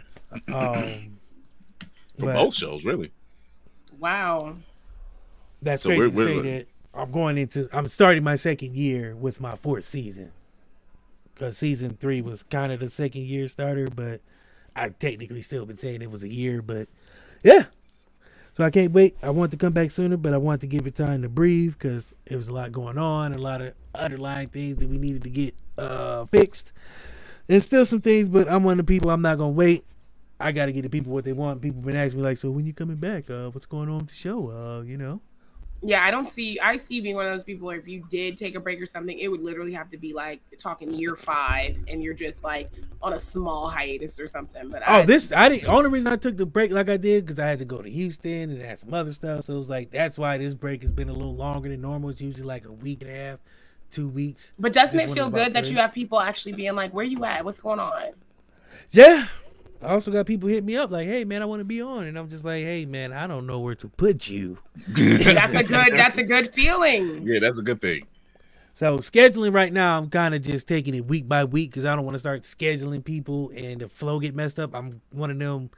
Um for but, both shows, really. Wow. That's so crazy we're, to we're, say that I'm going into I'm starting my second year with my fourth season. Because season three was kind of the second year starter, but I technically still been saying it was a year, but yeah. So I can't wait. I want to come back sooner, but I want to give it time to breathe because it was a lot going on, a lot of underlying things that we needed to get uh, fixed. There's still some things, but I'm one of the people, I'm not going to wait. I got to get the people what they want. People have been asking me, like, so when you coming back? Uh, what's going on with the show? Uh, you know? Yeah, I don't see, I see being one of those people where if you did take a break or something, it would literally have to be like talking year five and you're just like on a small hiatus or something. But Oh, I, this, I didn't, only reason I took the break like I did because I had to go to Houston and had some other stuff. So it was like, that's why this break has been a little longer than normal. It's usually like a week and a half, two weeks. But doesn't it feel good that you have people actually being like, where you at? What's going on? Yeah. I also got people hit me up like, hey, man, I want to be on. And I'm just like, hey, man, I don't know where to put you. That's a good that's a good feeling. Yeah, that's a good thing. So scheduling right now, I'm kind of just taking it week by week because I don't want to start scheduling people and the flow get messed up. I'm one of them.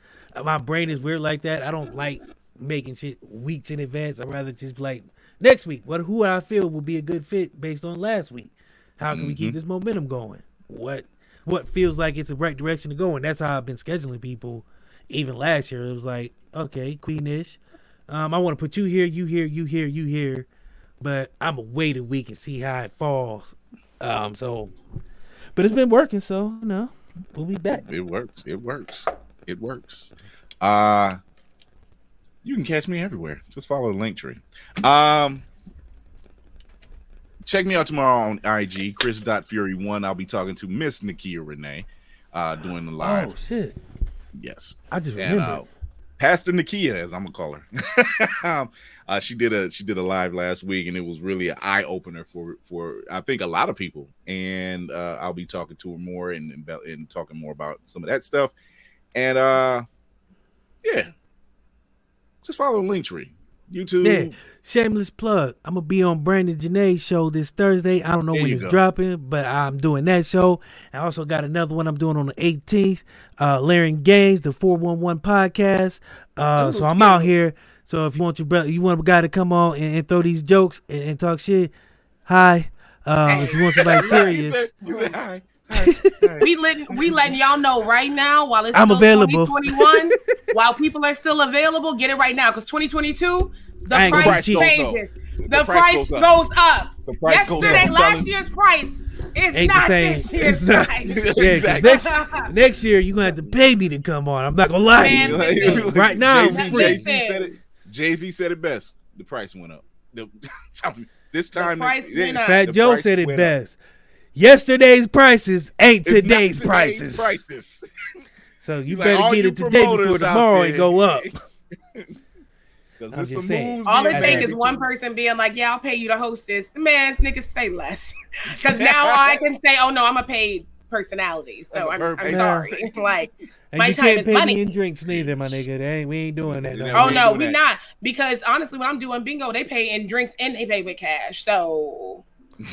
My brain is weird like that. I don't like making shit weeks in advance. I'd rather just be like next week, what who I feel will be a good fit based on last week. How can mm-hmm. we keep this momentum going? What? What feels like it's the right direction to go, and that's how I've been scheduling people. Even last year, it was like, okay, Queenish, um, I want to put you here, you here, you here, you here, but I'm gonna wait a week and see how it falls. Um, so, but it's been working, so you know, we'll be back. It works. It works. It works. Uh, you can catch me everywhere. Just follow the link tree. Um, check me out tomorrow on I G, Chris dot Fury one. I'll be talking to Miss Nakia Renee uh, doing the live. Oh, shit. Yes. I just and, remembered. Uh, Pastor Nakia, as I'm gonna call her, um, uh, she did a she did a live last week, and it was really an eye opener for for I think a lot of people. And uh, I'll be talking to her more and, and and talking more about some of that stuff. And uh, yeah, just follow the link tree, YouTube. Yeah, shameless plug. I'm gonna be on Brandon Janae's show this Thursday. I don't know there when it's go. dropping, but I'm doing that show. I also got another one I'm doing on the eighteenth. Uh, Larry and Gaines, the four one one podcast. Uh, so I'm out here. So if you want your brother, you want a guy to come on and, and throw these jokes and, and talk shit, hi. Uh, if you want somebody serious, you said, you said hi. Hi, hi. we letting we letting y'all know right now while it's I'm still available. twenty twenty-one, while people are still available, get it right now because twenty twenty-two the price, price changes. The, the price goes up. Goes up. The price Yesterday, goes up. last year's price. It's Ain't not this year's it's not. Price. Yeah, exactly. next, next year, you're going to have to pay me to come on. I'm not going to lie to you. Like, like, like, right now, Jay-Z, Jay-Z, said it, Jay-Z said it best. The price went up. The, this time, the price it, went up. Fat the Joe price said it best. Up. Yesterday's prices ain't today's, today's prices. prices. So you like, better get it today before tomorrow and go up. All it takes is one person being like, yeah, I'll pay you to host this. Man, niggas say less. Because now all I can say, oh, no, I'm a paid personality. So I'm, I'm sorry. Like, and my you time can't is pay money. Me in drinks neither, my nigga. They ain't, we ain't doing that. No. Oh, we no, we that. not. Because honestly, when I'm doing bingo, they pay in drinks and they pay with cash. So...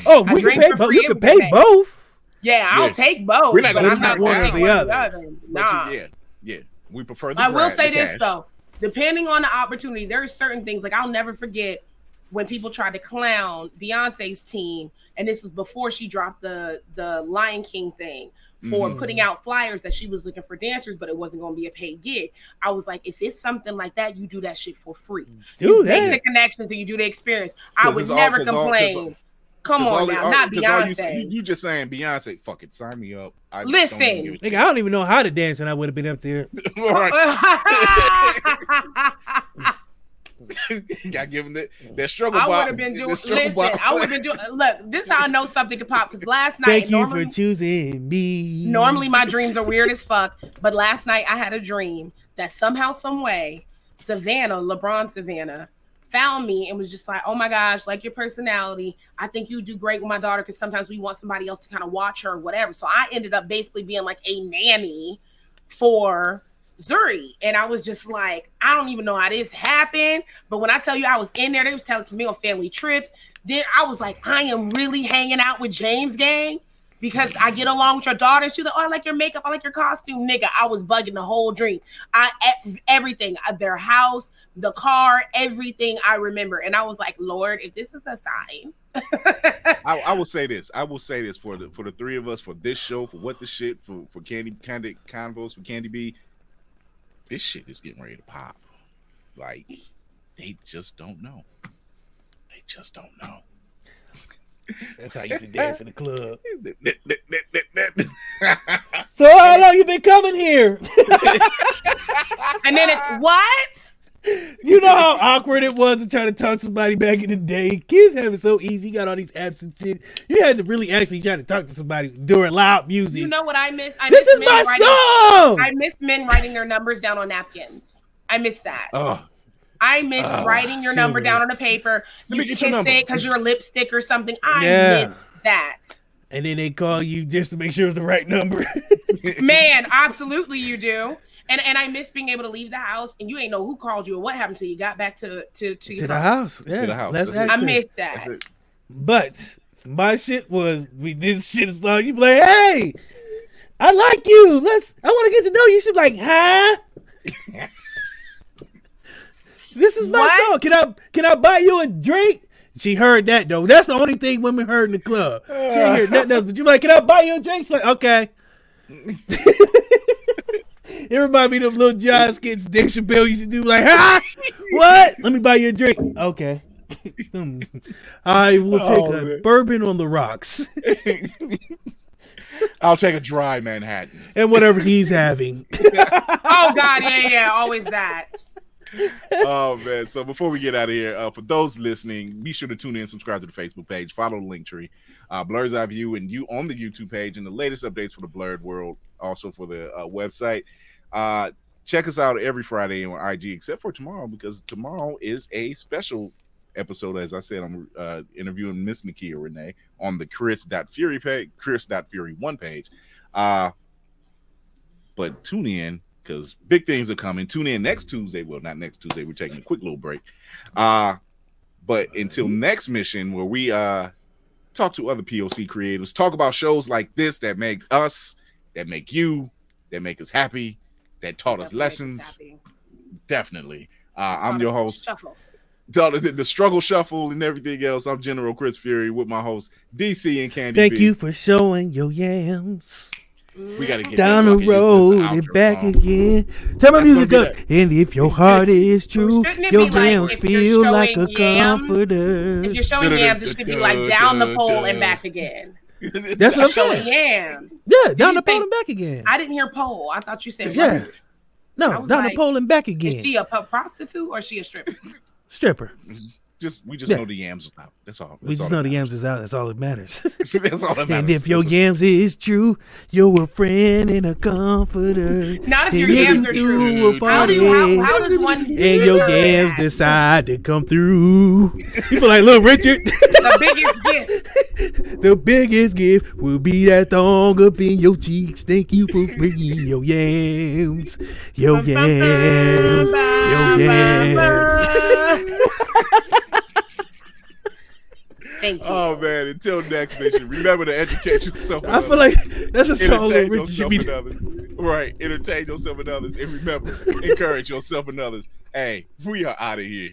Oh, we can pay both. You can pay both. Yeah, I'll yeah. take both. We're not going to one or the other. other. Nah. You, yeah, yeah. We prefer the I will say this, cash. though. Depending on the opportunity, there are certain things. Like, I'll never forget when people tried to clown Beyonce's team, and this was before she dropped the, the Lion King thing, for mm-hmm. putting out flyers that she was looking for dancers, but it wasn't going to be a paid gig. I was like, if it's something like that, you do that shit for free. Do you that. make the connections and you do the experience. I would never all, complain. All, Come on now, all, not Beyonce. You, you, you just saying Beyonce, fuck it, sign me up. I Listen. Nigga, I don't even know how to dance and I would have been up there. All right. Got given that, that struggle I would have been doing, listen, bottom. I would have been doing, look, this is how I know something could pop, because last night. Thank you normally, for choosing me. Normally my dreams are weird as fuck, but last night I had a dream that somehow, some way, Savannah, LeBron Savannah, found me and was just like, oh my gosh, like your personality. I think you do great with my daughter because sometimes we want somebody else to kind of watch her or whatever. So I ended up basically being like a nanny for Zuri. And I was just like, I don't even know how this happened. But when I tell you I was in there, they was telling me on family trips. Then I was like, I am really hanging out with James gang because I get along with your daughter. She's like, oh, I like your makeup. I like your costume. Nigga, I was bugging the whole dream. I everything, their house, the car, everything I remember. And I was like, Lord, if this is a sign. I, I will say this. I will say this for the for the three of us, for this show, for what the shit, for, for Candy Candy Convos, for Candy B. This shit is getting ready to pop. Like, they just don't know. They just don't know. That's how you used to dance in the club. So how long you been coming here? And then it's what? You know how awkward it was to try to talk to somebody back in the day? Kids have it so easy. You got all these apps and shit. You had to really actually try to talk to somebody during loud music. You know what I miss? I this miss is men my writing, song! I miss men writing their numbers down on napkins. I miss that. Oh. I miss oh, writing your shoot. number down on the paper. You kiss it because you're a lipstick or something. I yeah. miss that. And then they call you just to make sure it's the right number. Man, absolutely you do. And and I miss being able to leave the house and you ain't know who called you or what happened till you got back to to, to, your to the house. Yeah, to the house. That's I miss that. But my shit was we did shit as long. You be like, hey, I like you. Let's. I want to get to know you. She's like, huh? This is my what? song. Can I can I buy you a drink? She heard that though. That's the only thing women heard in the club. She didn't hear nothing else. But you like, can I buy you a drink? She's like, okay. It reminds me of them little John skits Dave Chappelle used to do. Like, ah, what? Let me buy you a drink. Okay. I will take oh, a man. bourbon on the rocks. I'll take a dry Manhattan. And whatever he's having. Oh, God, yeah, yeah, always that. Oh, man. So before we get out of here, uh, for those listening, be sure to tune in, subscribe to the Facebook page, follow the Linktree, uh, Blur's Eye View, and you on the YouTube page, and the latest updates for the Blurred World, also for the uh, website. Uh, check us out every Friday on I G, except for tomorrow, because tomorrow is a special episode. As I said, I'm uh, interviewing Miss Nakia Renee on the Chris.Fury page, Chris.Fury one page. Uh, but tune in, because big things are coming. Tune in next Tuesday. Well, not next Tuesday. We're taking a quick little break. Uh, but until next mission, where we uh, talk to other P O C creators, talk about shows like this that make us, that make you, that make us happy, that taught that us lessons. Definitely. Uh, I'm your host. Shuffle. The, the struggle shuffle and everything else. I'm General Chris Fury with my host, D C and Candy. Thank B. you for showing your yams. We gotta get down the road and back again. Tell my music up. And if your heart is true, your yams feel like a comforter. If you're showing yams, it should be like down the pole and back again. That's what I'm saying. Yams. Yeah, down the pole and back again. I didn't hear pole. I thought you said yeah. No, down the pole and back again. Is she a prostitute or is she a stripper? Stripper. Just we just yeah. know the yams is out. That's all. That's we just all know matters. The yams is out. That's all that matters. That's all that matters. And if your yams is true, you're a friend and a comforter. Not if and your yams are true. How do you, how, how does one and your yams that? Decide to come through? You feel like Little Richard. The biggest gift. The biggest gift will be that thong up in your cheeks. Thank you for bringing your yams, your yams, your yams. Thank you. Oh man! Until next mission, remember to educate yourself. I feel others. Like that's a song that Richard should be doing. Right, entertain yourself and others, and remember, encourage yourself and others. Hey, we are out of here.